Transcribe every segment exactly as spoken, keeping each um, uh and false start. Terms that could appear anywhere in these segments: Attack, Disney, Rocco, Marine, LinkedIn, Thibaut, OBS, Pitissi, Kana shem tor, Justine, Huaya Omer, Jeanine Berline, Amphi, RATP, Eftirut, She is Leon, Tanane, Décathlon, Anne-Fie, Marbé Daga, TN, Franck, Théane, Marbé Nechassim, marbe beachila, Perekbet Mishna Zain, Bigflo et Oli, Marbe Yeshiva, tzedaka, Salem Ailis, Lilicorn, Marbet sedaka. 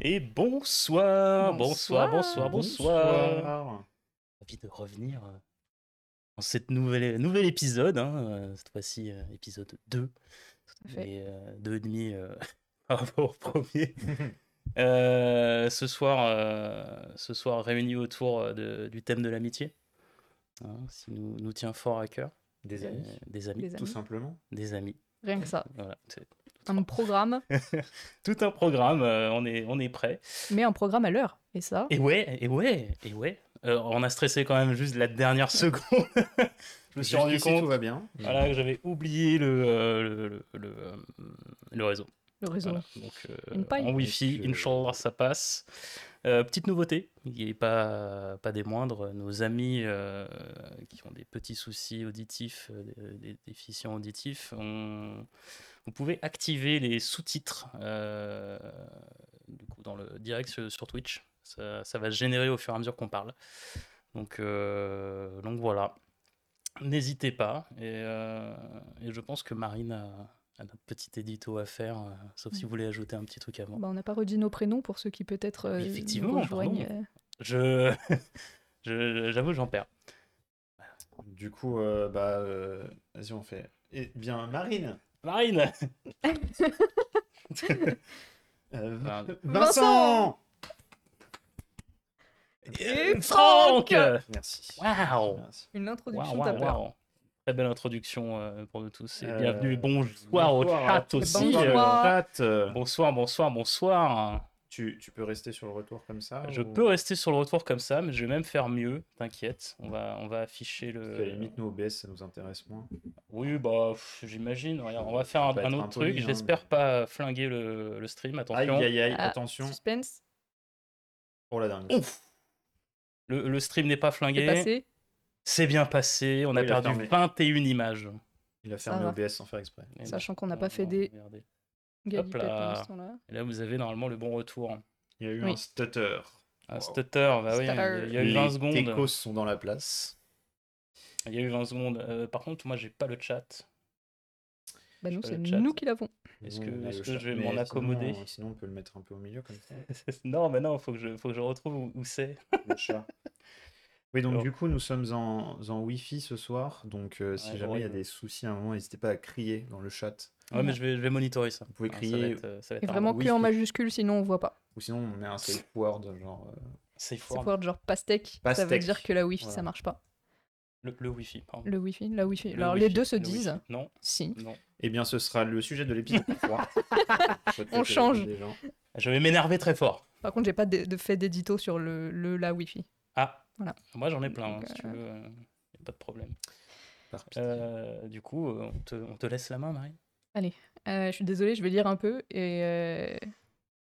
Et bonsoir, bonsoir, bonsoir, bonsoir, bonsoir. Ravi de revenir dans cette nouvelle nouvel épisode, hein, cette fois-ci euh, épisode deux, et euh, deux et demi euh, par rapport au premier. euh, ce soir, euh, ce soir réunis autour de, du thème de l'amitié, hein, qui nous, nous tient fort à cœur. Des amis. Euh, des amis, des amis, tout simplement. Des amis. Rien que ça. Voilà. C'est... Un programme. Tout un programme, euh, on, est, on est prêt. Mais un programme à l'heure, et ça. Et ouais, et ouais, et ouais. Euh, on a stressé quand même juste la dernière seconde. Je me suis rendu compte. Tout va bien. Voilà, que j'avais oublié le, euh, le, le, le, euh, le réseau. Le réseau. Voilà. Donc, euh, en Wi-Fi, je... Inch'Allah, ça passe. Euh, petite nouveauté, qui n'est pas, pas des moindres, nos amis euh, qui ont des petits soucis auditifs, euh, des déficients auditifs, on... vous pouvez activer les sous-titres euh, du coup, dans le direct sur, sur Twitch. Ça, ça va se générer au fur et à mesure qu'on parle. Donc, euh, donc voilà, n'hésitez pas. Et, euh, et je pense que Marine a... à notre petit édito à faire, euh, sauf si vous voulez ajouter un petit truc avant. Bah, on n'a pas redit nos prénoms pour ceux qui peut-être euh, effectivement, rejoignent. Euh... Je... je, j'avoue, j'en perds. Du coup, euh, bah, euh, vas-y, on fait. Eh bien, Marine. Marine. euh, Vincent. Vincent. Et Franck. Merci. Waouh. Une introduction wow, wow, d'abord. Wow. Très belle introduction euh, pour nous tous. Et euh, bienvenue, bonsoir, bonsoir au chat aussi. Bonsoir, euh, bonsoir, bonsoir. bonsoir. Tu, tu peux rester sur le retour comme ça Je ou... peux rester sur le retour comme ça, mais je vais même faire mieux, t'inquiète. On va, on va afficher le... À la limite, nous, O B S, ça nous intéresse moins. Oui, bah, pff, j'imagine. Regarde, on va faire un, un autre impoli, truc. Hein, J'espère mais... pas flinguer le, le stream. Attention. Aïe, aïe, aïe, ah, attention. Suspense. Oh la dingue. Ouf. Le, le stream n'est pas flingué. C'est passé. C'est bien passé, on oui, a perdu a vingt et une images. Il a fermé O B S sans faire exprès. Et sachant qu'on n'a pas fait des galipettes pendant ce temps-là. Et là, vous avez normalement le bon retour. Il y a eu oui. un stutter. Un wow. stutter, bah oui, il y a eu vingt secondes. Les techos sont dans la place. Il y a eu vingt secondes. Euh, par contre, moi, j'ai pas le chat. Bah non, c'est nous qui l'avons. Est-ce que, est-ce que je vais mais m'en accommoder sinon, sinon, on peut le mettre un peu au milieu comme ça. Non, mais non, il faut, faut que je retrouve où, où c'est. Le chat. Oui, donc Alors, du coup, nous sommes en, en Wi-Fi ce soir, donc euh, si ouais, jamais il y a des soucis à un moment, n'hésitez pas à crier dans le chat. Ouais, ouais. mais je vais, je vais monitorer ça. Vous pouvez Alors, crier. Ça va être, euh, ça va être Et vraiment que en majuscule, sinon on voit pas. Ou sinon, on met un safe word, genre... Euh... Safe word. Safe word, genre pastèque. pastèque. Ça veut dire que la Wi-Fi, voilà. ça marche pas. Le, le Wi-Fi, pardon. Le Wi-Fi, la Wi-Fi. Le Alors, wifi, les deux se disent... Wifi. Non. Si. Non. Eh bien, ce sera le sujet de l'épisode trois. On change. Je vais m'énerver très fort. Par contre, j'ai pas de, de fait d'édito sur le, le la Wi-Fi. Ah. Voilà. Moi j'en ai plein, donc, hein, si euh... tu veux, euh, y a pas de problème. Euh, du coup, euh, on, te, on te laisse la main, Marine. Allez, euh, je suis désolée, je vais lire un peu et. Euh...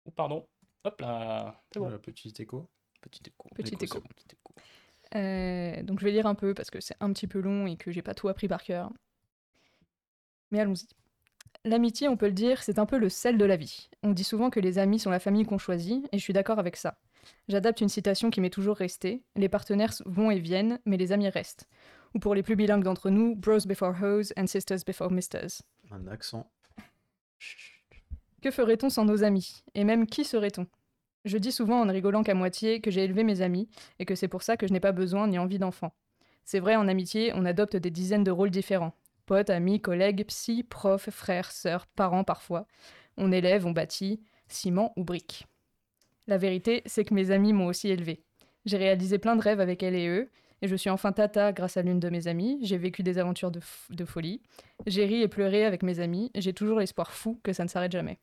Oh, pardon. Hop là. C'est bon. Petit écho. Petit écho. Petit écho. Petit écho. Euh, donc je vais lire un peu parce que c'est un petit peu long et que j'ai pas tout appris par cœur. Mais allons-y. L'amitié, on peut le dire, c'est un peu le sel de la vie. On dit souvent que les amis sont la famille qu'on choisit, et je suis d'accord avec ça. J'adapte une citation qui m'est toujours restée. Les partenaires vont et viennent, mais les amis restent. Ou pour les plus bilingues d'entre nous, bros before hoes and sisters before misters. Un accent. Que ferait-on sans nos amis? Et même qui serait-on? Je dis souvent en ne rigolant qu'à moitié que j'ai élevé mes amis, et que c'est pour ça que je n'ai pas besoin ni envie d'enfant. C'est vrai, en amitié, on adopte des dizaines de rôles différents. Potes, amis, collègues, psy, prof, frères, sœurs, parents parfois. On élève, on bâtit, ciment ou brique. La vérité, c'est que mes amis m'ont aussi élevée. J'ai réalisé plein de rêves avec elles et eux, et je suis enfin tata grâce à l'une de mes amies. J'ai vécu des aventures de, f- de folie. J'ai ri et pleuré avec mes amis. J'ai toujours l'espoir fou que ça ne s'arrête jamais.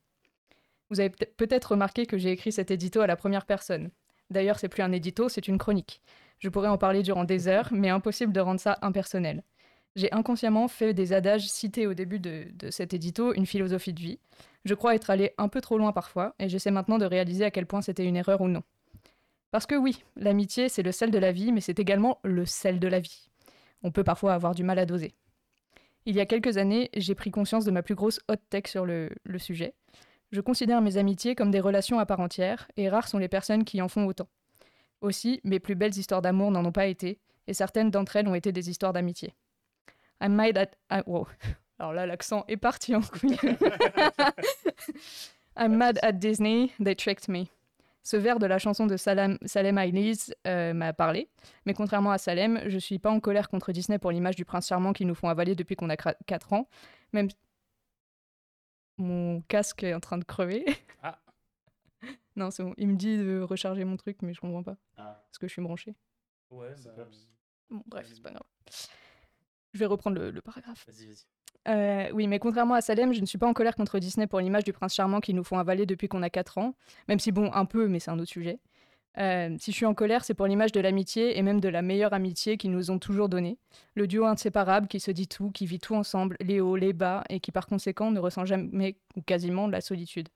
Vous avez p- peut-être remarqué que j'ai écrit cet édito à la première personne. D'ailleurs, c'est plus un édito, c'est une chronique. Je pourrais en parler durant des heures, mais impossible de rendre ça impersonnel. J'ai inconsciemment fait des adages cités au début de, de cet édito, une philosophie de vie. Je crois être allée un peu trop loin parfois, et j'essaie maintenant de réaliser à quel point c'était une erreur ou non. Parce que oui, l'amitié, c'est le sel de la vie, mais c'est également le sel de la vie. On peut parfois avoir du mal à doser. Il y a quelques années, j'ai pris conscience de ma plus grosse hot take sur le, le sujet. Je considère mes amitiés comme des relations à part entière, et rares sont les personnes qui en font autant. Aussi, mes plus belles histoires d'amour n'en ont pas été, et certaines d'entre elles ont été des histoires d'amitié. I might at... I... Wow. Alors là, l'accent est parti en couille. I'm mad at Disney, they tricked me. Ce vers de la chanson de Salem Ailis euh, m'a parlé, mais contrairement à Salem, je suis pas en colère contre Disney pour l'image du prince charmant qu'ils nous font avaler depuis qu'on a quatre ans, même... Mon casque est en train de crever. Ah. Non, c'est bon. Il me dit de recharger mon truc, mais je comprends pas. Ah. Parce que je suis branchée. Ouais, c'est bah... bon, bref, vas-y. C'est pas grave. Je vais reprendre le, le paragraphe. Vas-y, vas-y. Euh, oui, mais contrairement à Salem, je ne suis pas en colère contre Disney pour l'image du prince charmant qu'ils nous font avaler depuis qu'on a quatre ans. Même si, bon, un peu, mais c'est un autre sujet. Euh, si je suis en colère, c'est pour l'image de l'amitié et même de la meilleure amitié qu'ils nous ont toujours donnée. Le duo inséparable qui se dit tout, qui vit tout ensemble, les hauts, les bas, et qui par conséquent ne ressent jamais ou quasiment de la solitude.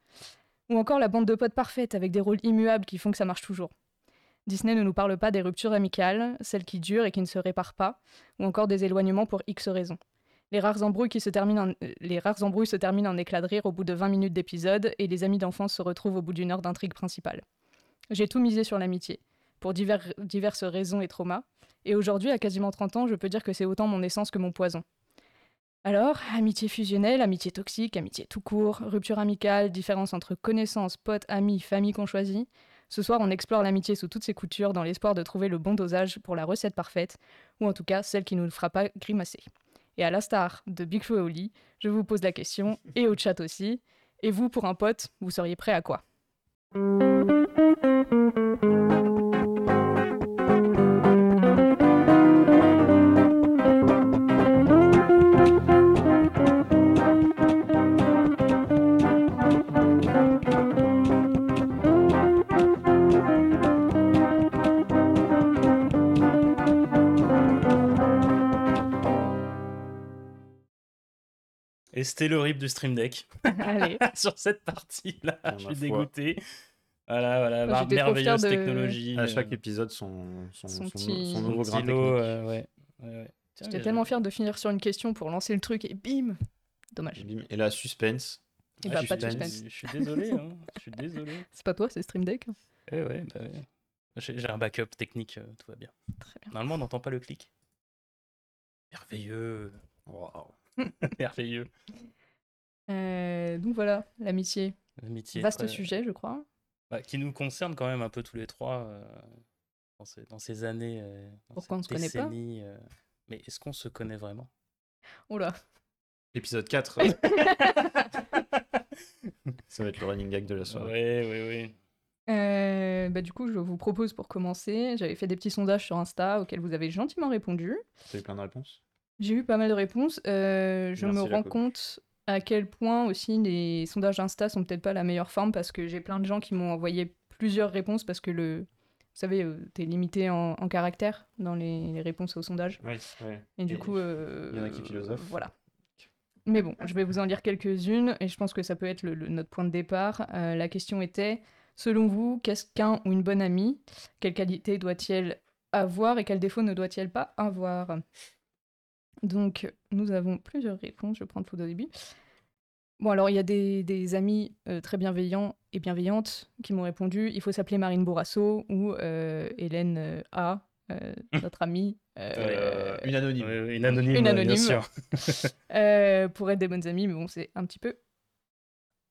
Ou encore la bande de potes parfaite avec des rôles immuables qui font que ça marche toujours. Disney ne nous parle pas des ruptures amicales, celles qui durent et qui ne se réparent pas, ou encore des éloignements pour X raisons. Les rares embrouilles qui se terminent en... les rares embrouilles se terminent en éclats de rire au bout de vingt minutes d'épisode et les amis d'enfance se retrouvent au bout d'une heure d'intrigue principale. J'ai tout misé sur l'amitié, pour divers, diverses raisons et traumas, et aujourd'hui, à quasiment trente ans, je peux dire que c'est autant mon essence que mon poison. Alors, amitié fusionnelle, amitié toxique, amitié tout court, rupture amicale, différence entre connaissances, potes, amis, familles qu'on choisit, ce soir on explore l'amitié sous toutes ses coutures dans l'espoir de trouver le bon dosage pour la recette parfaite, ou en tout cas celle qui ne nous fera pas grimacer. Et à la star de Bigflo et Oli, je vous pose la question, et au chat aussi, et vous pour un pote, vous seriez prêt à quoi ? Et c'était le rip du stream deck. Allez. Sur cette partie-là, ah, je suis dégoûté. Foi. Voilà, voilà, enfin, merveilleuse technologie. De... À chaque épisode, son, son, son, son, petit... son nouveau grain technique. Euh, ouais. Ouais, ouais. Tiens, j'étais tellement fier de finir sur une question pour lancer le truc et bim. Dommage. Et, bim. Et la suspense. Et ah, bah, suspense. Pas de suspense. Je suis désolé. Hein. Je suis désolé. C'est pas toi, c'est stream deck. Eh ouais, bah ouais. J'ai, j'ai un backup technique, euh, tout va bien. Très bien. Normalement, on n'entend pas le clic. Merveilleux. Waouh. Merveilleux. Euh, donc voilà, l'amitié. L'amitié. Vaste très... sujet, je crois. Bah, qui nous concerne quand même un peu tous les trois euh, dans, ces, dans ces années. Euh, dans Pourquoi on ne se connaît pas euh, mais est-ce qu'on se connaît vraiment? Oula. L'épisode quatre. Euh... Ça va être le running gag de la soirée. Oui, oui, oui. Euh, bah, du coup, je vous propose pour commencer, j'avais fait des petits sondages sur Insta auxquels vous avez gentiment répondu. Vous avez plein de réponses? J'ai eu pas mal de réponses. Euh, je Merci me rends compte à quel point aussi les sondages Insta sont peut-être pas la meilleure forme parce que j'ai plein de gens qui m'ont envoyé plusieurs réponses parce que, le, vous savez, t'es limité en, en caractère dans les, les réponses aux sondages. Oui, oui. Et, et du coup... Euh, il y en a qui philosophent. Voilà. Mais bon, je vais vous en lire quelques-unes et je pense que ça peut être le, le, notre point de départ. Euh, la question était, selon vous, qu'est-ce qu'un ou une bonne amie? Quelle qualité doit-elle avoir et quel défaut ne doit-elle pas avoir? Donc, nous avons plusieurs réponses. Je vais prendre tout au début. Bon, alors, il y a des, des amis euh, très bienveillants et bienveillantes qui m'ont répondu. Il faut s'appeler Marine Bourrasso ou euh, Hélène euh, A, euh, notre amie. Euh, euh, une anonyme. Euh, une anonyme, une anonyme bien sûr. euh, pour être des bonnes amies, mais bon, c'est un petit peu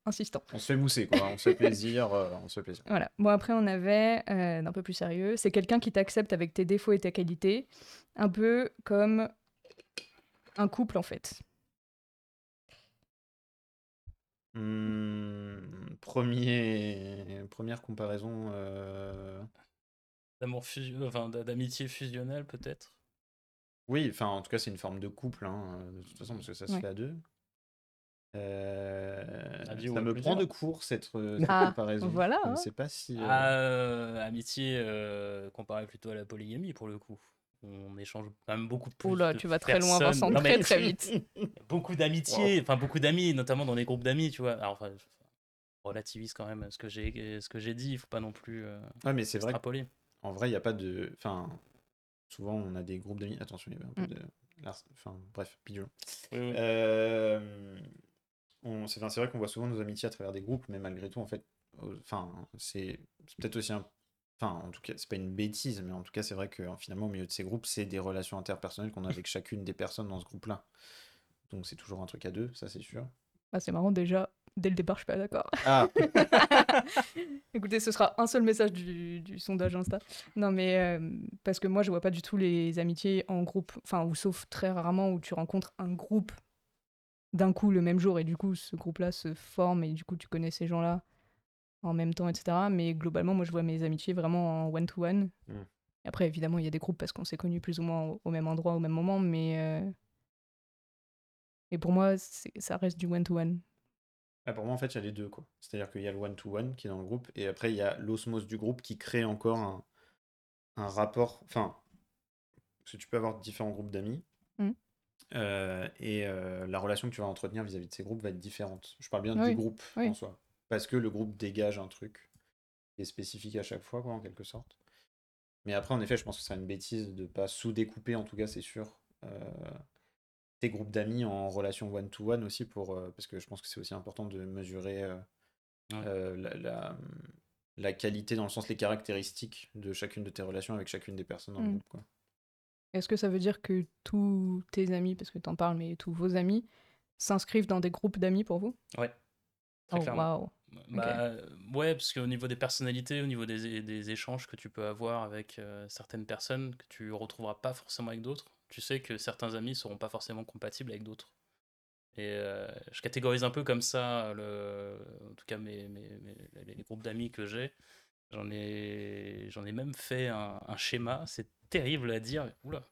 insistant. On se fait mousser, quoi. On se fait plaisir. Euh, on se fait plaisir. Voilà. Bon, après, on avait euh, d'un peu plus sérieux. C'est quelqu'un qui t'accepte avec tes défauts et tes qualités. Un peu comme... Un couple, en fait. Mmh, premier... Première comparaison... Euh... D'amour fus... enfin, d'amitié fusionnelle, peut-être. Oui, enfin, en tout cas, c'est une forme de couple, hein, de toute façon, parce que ça se ouais. fait à deux. Euh... Ah, ça me prend de court, cette, cette ah, comparaison. Voilà, je ne hein. sais pas si... Euh... Ah, euh, amitié euh, comparée plutôt à la polygamie, pour le coup. On échange quand même beaucoup plus. Oula, tu vas très loin, Vincent, non, très très vite. Beaucoup d'amitié, enfin wow. beaucoup d'amis, notamment dans les groupes d'amis, tu vois. Alors, enfin, relativise quand même ce que j'ai, ce que j'ai dit. Il faut pas non plus. Euh, ah, mais c'est extrapoler. Vrai. En vrai, il y a pas de. Enfin, souvent on a des groupes d'amis. Attention, il y avait un mm. peu de. Enfin, bref, pigeon. Oui, oui. Euh, on, c'est, c'est vrai qu'on voit souvent nos amitiés à travers des groupes, mais malgré tout, en fait, enfin, c'est, c'est peut-être aussi un. Enfin, en tout cas, c'est pas une bêtise, mais en tout cas, c'est vrai que finalement, au milieu de ces groupes, c'est des relations interpersonnelles qu'on a avec chacune des personnes dans ce groupe-là. Donc, c'est toujours un truc à deux, ça, c'est sûr. Ah, c'est marrant, déjà, dès le départ, je suis pas d'accord. Ah Écoutez, ce sera un seul message du, du sondage Insta. Non, mais euh, parce que moi, je vois pas du tout les amitiés en groupe, enfin, ou sauf très rarement où tu rencontres un groupe d'un coup le même jour et du coup, ce groupe-là se forme et du coup, tu connais ces gens-là en même temps, et cetera. Mais globalement, moi, je vois mes amitiés vraiment en one-to-one. Mmh. Et après, évidemment, il y a des groupes parce qu'on s'est connus plus ou moins au, au même endroit, au même moment, mais... Euh... Et pour moi, c'est, ça reste du one-to-one. Ah, pour moi, en fait, il y a les deux, quoi. C'est-à-dire qu'il y a le one-to-one qui est dans le groupe, et après, il y a l'osmose du groupe qui crée encore un, un rapport... Enfin, parce que tu peux avoir différents groupes d'amis, mmh. euh, et euh, la relation que tu vas entretenir vis-à-vis de ces groupes va être différente. Je parle bien oui. du groupe, oui. en soi. Parce que le groupe dégage un truc qui est spécifique à chaque fois, quoi, en quelque sorte. Mais après, en effet, je pense que c'est une bêtise de ne pas sous-découper, en tout cas, c'est sûr, euh, tes groupes d'amis en relation one-to-one aussi, pour, euh, parce que je pense que c'est aussi important de mesurer euh, ouais. euh, la, la, la qualité, dans le sens les caractéristiques de chacune de tes relations avec chacune des personnes dans mmh. le groupe, quoi. Est-ce que ça veut dire que tous tes amis, parce que tu en parles, mais tous vos amis, s'inscrivent dans des groupes d'amis pour vous ? Ouais. Très oh, clairement. Wow. Bah, okay. Ouais, parce qu'au niveau des personnalités, au niveau des, des échanges que tu peux avoir avec euh, certaines personnes que tu retrouveras pas forcément avec d'autres, tu sais que certains amis seront pas forcément compatibles avec d'autres. Et euh, je catégorise un peu comme ça, le, en tout cas mes, mes, mes, les groupes d'amis que j'ai. J'en ai, j'en ai même fait un, un schéma. C'est terrible à dire. Oula,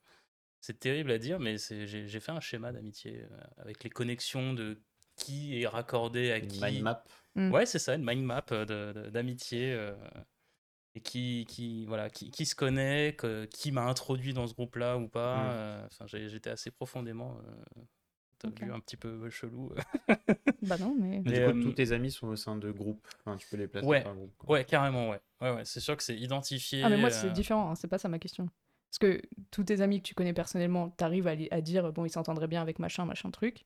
c'est terrible à dire, mais c'est, j'ai, j'ai fait un schéma d'amitié avec les connexions de qui est raccordé à une qui. Mind map. Mm. Ouais, c'est ça, une mind map de, de, d'amitié. Euh, et qui, qui, voilà, qui, qui se connaît, que, qui m'a introduit dans ce groupe-là ou pas. Mm. Euh, enfin, j'ai, j'étais assez profondément. Euh, t'as okay. vu un petit peu chelou. Bah non, mais. mais du coup, euh... tous tes amis sont au sein de groupes. Enfin, tu peux les placer ouais, par groupe. Quoi. Ouais, carrément, ouais. Ouais, ouais. C'est sûr que c'est identifié. Ah, mais moi, c'est euh... différent, hein. C'est pas ça ma question. Parce que tous tes amis que tu connais personnellement, t'arrives à, li- à dire, bon, ils s'entendraient bien avec machin, machin truc.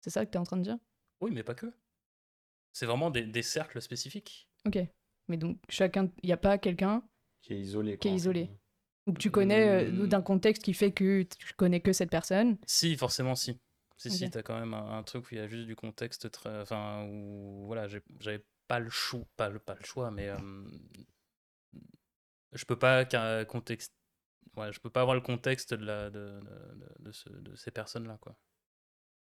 C'est ça que t'es en train de dire ? Oui, mais pas que. C'est vraiment des, des cercles spécifiques. Ok. Mais donc, chacun, il n'y a pas quelqu'un qui est isolé. Qui est isolé. Ou que tu connais mmh. euh, d'un contexte qui fait que tu connais que cette personne. Si, forcément, si. Si, okay. si, t'as quand même un, un truc où il y a juste du contexte très. Enfin, où. Voilà, j'ai, j'avais pas le choix. Pas, pas le choix, mais. Euh, je peux pas qu'un contexte. Ouais, je peux pas avoir le contexte de, la, de, de, de, ce, de ces personnes-là, quoi.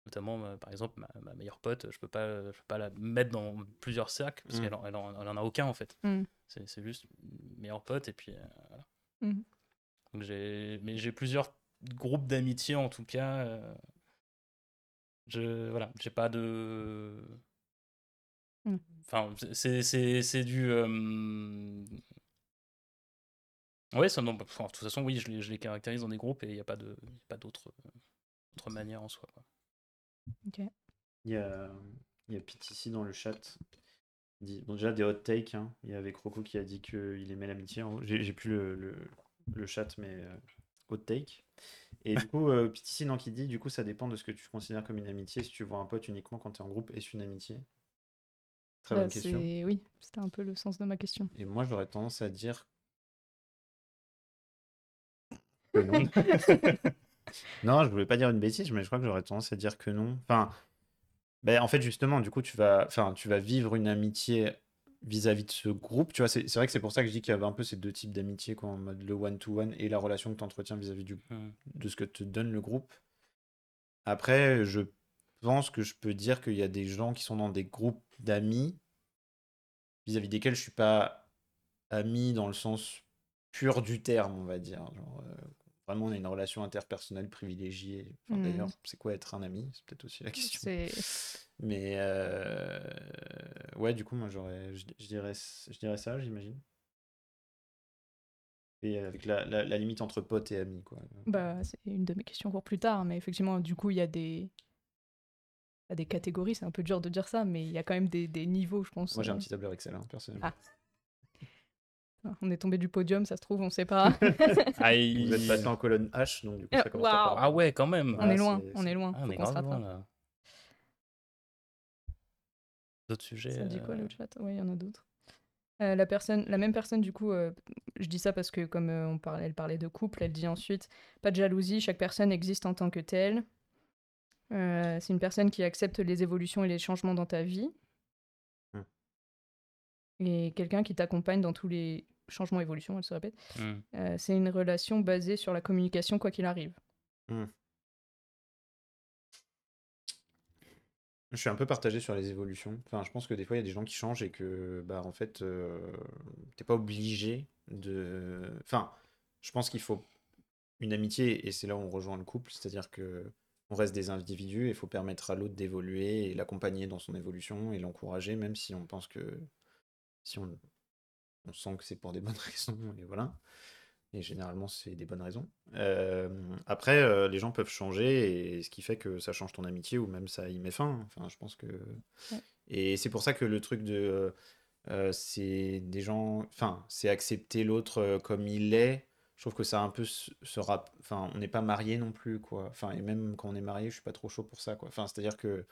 Notamment, euh, par exemple, ma, ma meilleure pote, je peux pas, euh, je peux pas la mettre dans plusieurs cercles parce mmh. qu'elle en, elle en, elle en a aucun, en fait. Mmh. C'est, c'est juste une meilleure pote et puis euh, voilà. Mmh. Donc j'ai, mais j'ai plusieurs groupes d'amitié, en tout cas. Euh, je, voilà, j'ai pas de. Mmh. Enfin, c'est, c'est, c'est du. Euh... Ouais, ça, non, bah, de toute façon, oui, je les, je les caractérise dans des groupes et il n'y a pas de, y a pas d'autre, euh, d'autre manière en soi, quoi. Okay. Il y a, il y a Pitissi dans le chat. Il dit, bon, déjà des hot takes. Hein. Il y avait Croco qui a dit qu'il aimait l'amitié. En... J'ai, j'ai plus le, le, le chat, mais euh, hot take. Et du coup, euh, Pitissi non, qui dit du coup, ça dépend de ce que tu considères comme une amitié. Si tu vois un pote uniquement quand tu es en groupe, est-ce une amitié ? Très bah, bonne c'est... question. Oui, c'était un peu le sens de ma question. Et moi, j'aurais tendance à dire. Que non. Non, je voulais pas dire une bêtise, mais je crois que j'aurais tendance à dire que non. Enfin, ben en fait justement, du coup tu vas, enfin tu vas vivre une amitié vis-à-vis de ce groupe. Tu vois, c'est, c'est vrai que c'est pour ça que je dis qu'il y avait un peu ces deux types d'amitié, quoi, en mode le one-to-one et la relation que t'entretiens vis-à-vis du de ce que te donne le groupe. Après, je pense que je peux dire qu'il y a des gens qui sont dans des groupes d'amis vis-à-vis desquels je suis pas ami dans le sens pur du terme, on va dire. Genre, euh... Vraiment, on a une relation interpersonnelle privilégiée. Enfin, mmh. D'ailleurs, c'est quoi être un ami ? C'est peut-être aussi la question. C'est... Mais euh... ouais, du coup, moi, j'aurais, je, je dirais, je dirais ça, j'imagine. Et avec la, la, la limite entre pote et ami, quoi. Bah, c'est une de mes questions pour plus tard, mais effectivement, du coup, il y a des, il y a des catégories. C'est un peu dur de dire ça, mais il y a quand même des, des niveaux, je pense. Moi, j'ai un petit tableur Excel, hein, personnellement. Ah. On est tombé du podium, ça se trouve, on sait pas. Ah, il... Vous êtes passé en colonne H, donc du coup, ça commence wow. à parler. Ah ouais, quand même. On ah, est loin, c'est... on est loin. Ah, on est grave loin, là. D'autres sujets. Ça euh... dit quoi, le chat ? Oui, il y en a d'autres. Euh, la, personne, la même personne, du coup, euh, je dis ça parce que comme euh, on parlait, elle parlait de couple, elle dit ensuite, pas de jalousie, chaque personne existe en tant que telle. Euh, c'est une personne qui accepte les évolutions et les changements dans ta vie. et quelqu'un qui t'accompagne dans tous les changements, évolutions, elle se répète. Mmh. Euh, c'est une relation basée sur la communication, quoi qu'il arrive. Mmh. Je suis un peu partagé sur les évolutions. Enfin, je pense que des fois, il y a des gens qui changent et que, bah, en fait, euh, t'es pas obligé de... Enfin, je pense qu'il faut une amitié, et c'est là où on rejoint le couple, c'est-à-dire que on reste des individus et il faut permettre à l'autre d'évoluer et l'accompagner dans son évolution et l'encourager, même si on pense que... Si on, on sent que c'est pour des bonnes raisons, et voilà. Et généralement, c'est des bonnes raisons. Euh, après, euh, les gens peuvent changer, et ce qui fait que ça change ton amitié, ou même ça y met fin. Enfin, je pense que... Ouais. Et c'est pour ça que le truc de... Euh, c'est des gens... Enfin, c'est accepter l'autre comme il est. Je trouve que ça a un peu ce, ce rap... Enfin, on n'est pas marié non plus, quoi. Enfin, et même quand on est marié, je suis pas trop chaud pour ça, quoi. Enfin, c'est-à-dire que...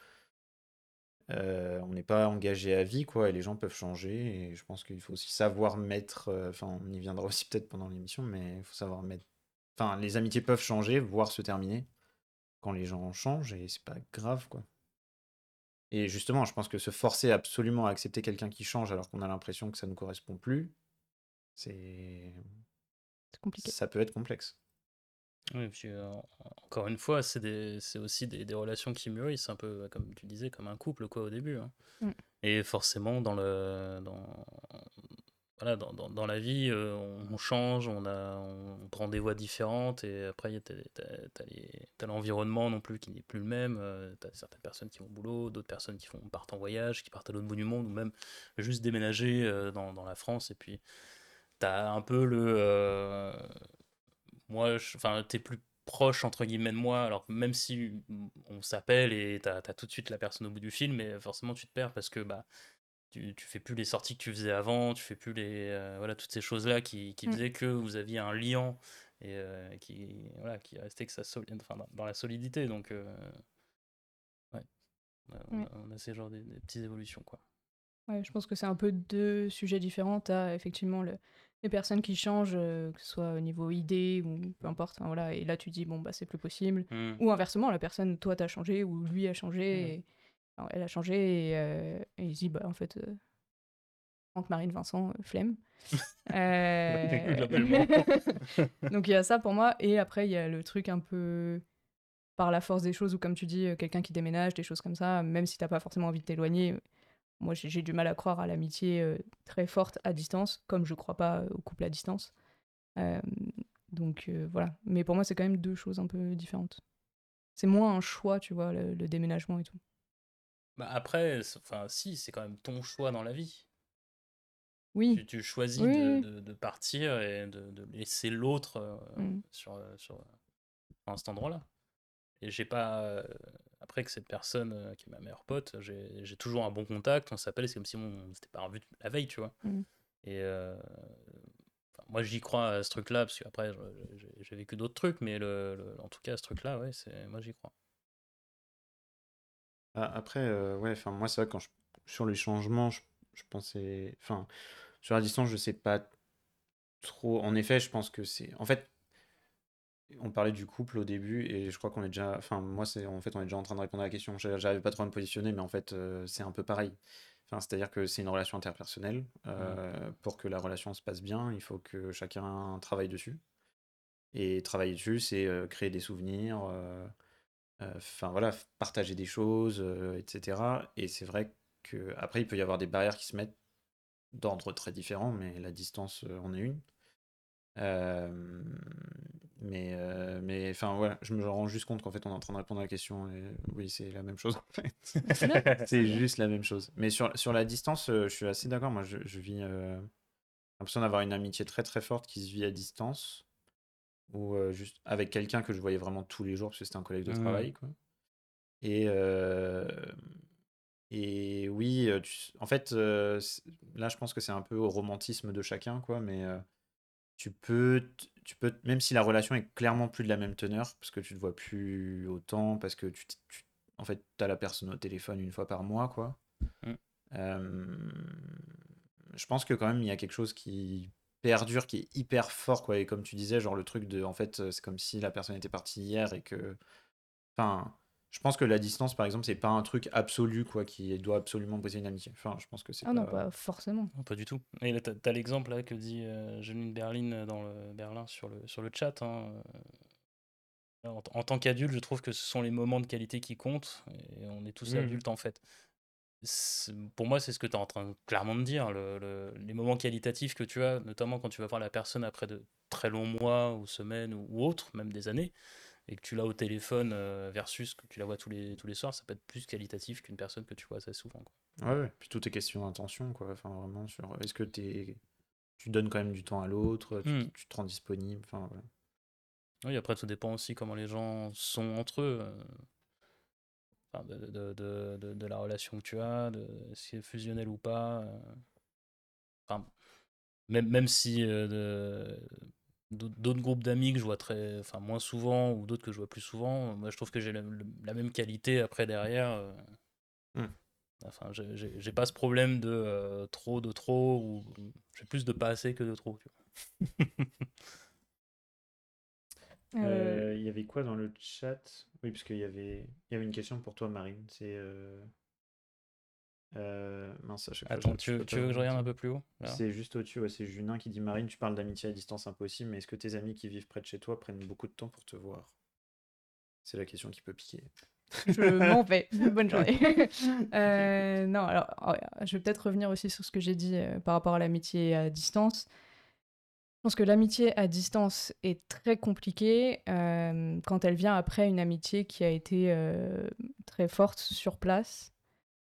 Euh, on n'est pas engagé à vie, quoi, et les gens peuvent changer, et je pense qu'il faut aussi savoir mettre, enfin euh, on y viendra aussi peut-être pendant l'émission, mais il faut savoir mettre, enfin les amitiés peuvent changer, voire se terminer quand les gens changent, et c'est pas grave, quoi. Et justement, je pense que se forcer absolument à accepter quelqu'un qui change alors qu'on a l'impression que ça ne correspond plus, c'est... c'est compliqué. Ça peut être complexe. Oui, puis euh, encore une fois, c'est, des, c'est aussi des, des relations qui mûrissent, un peu comme tu disais, comme un couple, quoi, au début. Hein. Mm. Et forcément, dans, le, dans, voilà, dans, dans, dans la vie, euh, on, on change, on, a, on prend des voies différentes, et après, t'as, t'as, t'as, les, t'as l'environnement non plus qui n'est plus le même. Euh, t'as certaines personnes qui vont au boulot, d'autres personnes qui font, partent en voyage, qui partent à l'autre bout du monde, ou même juste déménager euh, dans, dans la France. Et puis, t'as un peu le... Euh, moi, je, enfin, t'es plus proche entre guillemets de moi, alors même si on s'appelle et t'as, t'as tout de suite la personne au bout du fil, mais forcément tu te perds parce que bah tu, tu fais plus les sorties que tu faisais avant, tu fais plus les euh, voilà toutes ces choses là qui, qui faisaient que vous aviez un lien et euh, qui voilà qui restait que ça solide, enfin dans, dans la solidité, donc euh, ouais, on a, on a, on a ces genres de, de petites évolutions, quoi. Ouais, je pense que c'est un peu deux sujets différents. T'as effectivement le, les personnes qui changent, euh, que ce soit au niveau idée ou peu importe, hein, voilà, et là tu dis bon bah c'est plus possible, mmh. Ou inversement, la personne, toi t'as changé ou lui a changé, mmh. et, alors, elle a changé et, euh, et il se dit bah en fait euh, Franck, Marine, Vincent, euh, flemme. euh... Donc il y a ça pour moi, et après il y a le truc un peu... par la force des choses, ou comme tu dis, quelqu'un qui déménage, des choses comme ça, même si t'as pas forcément envie de t'éloigner. Moi, j'ai, j'ai du mal à croire à l'amitié euh, très forte à distance, comme je ne crois pas au couple à distance. Euh, donc euh, voilà. Mais pour moi, c'est quand même deux choses un peu différentes. C'est moins un choix, tu vois, le, le déménagement et tout. Bah après, enfin, si, c'est quand même ton choix dans la vie. Oui. Tu, tu choisis oui. de, de, de partir et de, de laisser l'autre euh, mmh. sur, sur, sur cet endroit-là. Et j'ai pas... Euh, après que cette personne, euh, qui est ma meilleure pote, j'ai, j'ai toujours un bon contact, on s'appelle, c'est comme si on ne s'était pas revu la veille, tu vois. Mm. Et euh, moi, j'y crois à ce truc-là, parce qu'après, j'ai, j'ai vécu d'autres trucs, mais le, le, en tout cas, ce truc-là, ouais, c'est, moi, j'y crois. Ah, après, euh, ouais, enfin, moi, c'est vrai, quand je, sur les changements, je, je pensais... Enfin, sur la distance, je sais pas trop. En effet, je pense que c'est... En fait... On parlait du couple au début, et je crois qu'on est déjà... Enfin, moi, c'est... en fait, on est déjà en train de répondre à la question. J'arrive pas trop à me positionner, mais en fait, euh, c'est un peu pareil. Enfin, c'est-à-dire que c'est une relation interpersonnelle. Euh, mmh. Pour que la relation se passe bien, il faut que chacun travaille dessus. Et travailler dessus, c'est euh, créer des souvenirs, euh, euh, enfin, voilà, partager des choses, euh, et cetera. Et c'est vrai qu'après, il peut y avoir des barrières qui se mettent d'ordre très différent, mais la distance euh, en est une. Euh... mais euh, mais enfin voilà, je me rends juste compte qu'en fait on est en train de répondre à la question, et oui, c'est la même chose, en fait. C'est juste la même chose, mais sur sur la distance, euh, je suis assez d'accord. Moi, je, je vis euh, l'impression d'avoir une amitié très très forte qui se vit à distance, ou euh, juste avec quelqu'un que je voyais vraiment tous les jours parce que c'était un collègue de mmh. travail, quoi. Et euh, et oui, tu, en fait euh, là je pense que c'est un peu au romantisme de chacun, quoi, mais euh, tu peux tu peux même si la relation est clairement plus de la même teneur, parce que tu te vois plus autant, parce que tu, tu en fait t'as la personne au téléphone une fois par mois, quoi. Mm. Euh, je pense que quand même il y a quelque chose qui perdure, qui est hyper fort, quoi. Et comme tu disais, genre le truc de, en fait, c'est comme si la personne était partie hier, et que, enfin, je pense que la distance, par exemple, c'est pas un truc absolu, quoi, qui doit absolument poser une amitié. Enfin, je pense que c'est ah pas... non, pas forcément. Non, pas du tout. Et là, t'as, t'as l'exemple là, que dit euh, Jeanine Berline dans le Berlin sur le, sur le chat. Hein. En, en tant qu'adulte, je trouve que ce sont les moments de qualité qui comptent. Et on est tous mmh. adultes, en fait. C'est, pour moi, c'est ce que t'es en train clairement de dire. Le, le, les moments qualitatifs que tu as, notamment quand tu vas voir la personne après de très longs mois ou semaines ou, ou autres, même des années, et que tu l'as au téléphone euh, versus que tu la vois tous les, tous les soirs, ça peut être plus qualitatif qu'une personne que tu vois assez souvent. Quoi. Ouais, ouais, puis tout est question d'intention, quoi. Enfin, vraiment, sur est-ce que t'es... tu donnes quand même du temps à l'autre, tu, mmh. tu te rends disponible, enfin, ouais. Oui, après, tout dépend aussi comment les gens sont entre eux, euh... enfin, de, de, de, de, de la relation que tu as, de si c'est fusionnel ou pas. Euh... Enfin, même, même si... Euh, de... d'autres groupes d'amis que je vois très, enfin, moins souvent ou d'autres que je vois plus souvent, moi je trouve que j'ai la, la même qualité après derrière. Mm. Enfin, j'ai, j'ai, j'ai pas ce problème de euh, trop, de trop, ou j'ai plus de pas assez que de trop. Tu vois. euh, euh... y avait quoi dans le chat ? Oui, parce qu'il y avait, il y avait une question pour toi, Marine. C'est euh... Euh, mince, attends, fois, tu, veux, tu veux que je regarde un peu plus haut là. C'est juste au-dessus, ouais, c'est Junin qui dit: Marine, tu parles d'amitié à distance impossible, mais est-ce que tes amis qui vivent près de chez toi prennent beaucoup de temps pour te voir? C'est la question qui peut piquer. Je m'en vais, bonne journée. euh, non, alors je vais peut-être revenir aussi sur ce que j'ai dit euh, par rapport à l'amitié à distance. Je pense que l'amitié à distance est très compliquée euh, quand elle vient après une amitié qui a été euh, très forte sur place.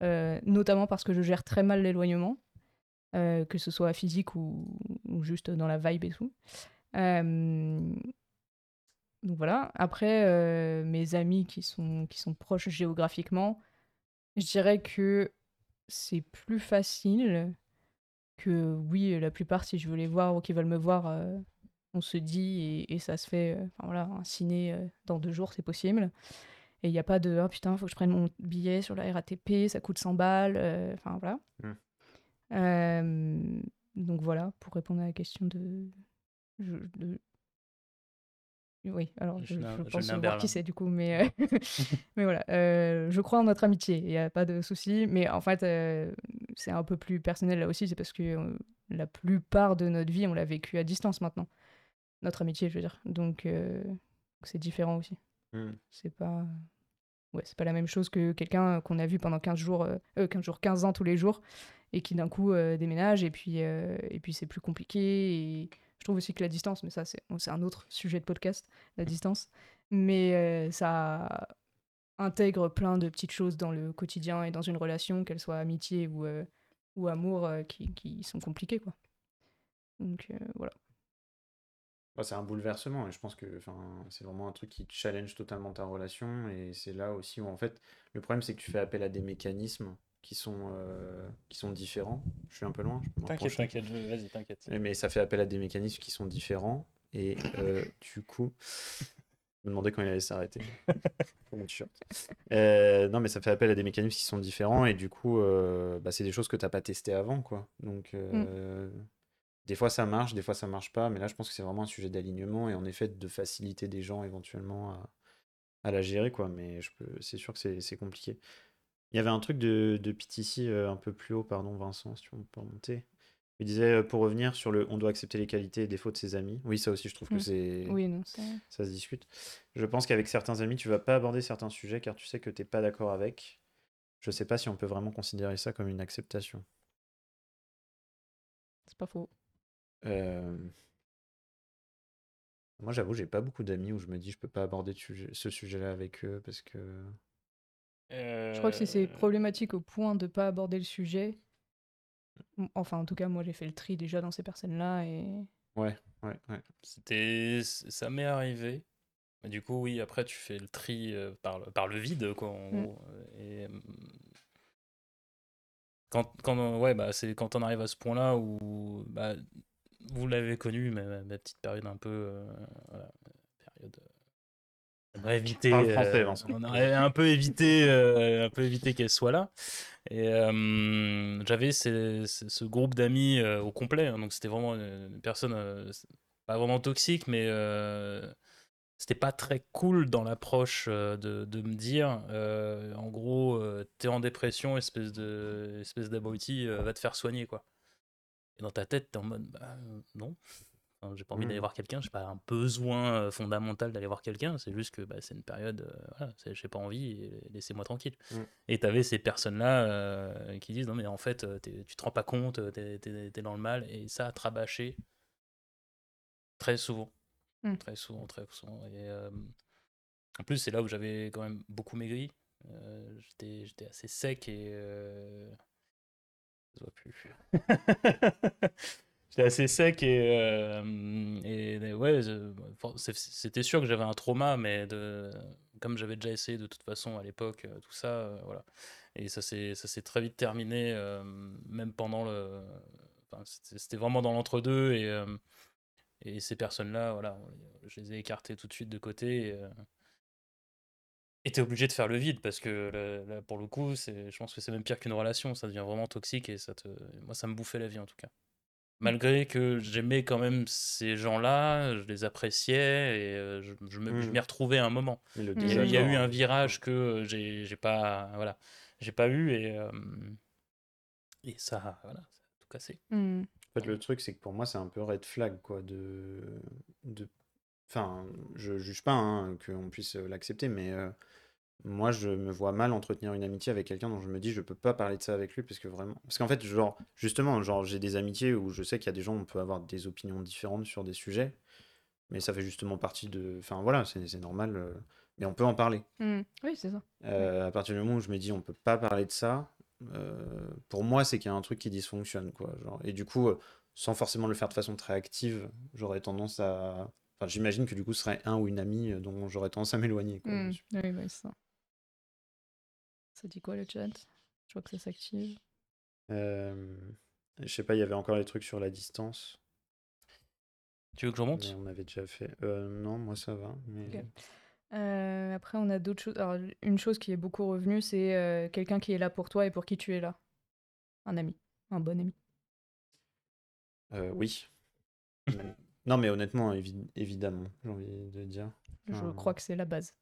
Euh, notamment parce que je gère très mal l'éloignement, euh, que ce soit physique ou, ou juste dans la vibe et tout. Euh, donc voilà. Après, euh, mes amis qui sont, qui sont proches géographiquement, je dirais que c'est plus facile que, oui, la plupart, si je veux les voir ou qu'ils veulent me voir, euh, on se dit et, et ça se fait. Euh, enfin voilà, un ciné euh, dans deux jours, c'est possible. Et il n'y a pas de « Ah putain, il faut que je prenne mon billet sur la R A T P, ça coûte cent balles. Euh, » Enfin, voilà. Mm. Euh, donc voilà, pour répondre à la question de... Je, de... Oui, alors je, je, je pense je voir qui c'est du coup, mais, euh... mais voilà. Euh, je crois en notre amitié, il n'y a pas de souci. Mais en fait, euh, c'est un peu plus personnel là aussi, c'est parce que euh, la plupart de notre vie, on l'a vécu à distance maintenant. Notre amitié, je veux dire. Donc, euh, c'est différent aussi. Mm. C'est pas... Ouais, c'est pas la même chose que quelqu'un qu'on a vu pendant quinze jours, euh, quinze jours, quinze ans tous les jours, et qui d'un coup euh, déménage, et puis, euh, et puis c'est plus compliqué. Et je trouve aussi que la distance, mais ça c'est, c'est un autre sujet de podcast, la distance, mais euh, ça intègre plein de petites choses dans le quotidien et dans une relation, qu'elle soit amitié ou, euh, ou amour, euh, qui, qui sont compliquées, quoi. Donc euh, voilà. C'est un bouleversement, et je pense que c'est vraiment un truc qui challenge totalement ta relation, et c'est là aussi où en fait le problème c'est que tu fais appel à des mécanismes qui sont, euh, qui sont différents. Je suis un peu loin, je peux m'en t'inquiète, approcher. T'inquiète, vas-y, t'inquiète. Mais ça fait appel à des mécanismes qui sont différents, et euh, du coup, je me demandais quand il allait s'arrêter. euh, non, mais ça fait appel à des mécanismes qui sont différents, et du coup, euh, bah, c'est des choses que t'as pas testées avant, quoi. Donc. Euh, mm. Des fois ça marche, des fois ça marche pas, mais là je pense que c'est vraiment un sujet d'alignement et en effet de faciliter des gens éventuellement à, à la gérer, quoi. Mais je peux, c'est sûr que c'est, c'est compliqué. Il y avait un truc de, de Pitissi euh, un peu plus haut, pardon Vincent, si on peut remonter. Il disait euh, pour revenir sur le on doit accepter les qualités et défauts de ses amis. Oui, ça aussi je trouve mmh. que c'est. Oui, non, c'est... ça se discute. Je pense qu'avec certains amis, tu vas pas aborder certains sujets car tu sais que t'es pas d'accord avec. Je sais pas si on peut vraiment considérer ça comme une acceptation. C'est pas faux. Euh... Moi j'avoue j'ai pas beaucoup d'amis où je me dis je peux pas aborder ce sujet là avec eux parce que euh... je crois que si c'est problématique au point de pas aborder le sujet, enfin en tout cas moi j'ai fait le tri déjà dans ces personnes là et... ouais ouais ouais c'était ça m'est arrivé mais du coup oui après tu fais le tri par le, par le vide quoi en gros mm. et Quand, quand, ouais, bah, c'est quand on arrive à ce point-là où bah, vous l'avez connu, ma, ma petite période un peu. Euh, voilà, période. Euh, on a évité. Euh, français, on a un peu évité, euh, un peu évité qu'elle soit là. Et euh, j'avais ces, ces, ce groupe d'amis euh, au complet. Hein, donc c'était vraiment une, une personne, euh, pas vraiment toxique, mais. Euh, c'était pas très cool dans l'approche euh, de, de me dire euh, en gros euh, t'es en dépression, espèce de espèce d'abruti, euh, va te faire soigner quoi. Et dans ta tête t'es en mode bah, euh, non, enfin, j'ai pas envie mmh. d'aller voir quelqu'un, j'ai pas un besoin fondamental d'aller voir quelqu'un, c'est juste que bah, c'est une période, euh, voilà, c'est, j'ai pas envie, laissez-moi tranquille. Mmh. Et t'avais ces personnes là euh, qui disent non mais en fait tu te rends pas compte, t'es, t'es, t'es dans le mal, et ça te rabâcher très souvent. Mmh. Très souvent, très souvent. Et, euh, en plus, c'est là où j'avais quand même beaucoup maigri. Euh, j'étais, j'étais assez sec et... Euh... Ça se voit plus. J'étais assez sec et... Euh, et, et ouais, c'était sûr que j'avais un trauma, mais de, comme j'avais déjà essayé de toute façon à l'époque, tout ça, euh, voilà. Et ça s'est, ça s'est très vite terminé, euh, même pendant le... Enfin, c'était, c'était vraiment dans l'entre-deux et... Euh, Et ces personnes-là, voilà, je les ai écartées tout de suite de côté. Et, euh, et t'es obligé de faire le vide parce que là, là, pour le coup, c'est, je pense que c'est même pire qu'une relation. Ça devient vraiment toxique et ça te, moi, ça me bouffait la vie en tout cas. Malgré que j'aimais quand même ces gens-là, je les appréciais et euh, je, je, me, mmh. je m'y retrouvais à un moment. Il y a eu un virage que j'ai, j'ai pas, voilà, j'ai pas eu et euh, et ça, voilà, ça a tout cassé. Mmh. En fait, le truc, c'est que pour moi, c'est un peu red flag, quoi, de... de... Enfin, je juge pas hein, qu'on puisse l'accepter, mais euh, moi, je me vois mal entretenir une amitié avec quelqu'un dont je me dis, je peux pas parler de ça avec lui, parce que vraiment... Parce qu'en fait, genre, justement, genre, j'ai des amitiés où je sais qu'il y a des gens où on peut avoir des opinions différentes sur des sujets, mais ça fait justement partie de... Enfin, voilà, c'est, c'est normal, euh... mais on peut en parler. Mmh. Oui, c'est ça. Euh, à partir du moment où je me dis, on peut pas parler de ça... Euh, pour moi, c'est qu'il y a un truc qui dysfonctionne, quoi. Genre. Et du coup, euh, sans forcément le faire de façon très active, j'aurais tendance à... Enfin, j'imagine que du coup, ce serait un ou une amie dont j'aurais tendance à m'éloigner, quoi. Mmh. Oui, bah, c'est ça. Ça dit quoi, le chat ? Je vois que ça s'active. Euh... Je sais pas, il y avait encore les trucs sur la distance. Tu veux que je remonte ? Mais on avait déjà fait... Euh, non, moi, ça va, mais... Okay. Euh, après, on a d'autres choses. Alors, une chose qui est beaucoup revenue, c'est euh, quelqu'un qui est là pour toi et pour qui tu es là. Un ami, un bon ami. Euh, oui. Non, mais honnêtement, évi- évidemment, j'ai envie de dire. Enfin, je crois que c'est la base.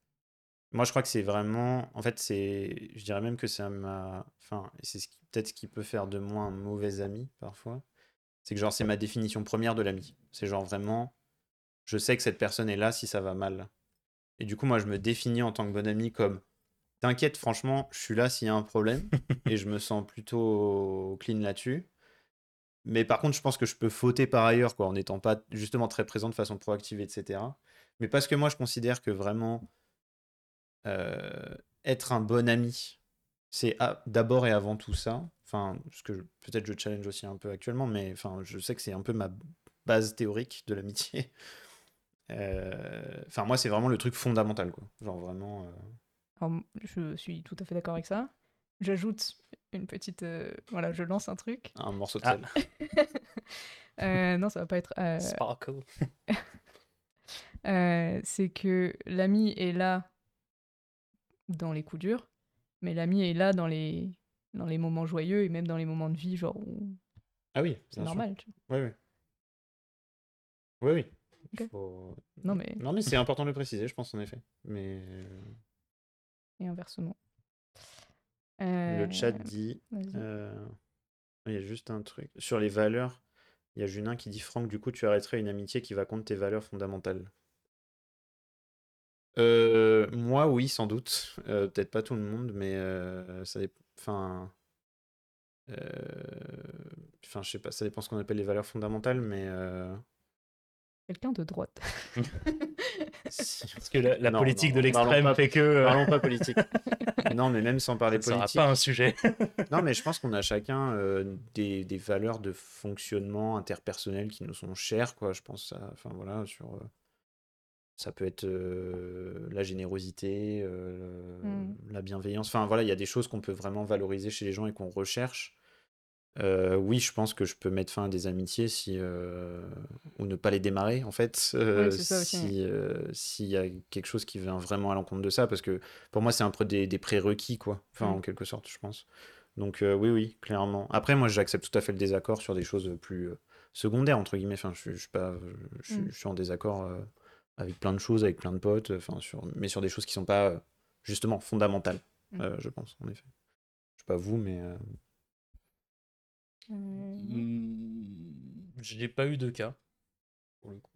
Moi, je crois que c'est vraiment. En fait, c'est. Je dirais même que ça m'a. Enfin, c'est ce qui... peut-être ce qui peut faire de moi un mauvais ami parfois. C'est que genre, c'est ma définition première de l'ami. C'est genre vraiment. Je sais que cette personne est là si ça va mal. Et du coup, moi, je me définis en tant que bon ami comme « T'inquiète, franchement, je suis là s'il y a un problème. » Et je me sens plutôt clean là-dessus. Mais par contre, je pense que je peux fauter par ailleurs, quoi, en n'étant pas justement très présent de façon proactive, et cetera. Mais parce que moi, je considère que vraiment euh, être un bon ami, c'est à, d'abord et avant tout ça. Enfin, ce que je, peut-être je challenge aussi un peu actuellement, mais enfin, je sais que c'est un peu ma base théorique de l'amitié. Enfin, euh, moi, c'est vraiment le truc fondamental, quoi. Genre vraiment. Euh... Alors, je suis tout à fait d'accord avec ça. J'ajoute une petite. Euh, voilà, je lance un truc. Un morceau de sel. Ah. euh, non, ça va pas être. Euh... Sparkle. euh, c'est que l'ami est là dans les coups durs, mais l'ami est là dans les dans les moments joyeux et même dans les moments de vie, genre. Où... Ah oui, c'est normal. Tu vois. Oui, oui. Oui, oui. Okay. Faut... Non, mais... non mais c'est important de le préciser, je pense en effet. Mais... Et inversement. Euh... Le chat dit... Euh... Il y a juste un truc. Sur les valeurs, il y a Junin qui dit « Franck, du coup, tu arrêterais une amitié qui va contre tes valeurs fondamentales. Euh... » Moi, oui, sans doute. Euh, peut-être pas tout le monde, mais euh, ça dépend... Enfin... Euh... Enfin, je sais pas, ça dépend ce qu'on appelle les valeurs fondamentales, mais... Euh... Quelqu'un de droite. Parce que la, la non, politique non, de l'extrême pas, fait que... Parlons pas politique. Non, mais même sans parler ça politique... Ça sera pas un sujet. Non, mais je pense qu'on a chacun euh, des, des valeurs de fonctionnement interpersonnel qui nous sont chères, quoi. Je pense à, enfin, voilà, sur... Euh, ça peut être euh, la générosité, euh, mm. la bienveillance. Enfin, voilà, il y a des choses qu'on peut vraiment valoriser chez les gens et qu'on recherche. Euh, oui, je pense que je peux mettre fin à des amitiés si, euh, ou ne pas les démarrer en fait, euh, oui, c'est ça aussi. si euh, s'il y a quelque chose qui vient vraiment à l'encontre de ça, parce que pour moi c'est un peu des, des prérequis, quoi, enfin mm. en quelque sorte, je pense. Donc euh, oui, oui, clairement. Après, moi, j'accepte tout à fait le désaccord sur des choses plus euh, secondaires entre guillemets. Enfin, je, je suis pas, je, je, mm. je suis en désaccord euh, avec plein de choses, avec plein de potes, enfin sur, mais sur des choses qui sont pas justement fondamentales, mmh. euh, je pense, en effet. Je sais pas vous, mais... Euh... Mmh. Je n'ai pas eu de cas, pour le coup.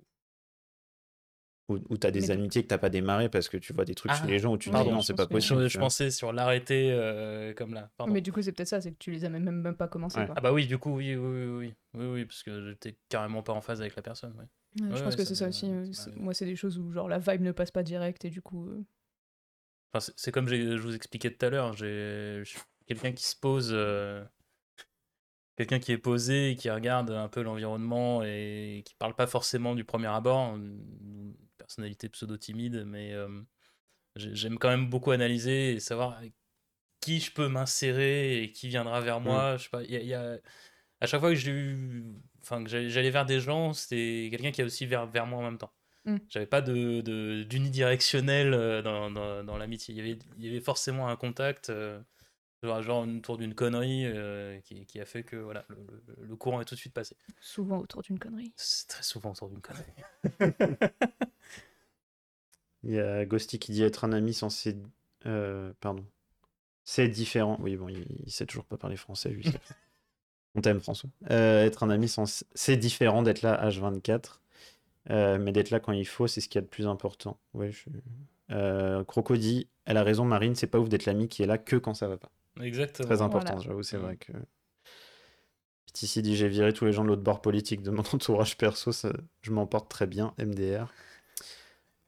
Où, où t'as des mais... amitiés que t'as pas démarré parce que tu vois des trucs ah, chez les gens où tu te dis non, c'est pas possible. Je, je pensais sur l'arrêter euh, comme là. Pardon. Mais du coup, c'est peut-être ça, c'est que tu les as même, même pas commencé. Ouais. Quoi. Ah bah oui, du coup, oui, oui, oui, oui, oui, oui parce que j'étais carrément pas en phase avec la personne. Ouais. Ouais, ouais, je pense ouais, que c'est ça, ça aussi. Euh, c'est c'est... Moi, c'est des choses où genre la vibe ne passe pas direct et du coup. Euh... Enfin, c'est, c'est comme j'ai, je vous expliquais tout à l'heure, j'ai je suis quelqu'un qui se pose. Euh... Quelqu'un qui est posé et qui regarde un peu l'environnement et qui parle pas forcément du premier abord, une personnalité pseudo-timide, mais euh, j'aime quand même beaucoup analyser et savoir qui je peux m'insérer et qui viendra vers moi. Mmh. Je sais pas, y a, y a... À chaque fois que j'ai eu, enfin que j'allais vers des gens, c'était quelqu'un qui est aussi vers, vers moi en même temps. Mmh. J'avais pas de, de, d'unidirectionnel dans, dans, dans l'amitié. Il y avait, y avait forcément un contact... Euh... genre autour d'une connerie euh, qui, qui a fait que voilà, le, le, le courant est tout de suite passé. Souvent autour d'une connerie. C'est très souvent autour d'une connerie. Il y a Ghosty qui dit être un ami censé... Euh, pardon. C'est différent. Oui, bon, il, il sait toujours pas parler français, lui. On t'aime, François. Euh, être un ami censé... C'est différent d'être là H vingt-quatre, euh, mais d'être là quand il faut, c'est ce qu'il y a de plus important. Ouais, je... euh, Croco dit, elle a raison, Marine, c'est pas ouf d'être l'ami qui est là que quand ça va pas. Exactement. Très important, voilà. J'avoue, c'est vrai que... Pitissi dit, j'ai viré tous les gens de l'autre bord politique de mon entourage perso, ça... je m'en porte très bien, M D R.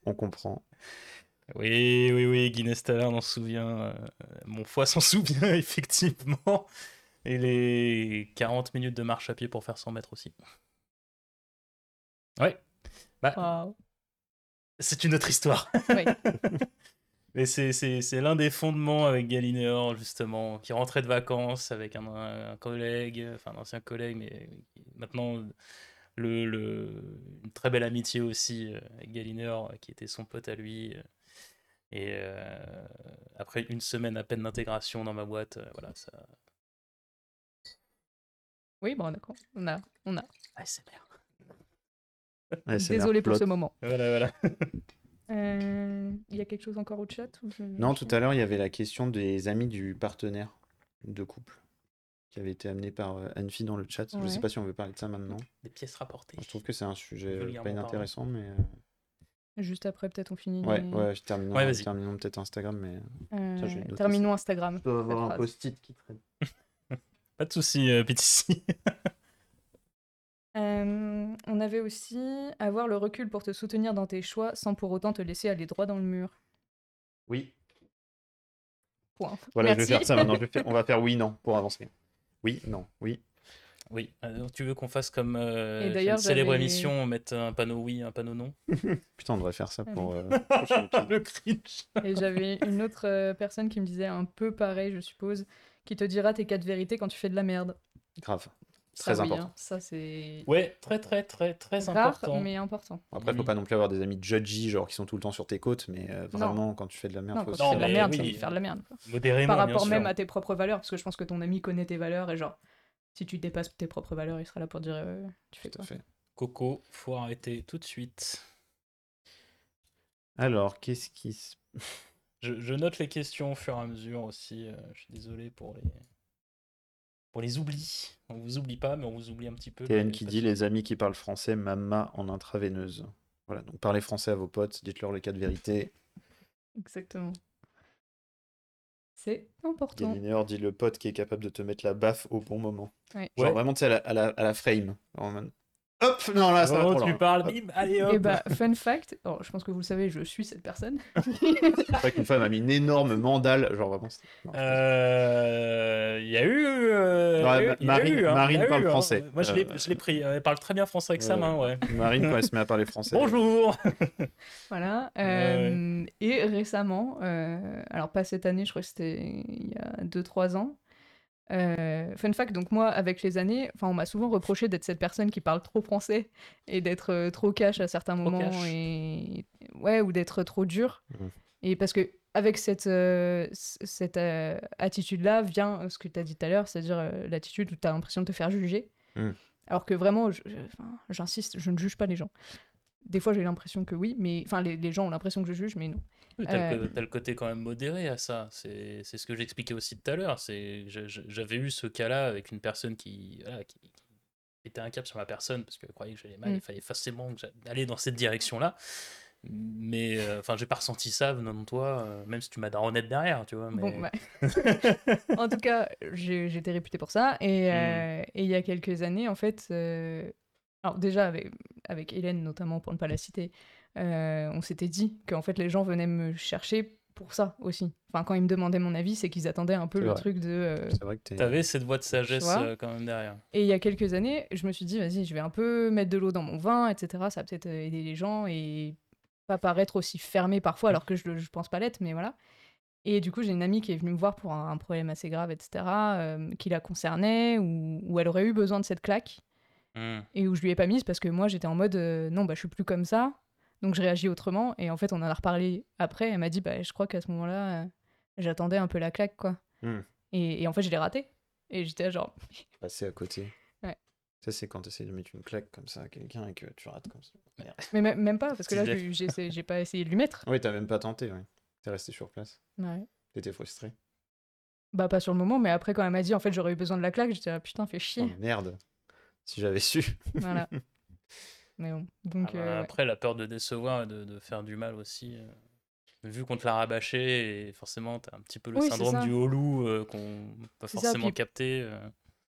On comprend. Oui, oui, oui, Guinness Tallard en souvient, euh, mon foie s'en souvient, effectivement. Et les quarante minutes de marche à pied pour faire cent mètres aussi. Ouais. Bah, wow. C'est une autre histoire. Oui. Mais c'est, c'est, c'est l'un des fondements avec Galinéor, justement, qui rentrait de vacances avec un, un collègue, enfin un ancien collègue, mais maintenant le, le, une très belle amitié aussi avec Galinéor, qui était son pote à lui. Et euh, après une semaine à peine d'intégration dans ma boîte, voilà, ça... Oui, bon, d'accord, on a... On a... Ah, c'est merde. Ouais, c'est Désolé merde. Pour Plot. Ce moment. Voilà, voilà. Il euh, y a quelque chose encore au chat ou je... Non, tout à l'heure, il y avait la question des amis du partenaire de couple qui avait été amenée par Anne-Fie dans le chat. Ouais. Je ne sais pas si on veut parler de ça maintenant. Des pièces rapportées. Je trouve que c'est un sujet pas inintéressant, mais... Juste après, peut-être, on finit... Ouais, les... ouais, terminons, ouais vas-y. terminons peut-être Instagram, mais... Euh, Tiens, terminons Instagram. Je dois avoir un phrase. Post-it qui traîne. Pas de soucis, euh, Pitissi. Euh, on avait aussi avoir le recul pour te soutenir dans tes choix sans pour autant te laisser aller droit dans le mur. Oui. Point. Voilà, merci. Je vais faire ça maintenant. Je vais faire... On va faire oui, non pour avancer. Oui, non, oui. Oui. Alors, tu veux qu'on fasse comme euh, une célèbre j'avais... émission, on mette un panneau oui, un panneau non. Putain, on devrait faire ça pour euh, le cringe. Et j'avais une autre euh, personne qui me disait un peu pareil, je suppose, qui te dira tes quatre vérités quand tu fais de la merde. Grave. Très ça, important. Oui, hein. Ça, c'est... Ouais, très, très, très, très rare, important. Mais important. Après, il faut pas non plus avoir des amis judgy, genre qui sont tout le temps sur tes côtes, mais euh, vraiment, non. Quand tu fais de la merde, non, faut se faire de la merde. Oui. Faire de la merde quoi. Modérément, par rapport même sûr. À tes propres valeurs, parce que je pense que ton ami connaît tes valeurs, et genre, si tu dépasses tes propres valeurs, il sera là pour dire euh, tu fais tout toi. Fait. Coco, faut arrêter tout de suite. Alors, qu'est-ce qui se... je, je note les questions au fur et à mesure aussi. Euh, je suis désolé pour les... On les oublie. On vous oublie pas, mais on vous oublie un petit peu. T N qui dit, les amis qui parlent français, mama en intraveineuse. Voilà, donc parlez français à vos potes, dites-leur les quatre vérités. Exactement. C'est important. Kellineur dit, le pote qui est capable de te mettre la baffe au bon moment. Ouais. Genre ouais. Vraiment, tu sais, à la, à, la, à la frame. Vraiment. Hop, non, là, ça oh, va trop tu loin. Parles, hop. Bim, allez, hop. Et bah, fun fact, alors, je pense que vous le savez, je suis cette personne. C'est vrai qu'une femme a mis une énorme mandale, genre vraiment... Il euh, y a eu... Euh, non, y a eu Marine, y a eu, hein, Marine y a parle eu, français. Hein. Moi, je l'ai, je l'ai pris, elle parle très bien français avec euh, sa main, ouais. Marine, quand elle se met à parler français. Bonjour. Voilà, euh, ouais, ouais. Et récemment, euh, alors pas cette année, je crois que c'était il y a deux trois ans, Euh, fun fact, donc moi avec les années, on m'a souvent reproché d'être cette personne qui parle trop français et d'être euh, trop cash à certains trop moments et... ouais, ou d'être trop dur mmh. Et parce que avec cette, euh, cette euh, attitude là vient ce que tu as dit tout à l'heure, c'est-à-dire euh, l'attitude où tu as l'impression de te faire juger mmh. Alors que vraiment je, je, j'insiste, je ne juge pas les gens. Des fois, j'ai l'impression que oui, mais enfin, les, les gens ont l'impression que je juge, mais non. Oui, t'as, euh... le, t'as le côté quand même modéré à ça. C'est, c'est ce que j'expliquais aussi tout à l'heure. C'est, je, je, j'avais eu ce cas-là avec une personne qui, voilà, qui, qui était un cap sur ma personne parce qu'elle croyait que j'allais mal. Mm. Il fallait forcément aller dans cette direction-là. Mais enfin, euh, j'ai pas ressenti ça venant de toi, euh, même si tu m'as daronnette derrière, tu vois. Mais... Bon, bah... en tout cas, j'ai, j'ai été réputée pour ça. Et, mm. euh, et il y a quelques années, en fait... Euh... Alors déjà, avec, avec Hélène notamment, pour ne pas la citer, euh, on s'était dit qu'en fait les gens venaient me chercher pour ça aussi. Enfin, quand ils me demandaient mon avis, c'est qu'ils attendaient un peu c'est le vrai. truc de... Euh, c'est vrai que t'es... T'avais cette voix de sagesse euh, quand même derrière. Et il y a quelques années, je me suis dit, vas-y, je vais un peu mettre de l'eau dans mon vin, et cetera. Ça va peut-être aider les gens et pas paraître aussi fermé parfois, alors que je ne pense pas l'être, mais voilà. Et du coup, j'ai une amie qui est venue me voir pour un, un problème assez grave, et cetera, euh, qui la concernait, ou, ou elle aurait eu besoin de cette claque. Et où je lui ai pas mise parce que moi j'étais en mode euh, non bah je suis plus comme ça, donc je réagis autrement. Et en fait on en a reparlé après, elle m'a dit bah je crois qu'à ce moment là euh, j'attendais un peu la claque quoi. Mm. et, et en fait je l'ai raté et j'étais genre passé à côté. Ouais. Ça c'est quand t'essayes de mettre une claque comme ça à quelqu'un et que tu rates comme ça. Merde. Mais m- même pas parce que là j'ai, j'ai, j'ai pas essayé de lui mettre. Oui, t'as même pas tenté. Ouais. T'es resté sur place. Ouais. T'étais frustré. Bah pas sur le moment, mais après quand elle m'a dit en fait j'aurais eu besoin de la claque, j'étais là ah, putain fais chier. Oh, merde. Si j'avais su. Voilà. Mais bon. Donc, ah, euh, après, ouais. La peur de décevoir et de, de faire du mal aussi. Euh, vu qu'on te l'a rabâché, et forcément, t'as un petit peu le oui, syndrome du haut loup euh, qu'on pas c'est forcément ça, puis... capter. Euh...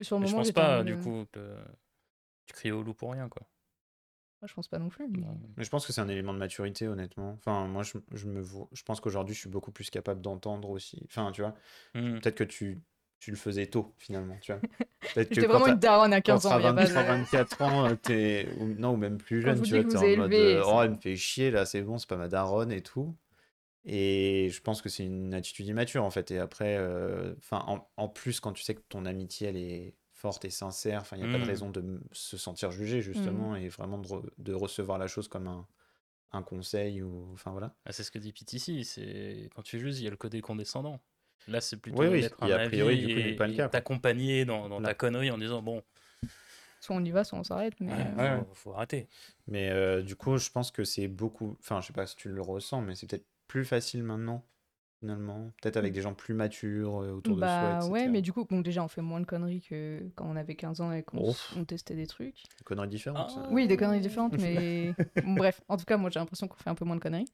Sur le moment, je pense pas, euh, du coup, que tu cries haut loup pour rien, quoi. Moi, je pense pas non plus. Mais... mais je pense que c'est un élément de maturité, honnêtement. Enfin, moi, je, je me vois... je pense qu'aujourd'hui, je suis beaucoup plus capable d'entendre aussi. Enfin, tu vois, mm. peut-être que tu. Tu le faisais tôt, finalement, tu vois. Peut-être que vraiment une daronne à quinze ans. Quand tu as vingt-trois vingt-quatre ans, t'es... Ou, non, ou même plus jeune, tu vois, t'es en élevé, mode euh, « Oh, elle me fait chier, là, c'est bon, c'est pas ma daronne et tout. » Et je pense que c'est une attitude immature, en fait. Et après, euh, en, en plus, quand tu sais que ton amitié, elle est forte et sincère, il n'y a mmh. pas de raison de se sentir jugé, justement, mmh. et vraiment de, re- de recevoir la chose comme un... un conseil ou... Enfin, voilà. Ah, c'est ce que dit Pitissi, c'est... Quand tu juges, il y a le côté condescendant. Là, c'est plutôt oui, oui. d'être et un a priori, avis du coup, et, pas le cas, et t'accompagner dans, dans ta connerie en disant, bon... Soit on y va, soit on s'arrête, mais... Ouais, ouais, faut, ouais. faut arrêter. Mais euh, du coup, je pense que c'est beaucoup... Enfin, je sais pas si tu le ressens, mais c'est peut-être plus facile maintenant, finalement. Peut-être avec des gens plus matures, euh, autour bah, de soi, et cetera. Ouais, mais du coup, bon, déjà, on fait moins de conneries que quand on avait quinze ans et qu'on on testait des trucs. Des conneries différentes. Ah. Oui, des conneries différentes, mais... bon, bref, en tout cas, moi, j'ai l'impression qu'on fait un peu moins de conneries.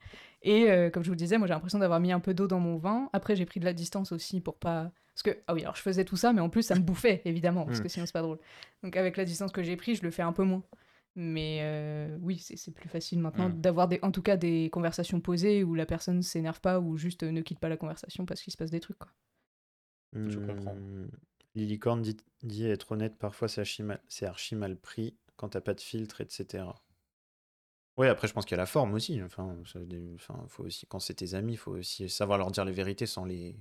Et euh, comme je vous le disais, moi j'ai l'impression d'avoir mis un peu d'eau dans mon vin. Après j'ai pris de la distance aussi pour pas... Parce que, ah oui, alors je faisais tout ça, mais en plus ça me bouffait, évidemment, parce que sinon c'est pas drôle. Donc avec la distance que j'ai prise, je le fais un peu moins. Mais euh, oui, c'est, c'est plus facile maintenant mmh. d'avoir des, en tout cas des conversations posées où la personne s'énerve pas ou juste ne quitte pas la conversation parce qu'il se passe des trucs, quoi. Mmh, je comprends. Lilicorn dit, dit être honnête, parfois c'est archi, mal, c'est archi mal pris quand t'as pas de filtre, et cetera. Oui, après, je pense qu'il y a la forme aussi. Enfin, ça, enfin faut aussi, quand c'est tes amis, il faut aussi savoir leur dire les vérités sans les...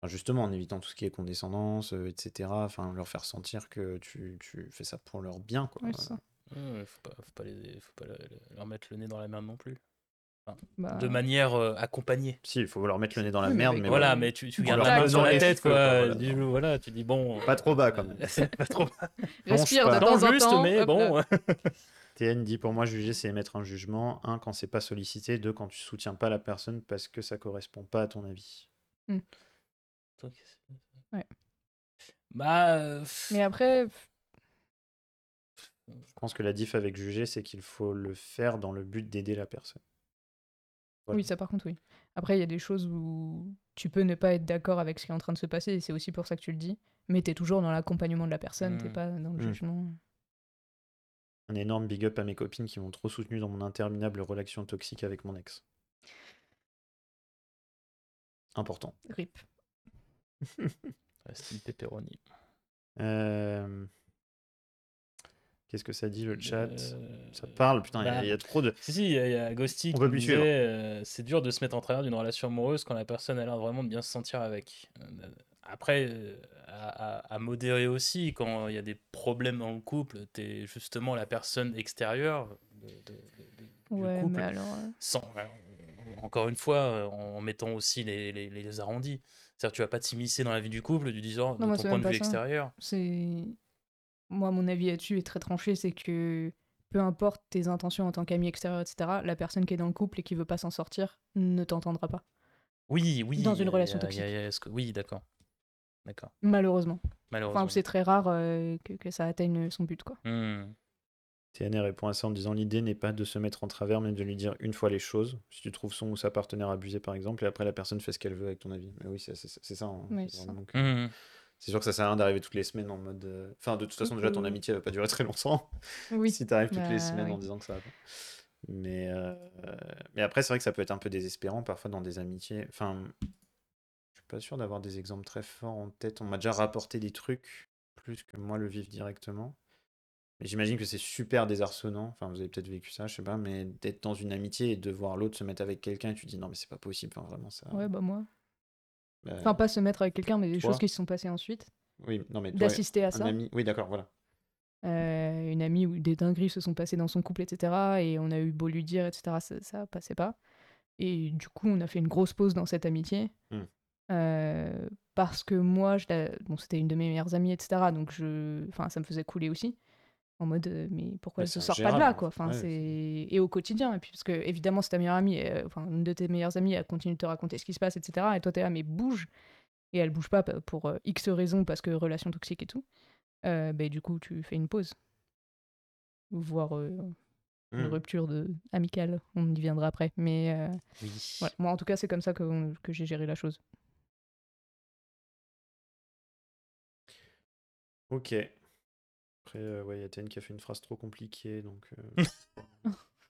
Enfin, justement, en évitant tout ce qui est condescendance, euh, et cetera. Enfin, leur faire sentir que tu, tu fais ça pour leur bien, quoi. Ouais, c'est ça. Mmh, faut pas, faut pas, les, faut pas le, le, leur mettre le nez dans la merde non plus. Enfin, bah... De manière euh, accompagnée. Si, il faut leur mettre le nez dans la oui, merde. Mais, mais voilà, mais tu, tu gardes la main sur la tête, quoi. quoi voilà. Tu, voilà, tu dis bon... Pas trop bas, quand même. Pas trop bas. Respire de temps en temps. mais bon... T N dit pour moi juger c'est émettre un jugement, un quand c'est pas sollicité, deux quand tu soutiens pas la personne parce que ça correspond pas à ton avis. Mm. Ouais. Bah. Euh... Mais après. Je pense que la diff avec juger c'est qu'il faut le faire dans le but d'aider la personne. Voilà. Oui, ça par contre oui. Après il y a des choses où tu peux ne pas être d'accord avec ce qui est en train de se passer et c'est aussi pour ça que tu le dis. Mais t'es toujours dans l'accompagnement de la personne, mm. t'es pas dans le mm. jugement. Un énorme big up à mes copines qui m'ont trop soutenu dans mon interminable relation toxique avec mon ex. Important. Rip. Reste une pépéronie. Euh... Qu'est-ce que ça dit le chat euh... Ça parle, putain, il bah... y, y a trop de... Si, si, il y, y a Ghosty qui disait euh, c'est dur de se mettre en travers d'une relation amoureuse quand la personne a l'air vraiment de bien se sentir avec... Après, euh, à, à, à modérer aussi, quand il y a des problèmes dans le couple, t'es justement la personne extérieure de, de, de, de, ouais, du couple. Mais alors... Sans, encore une fois, en, en mettant aussi les, les, les arrondis. C'est-à-dire que tu vas pas t'immiscer dans la vie du couple, du disant, de moi, ton point de vue ça. extérieur. C'est... Moi, mon avis là-dessus est très tranché, c'est que peu importe tes intentions en tant qu'ami extérieur, et cetera, la personne qui est dans le couple et qui veut pas s'en sortir ne t'entendra pas. Oui, oui. Dans une a, relation a, toxique. A, a, oui, d'accord. D'accord. Malheureusement. Malheureusement. Enfin, c'est très rare euh, que, que ça atteigne son but, quoi. Mm. T N répond à ça en disant l'idée n'est pas de se mettre en travers, mais de lui dire une fois les choses. Si tu trouves son ou sa partenaire abusé, par exemple, et après la personne fait ce qu'elle veut avec ton avis. Mais oui, c'est, c'est, c'est ça. Hein, oui, c'est ça. Donc, euh, mmh. C'est sûr que ça sert à rien d'arriver toutes les semaines en mode. Euh... Enfin, de toute façon, déjà, ton amitié va pas durer très longtemps. Oui. Si t'arrives toutes bah, les semaines oui. en disant que ça va pas. Mais, euh... mais après, c'est vrai que ça peut être un peu désespérant parfois dans des amitiés. Enfin, je suis pas sûr d'avoir des exemples très forts en tête. On m'a déjà rapporté des trucs plus que moi le vivre directement. Mais j'imagine que c'est super désarçonnant, enfin vous avez peut-être vécu ça, je sais pas, mais d'être dans une amitié et de voir l'autre se mettre avec quelqu'un et tu te dis non mais c'est pas possible, enfin vraiment ça... Ouais bah moi... Euh... Enfin pas se mettre avec quelqu'un mais des toi. Choses qui se sont passées ensuite, oui, non, mais toi, d'assister à un ça. Ami... Oui d'accord, voilà. Euh, une amie où des dingueries se sont passées dans son couple, et cetera. Et on a eu beau lui dire, et cetera. Ça, ça passait pas. Et du coup on a fait une grosse pause dans cette amitié. Mm. Euh, parce que moi, je la... bon, c'était une de mes meilleures amies, et cetera. Donc je... enfin, ça me faisait couler aussi. En mode, mais pourquoi mais elle se sort pas de là, quoi. Enfin, ouais, c'est... C'est... Et au quotidien. Et puis, parce que, évidemment, c'est ta meilleure amie, elle... enfin, une de tes meilleures amies, elle continue de te raconter ce qui se passe, et cetera. Et toi, t'es là, mais bouge. Et elle bouge pas pour X raisons, parce que relation toxique et tout. Euh, bah, du coup, tu fais une pause. Voire euh, une mmh. rupture de... amicale. On y viendra après. Mais euh... oui. Voilà. Moi, en tout cas, c'est comme ça que, on... que j'ai géré la chose. Ok. Après, euh, ouais, y a Théane qui a fait une phrase trop compliquée, donc... Euh...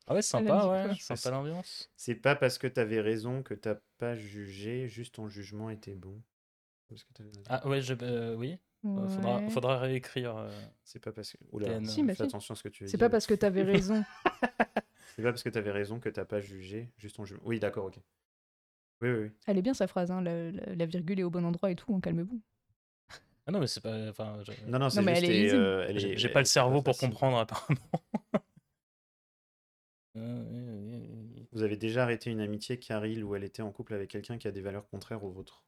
ah ouais, sympa, ouais, sympa l'ambiance. C'est pas parce que t'avais raison que t'as pas jugé, juste ton jugement était bon. Parce que ah ouais, je, euh, oui, ouais. Faudra, faudra réécrire. Euh... C'est pas parce que... Oula, si, bah, fais si. Attention à ce que tu veux C'est dire. Pas parce que t'avais raison. C'est pas parce que t'avais raison que t'as pas jugé, juste ton jugement. Oui, d'accord, ok. Oui, oui, oui. Elle est bien sa phrase, hein, la, la, la virgule est au bon endroit et tout, hein, calmez-vous. Ah non mais c'est pas enfin je... non non c'est non, juste elle est et, euh, elle j'ai, est, j'ai pas elle, le cerveau pour comprendre apparemment. Vous avez déjà arrêté une amitié Caril où elle était en couple avec quelqu'un qui a des valeurs contraires aux vôtres?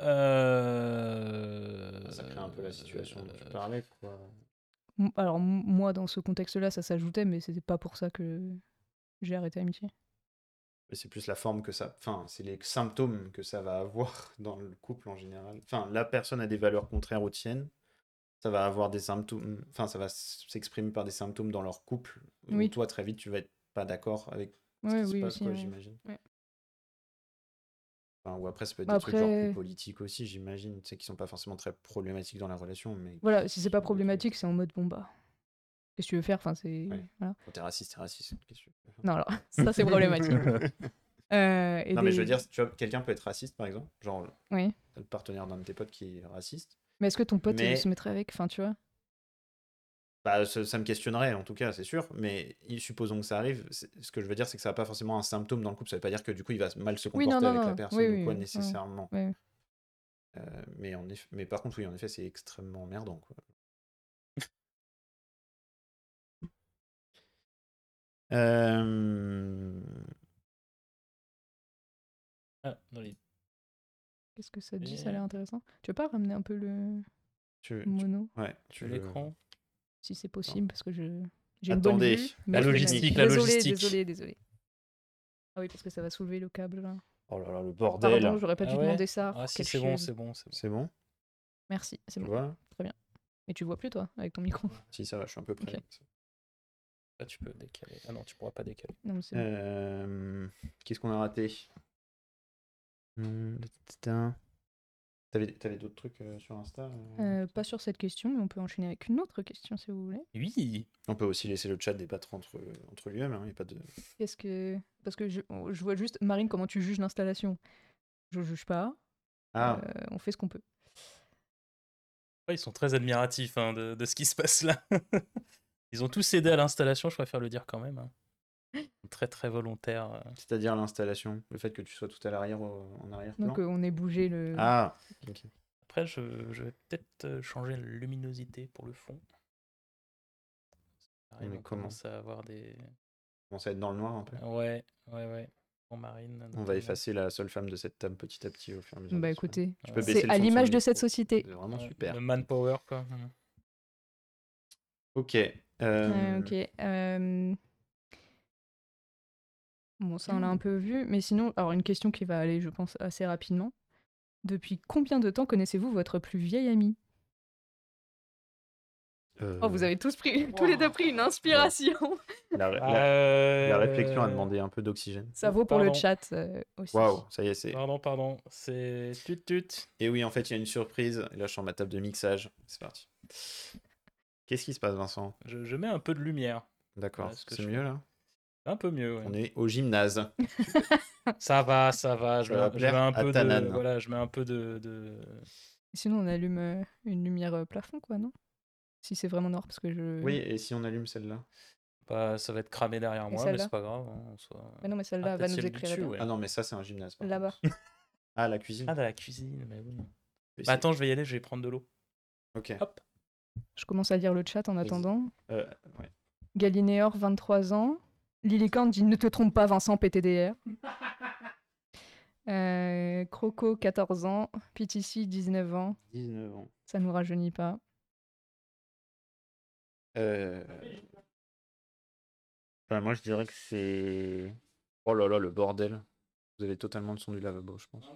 Euh... Ça crée un peu la situation dont tu parlais quoi. Alors moi dans ce contexte-là ça s'ajoutait mais c'était pas pour ça que j'ai arrêté l'amitié. C'est plus la forme que ça... Enfin, c'est les symptômes que ça va avoir dans le couple en général. Enfin, la personne a des valeurs contraires aux tiennes. Ça va avoir des symptômes... Enfin, ça va s'exprimer par des symptômes dans leur couple. Oui. Toi, très vite, tu vas être pas d'accord avec ce ouais, qui oui, se passe, aussi, quoi, oui. J'imagine. Ouais. Enfin, ou après, ça peut être après... des trucs genre plus politiques aussi, j'imagine. Tu sais, qui sont pas forcément très problématiques dans la relation, mais... Voilà, si c'est pas problématique, c'est en mode, bon, bah... Qu'est-ce que tu veux faire enfin, c'est... Ouais. Voilà. Quand t'es raciste, t'es raciste. Qu'est-ce que tu veux faire ? Non, alors, ça c'est problématique. euh, et non, des... mais je veux dire, tu vois, quelqu'un peut être raciste par exemple. Genre, oui. T'as le partenaire d'un de tes potes qui est raciste. Mais est-ce que ton pote mais... se mettrait avec enfin, tu vois ? Bah, ça, ça me questionnerait en tout cas, c'est sûr. Mais supposons que ça arrive, c'est... ce que je veux dire, c'est que ça n'a pas forcément un symptôme dans le couple. Ça veut pas dire que du coup il va mal se comporter oui, non, non, avec non. la personne oui, ou quoi oui, nécessairement. Oui. Euh, mais, en eff... mais par contre, oui, en effet, c'est extrêmement emmerdant quoi. Euh... Ah, dans les... Qu'est-ce que ça dit et... Ça a l'air intéressant. Tu veux pas ramener un peu le tu, mono tu... Ouais, tu l'écran. Si c'est possible, non. Parce que je j'ai Attendez. Une bonne vue, la logistique, la désolé, logistique. Désolé, désolé, désolé. Ah oui, parce que ça va soulever le câble là. Oh là là, le bordel. Pardon, j'aurais pas dû ah ouais. demander ça. Ah si, c'est bon, c'est bon, c'est bon, c'est bon. Merci, c'est tu bon. Vois très bien. Mais tu vois plus toi avec ton micro. Si ça va, je suis un peu près. Okay. Ah, tu peux décaler. Ah non, tu pourras pas décaler. Non, c'est bon. euh, qu'est-ce qu'on a raté hum, T'avais, t'avais d'autres trucs euh, sur Insta euh... Euh, Pas sur cette question, mais on peut enchaîner avec une autre question si vous voulez. Oui. On peut aussi laisser le chat débattre entre, entre lui-même. Hein, y a pas de... Qu'est-ce que... Parce que je, je vois juste, Marine, comment tu juges l'installation. Je juge pas. Ah. Euh, on fait ce qu'on peut. Ouais, ils sont très admiratifs hein, de, de ce qui se passe là. Ils ont tous aidé à l'installation, je préfère le dire quand même. Hein. Très très volontaire. C'est-à-dire l'installation, le fait que tu sois tout à l'arrière, en arrière-plan. Donc on est bougé le... Ah okay. Après je, je vais peut-être changer la luminosité pour le fond. Marine, on, on commence à avoir des... On commence à être dans le noir un peu. Ouais, ouais, ouais. Bon, Marine, on va effacer la seule femme de cette table petit à petit au fur et à mesure. Bah écoutez, tu peux baisser le son à l'image de cette société. C'est vraiment super. Le manpower quoi. Ok. Euh... Euh, ok. Euh... Bon, ça, on l'a un peu vu. Mais sinon, alors une question qui va aller, je pense, assez rapidement. Depuis combien de temps connaissez-vous votre plus vieille amie ? Euh... Oh, vous avez tous pris, wow. tous les deux pris une inspiration. La, la, euh... la réflexion a demandé un peu d'oxygène. Ça vaut pour pardon. le chat euh, aussi. Waouh, ça y est, c'est. Pardon, pardon, c'est tut tut. Et oui, en fait, il y a une surprise. Là, je suis en ma table de mixage. C'est parti. Qu'est-ce qui se passe, Vincent ? je, je mets un peu de lumière. D'accord. Voilà, c'est mieux là ? Un peu mieux. Ouais. On est au gymnase. Ça va, ça va. Je, ça mets, va je mets un peu Tanane, de. Hein. Voilà, je mets un peu de. de... Sinon, on allume une lumière plafond, quoi, non ? Si c'est vraiment noir, parce que je... Oui, et si on allume celle-là bah, ça va être cramé derrière et moi, mais c'est pas grave. Hein, on soit... mais non, mais celle-là ah, va nous éclairer. Ouais. Ah non, mais ça, c'est un gymnase. Là-bas. Ah, la cuisine. Ah, dans la cuisine, mais oui. Bah, attends, je vais y aller, je vais prendre de l'eau. Ok. Hop. Je commence à lire le chat en attendant. Euh, ouais. Galinéor, vingt-trois ans. Lilicorn dit « Ne te trompe pas, Vincent, P T D R ». euh, Croco, quatorze ans. Pitissi, dix-neuf ans. dix-neuf ans. Ça nous rajeunit pas. Euh... Enfin, moi je dirais que c'est... Oh là là, le bordel. Vous avez totalement le son du lavabo, je pense.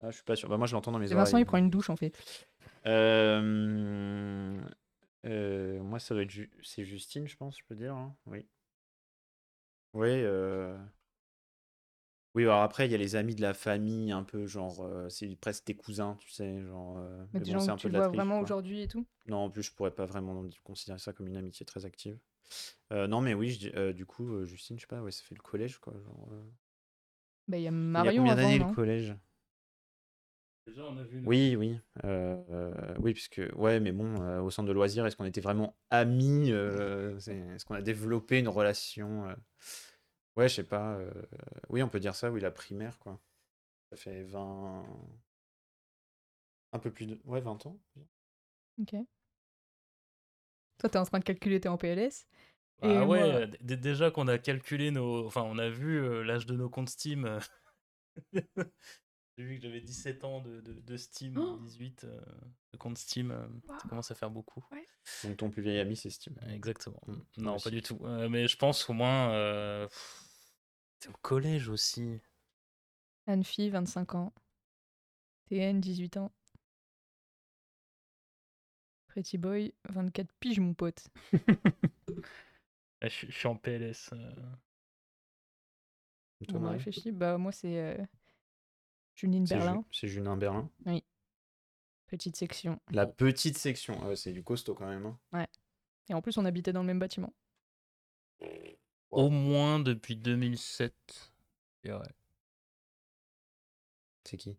Ah, je suis pas sûr. Bah, moi je l'entends dans mes oreilles. Vincent, il prend une douche en fait. Euh... Euh... Moi ça doit être... Ju... C'est Justine, je pense, je peux dire. Hein. Oui. Oui, euh... Oui, alors après, il y a les amis de la famille, un peu genre, euh, c'est presque tes cousins, tu sais, genre. Euh, mais bon, c'est un peu de la triche. Tu vois vraiment aujourd'hui et tout ? Non, en plus, je pourrais pas vraiment considérer ça comme une amitié très active. Euh, non, mais oui, je, euh, du coup, euh, Justine, je sais pas, ouais, ça fait le collège, quoi. Genre, euh... bah, il y a Marion. Il y a combien d'années le collège ? Déjà, on a vu. Oui, oui. Euh, euh, oui, puisque, ouais, mais bon, euh, au centre de loisirs, est-ce qu'on était vraiment amis ? euh, c'est... Est-ce qu'on a développé une relation euh... Ouais, je sais pas. Euh... Oui, on peut dire ça, oui, la primaire, quoi. Ça fait vingt... Un peu plus de... Ouais, vingt ans. Ok. Toi, t'es en train de calculer, t'es en P L S. Ah et ouais, moi... déjà qu'on a calculé nos... Enfin, on a vu euh, l'âge de nos comptes Steam. J'ai vu que j'avais dix-sept ans de, de, de Steam, oh dix-huit euh, de compte Steam. Euh, wow. Ça commence à faire beaucoup. Ouais. Donc ton plus vieil ami, c'est Steam. Exactement. Mmh. Non, aussi. Pas du tout. Euh, mais je pense au moins... Euh... C'est au collège aussi. Anne-Fie, vingt-cinq ans. T N, dix-huit ans. Pretty Boy, vingt-quatre piges, mon pote. je, je suis en P L S. Euh... On m'a réfléchi. Bah, moi, c'est euh... Junin Berlin. C'est, Ju- c'est Junin Berlin. Oui. Petite section. La petite section. Ah ouais, c'est du costaud quand même. Hein. Ouais. Et en plus, on habitait dans le même bâtiment. Wow. Au moins depuis deux mille sept. Et ouais. C'est qui ?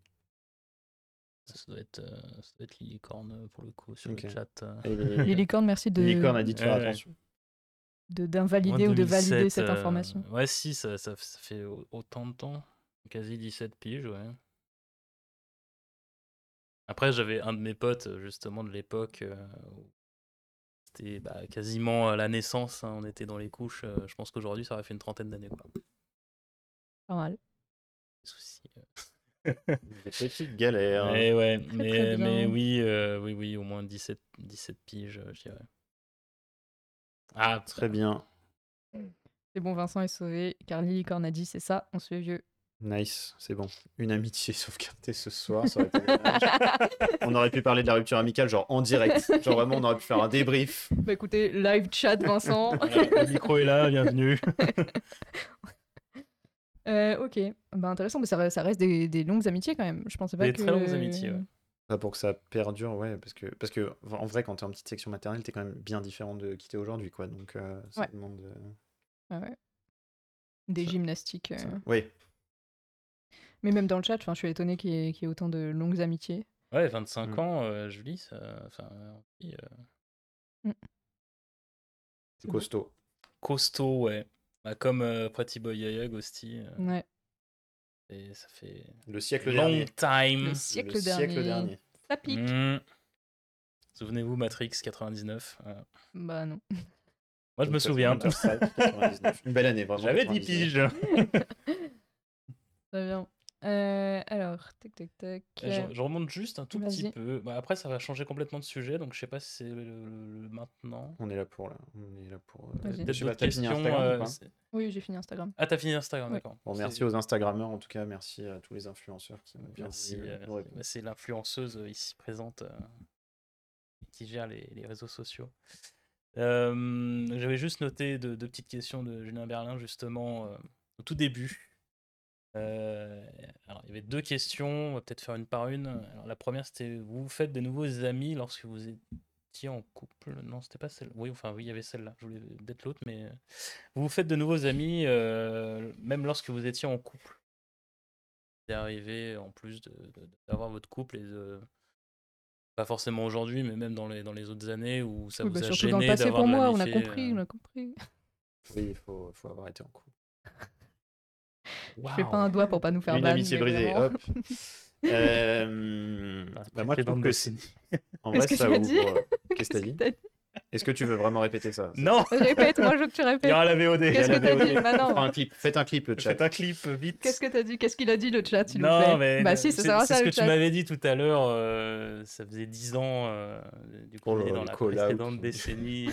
Ça doit être, euh, ça doit être Lilicorn pour le coup sur okay. le chat. Euh... Lilicorn, merci de. Lilicorn a dit de faire ouais, attention. De, d'invalider ou de valider cette euh... information. Ouais, si, ça, ça, ça fait autant de temps. Quasi dix-sept piges, ouais. Après, j'avais un de mes potes justement de l'époque. Euh... C'était bah, quasiment à la naissance, hein, on était dans les couches. Euh, je pense qu'aujourd'hui, ça aurait fait une trentaine d'années. Quoi. Pas mal. Souci. Euh... Des petites galères. Mais, ouais, très, mais, très mais oui, euh, oui, oui, au moins dix-sept piges, je dirais. Ah, très bien. C'est bon, Vincent est sauvé, car Lilicorn a dit c'est ça, on se fait vieux. Nice, c'est bon. Une amitié sauvegardée ce soir, ça aurait été on aurait pu parler de la rupture amicale, genre en direct. Genre vraiment, on aurait pu faire un débrief. Bah écoutez, live chat, Vincent. Le micro est là, bienvenue. euh, ok, bah intéressant, mais ça, ça reste des, des longues amitiés quand même. Je pensais pas des que... très longues amitiés, ouais. Ah, pour que ça perdure, ouais, parce que, parce que en vrai, quand t'es en petite section maternelle, t'es quand même bien différent de qui t'es aujourd'hui, quoi. Donc euh, ça ouais. demande. Euh... Ah ouais. Des ça, gymnastiques. Euh... Oui. Mais même dans le chat, je suis étonné qu'il y, ait, qu'il y ait autant de longues amitiés. Ouais, vingt-cinq mmh. ans, euh, Julie, ça... Enfin, oui, euh... mmh. C'est costaud. Costaud, ouais. Bah, comme euh, Pretty Boy Yaya, Ghosty. Euh... Ouais. Et ça fait... Le siècle long dernier. Time. Le siècle, le dernier. siècle dernier. Ça pique. Mmh. Souvenez-vous, Matrix quatre-vingt-dix-neuf. Euh... Bah non. Moi, je me souviens. quatre-vingt-dix-neuf. Une belle année, vraiment. J'avais dix piges. Très bien. Euh, alors, tac, tac, tac. Euh, je, je remonte juste un tout petit peu. Bah, après, ça va changer complètement de sujet, donc je sais pas si c'est le, le, le maintenant. On est là pour là. On est là pour. Euh, Peut-être pas question. Euh, oui, j'ai fini Instagram. Ah, t'as fini Instagram, oui. D'accord. Bon, merci aux Instagrammeurs, en tout cas, merci à tous les influenceurs qui m'ont bien dit. Euh, c'est l'influenceuse ici présente euh, qui gère les, les réseaux sociaux. Euh, J'avais juste noté deux, deux petites questions de Junin Berlin, justement, euh, au tout début. Euh, alors, il y avait deux questions, on va peut-être faire une par une. Alors, la première, c'était vous, vous faites des nouveaux amis lorsque vous étiez en couple? Non, c'était pas celle-là. Oui, enfin, oui, il y avait celle-là. Je voulais peut-être l'autre, mais vous vous faites de nouveaux amis euh, même lorsque vous étiez en couple. C'est arrivé en plus de, de, d'avoir votre couple et de. Pas forcément aujourd'hui, mais même dans les, dans les autres années où ça oui, vous bah, a gêné d'avoir. Surtout dans le passé pour moi, on a compris, euh... on a compris. Oui, il faut, faut avoir été en couple. Wow. Je fais pas un doigt pour pas nous faire mal. Une amitié brisée, vraiment. Hop. Euh, bah, bah, moi, je trouve que c'est. En vrai, ça ouvre. Qu'est-ce que t'as dit ? Est-ce que tu veux vraiment répéter ça ? Non. Répète, moi je veux que tu répètes. Il y aura la V O D. Qu'est-ce que t'as dit ? Maintenant. Un clip. Faites un clip, le chat. Faites un clip vite. Qu'est-ce que t'as dit ? Qu'est-ce qu'il a dit, le chat, s'il vous plaît ? Non, mais. Bah si, c'est ça. C'est ce que tu m'avais dit tout à l'heure. Euh, ça faisait dix ans euh, du coup, on est dans la précédente décennie.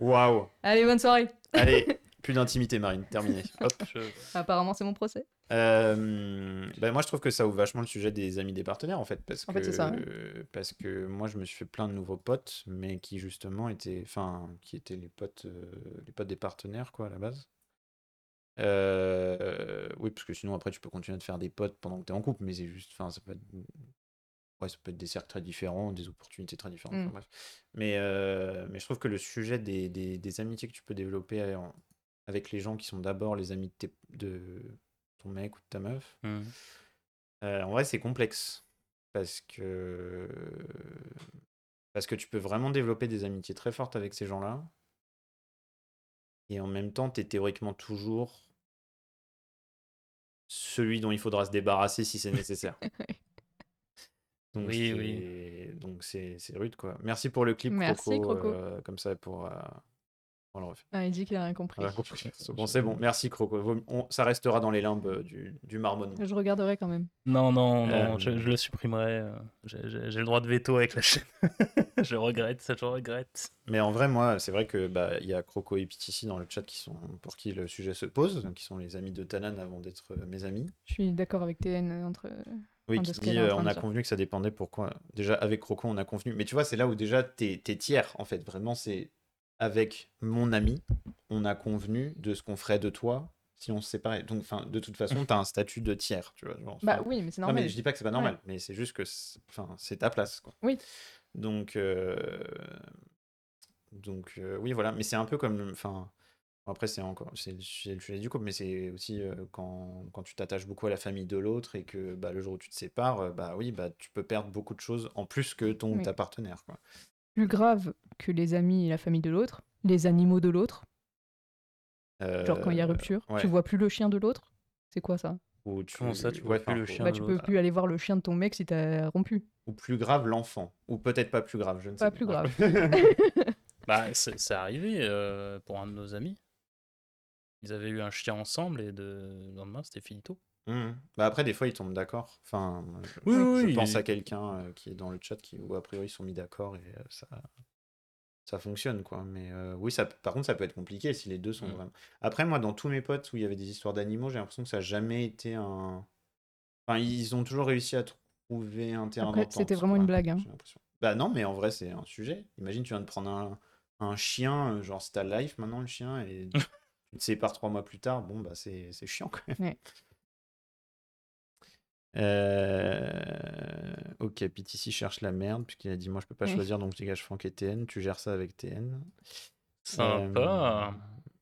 Waouh. Allez, bonne soirée. Allez, plus d'intimité, Marine, terminé. Hop. Je... Apparemment, c'est mon procès. Euh, bah, moi, je trouve que ça ouvre vachement le sujet des amis des partenaires, en fait. Parce en que, fait, c'est ça. Euh, parce que moi, je me suis fait plein de nouveaux potes, mais qui, justement, étaient, enfin, qui étaient les potes, euh, les potes des partenaires, quoi, à la base. Euh, euh, oui, parce que sinon, après, tu peux continuer à te faire des potes pendant que t'es en couple, mais c'est juste, enfin, ça peut être... Ouais, ça peut être des cercles très différents, des opportunités très différentes. Mm. Enfin, bref. Mais, euh, mais je trouve que le sujet des, des, des amitiés que tu peux développer en, avec les gens qui sont d'abord les amis de, tes, de ton mec ou de ta meuf, mm. euh, en vrai, c'est complexe. Parce que, parce que tu peux vraiment développer des amitiés très fortes avec ces gens-là. Et en même temps, tu es théoriquement toujours celui dont il faudra se débarrasser si c'est nécessaire. Donc oui, oui. Donc c'est, c'est rude, quoi. Merci pour le clip, merci, Croco. Croco. Euh, comme ça, pour... Euh... On le refait. Ah, il dit qu'il a rien compris. Ah, compris. Bon, c'est bon. Merci, Croco. On... Ça restera dans les limbes du, du marmonnement. Je regarderai quand même. Non, non, non. Euh... Je, je le supprimerai. J'ai, j'ai, j'ai le droit de veto avec la chaîne. Je regrette, ça, je regrette. Mais en vrai, moi, c'est vrai que bah, y a Croco et Pitissi dans le chat qui sont... pour qui le sujet se pose, qui sont les amis de Tanane avant d'être mes amis. Je suis d'accord avec T N entre... Oui, qui dit, euh, on a convenu que ça dépendait pourquoi. Déjà, avec Rocco, on a convenu. Mais tu vois, c'est là où déjà, t'es, t'es tiers, en fait. Vraiment, c'est avec mon ami, on a convenu de ce qu'on ferait de toi si on se séparait. Donc, enfin, de toute façon, t'as un statut de tiers, tu vois. Genre, bah oui, mais c'est normal. Non, mais je dis pas que c'est pas normal, ouais. Mais c'est juste que c'est, enfin, c'est ta place, quoi. Oui. Donc, euh... Donc euh, oui, voilà. Mais c'est un peu comme... Enfin... Après, c'est encore c'est, c'est le sujet du couple, mais c'est aussi euh, quand, quand tu t'attaches beaucoup à la famille de l'autre et que bah, le jour où tu te sépares, bah, oui, bah, tu peux perdre beaucoup de choses en plus que ton oui. ta partenaire. Quoi. Plus grave que les amis et la famille de l'autre, les animaux de l'autre, euh, genre quand il y a rupture, ouais. Tu vois plus le chien de l'autre, c'est quoi ça ? Ou tu, Comment ça, tu vois ouais, plus le chien bah, de tu peux plus aller voir le chien de ton mec si t'as rompu. Ou plus grave, l'enfant. Ou peut-être pas plus grave, je ne sais pas. Pas plus grave. Bah, c'est, c'est arrivé euh, pour un de nos amis. Ils avaient eu un chien ensemble et de... le lendemain, c'était finito. Mmh. Bah après, des fois, ils tombent d'accord. Enfin, je, oui, oui, je oui, pense oui. à quelqu'un euh, qui est dans le chat qui, où, a priori, ils sont mis d'accord et euh, ça... ça fonctionne, quoi. Mais euh, oui, ça... par contre, ça peut être compliqué si les deux sont mmh. vraiment... Après, moi, dans tous mes potes où il y avait des histoires d'animaux, j'ai l'impression que ça n'a jamais été un... Enfin, ils ont toujours réussi à trouver un terrain d'entente. C'était vraiment une blague. Hein. Bah non, mais en vrai, c'est un sujet. Imagine, tu viens de prendre un, un chien, genre c'est ta life maintenant, le chien, et... Tu te sépares trois mois plus tard, bon, bah, c'est, c'est chiant quand même. Ouais. Euh... Ok, Pitissi cherche la merde, puisqu'il a dit moi je peux pas ouais. choisir, donc tu gages Franck et T N, tu gères ça avec T N. Sympa. Euh...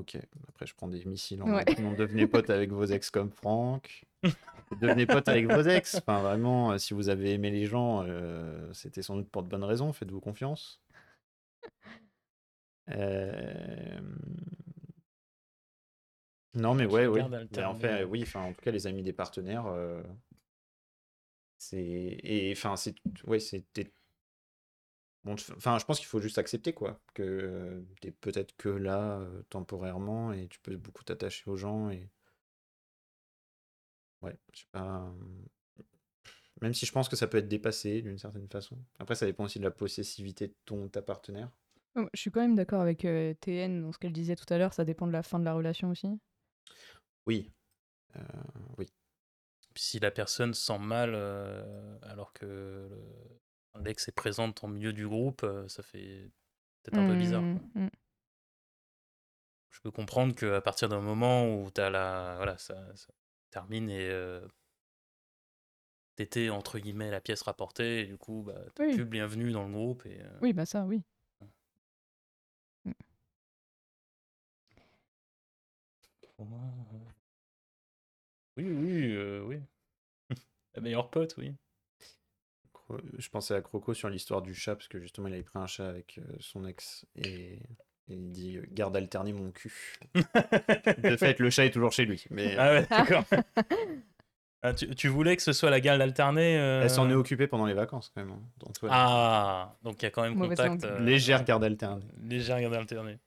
Ok, après je prends des missiles en ouais. Devenez potes avec vos ex comme Franck. Devenez potes avec vos ex. Enfin, vraiment, si vous avez aimé les gens, euh, c'était sans doute pour de bonnes raisons, faites-vous confiance. Euh... Non mais ouais, ouais. Mais en fait, oui, enfin, en tout cas, les amis des partenaires, euh... c'est et enfin, c'est ouais, c'était Bon, enfin, je pense qu'il faut juste accepter, quoi, que euh, t'es peut-être que là, euh, temporairement, et tu peux beaucoup t'attacher aux gens, et... Ouais, je sais pas... euh, Même si je pense que ça peut être dépassé, d'une certaine façon. Après, ça dépend aussi de la possessivité de ton, ta partenaire. Oh, je suis quand même d'accord avec euh, T N, dans ce qu'elle disait tout à l'heure, ça dépend de la fin de la relation aussi. Oui. Euh, oui. Si la personne sent mal, euh, alors que... Euh... L'ex est présente au milieu du groupe, ça fait peut-être un mmh, peu bizarre. Mmh. Je peux comprendre qu'à partir d'un moment où t'as la... voilà, ça, ça termine et euh, t'étais entre guillemets la pièce rapportée, et du coup, bah, t'es oui. plus bienvenue dans le groupe. Et, euh... Oui, bah ça, oui. Ouais. Mmh. Oui, oui, euh, oui. La meilleure pote, oui. Je pensais à Croco sur l'histoire du chat, parce que justement, il avait pris un chat avec son ex et, et il dit « Garde alterné mon cul ». De fait, le chat est toujours chez lui. Mais... Ah ouais, d'accord. ah, tu, tu voulais que ce soit la garde alternée euh... Elle s'en est occupée pendant les vacances, quand même. Hein. Donc, ouais. Ah, donc il y a quand même Mauvais contact. Euh... Légère garde alternée. Légère garde alternée.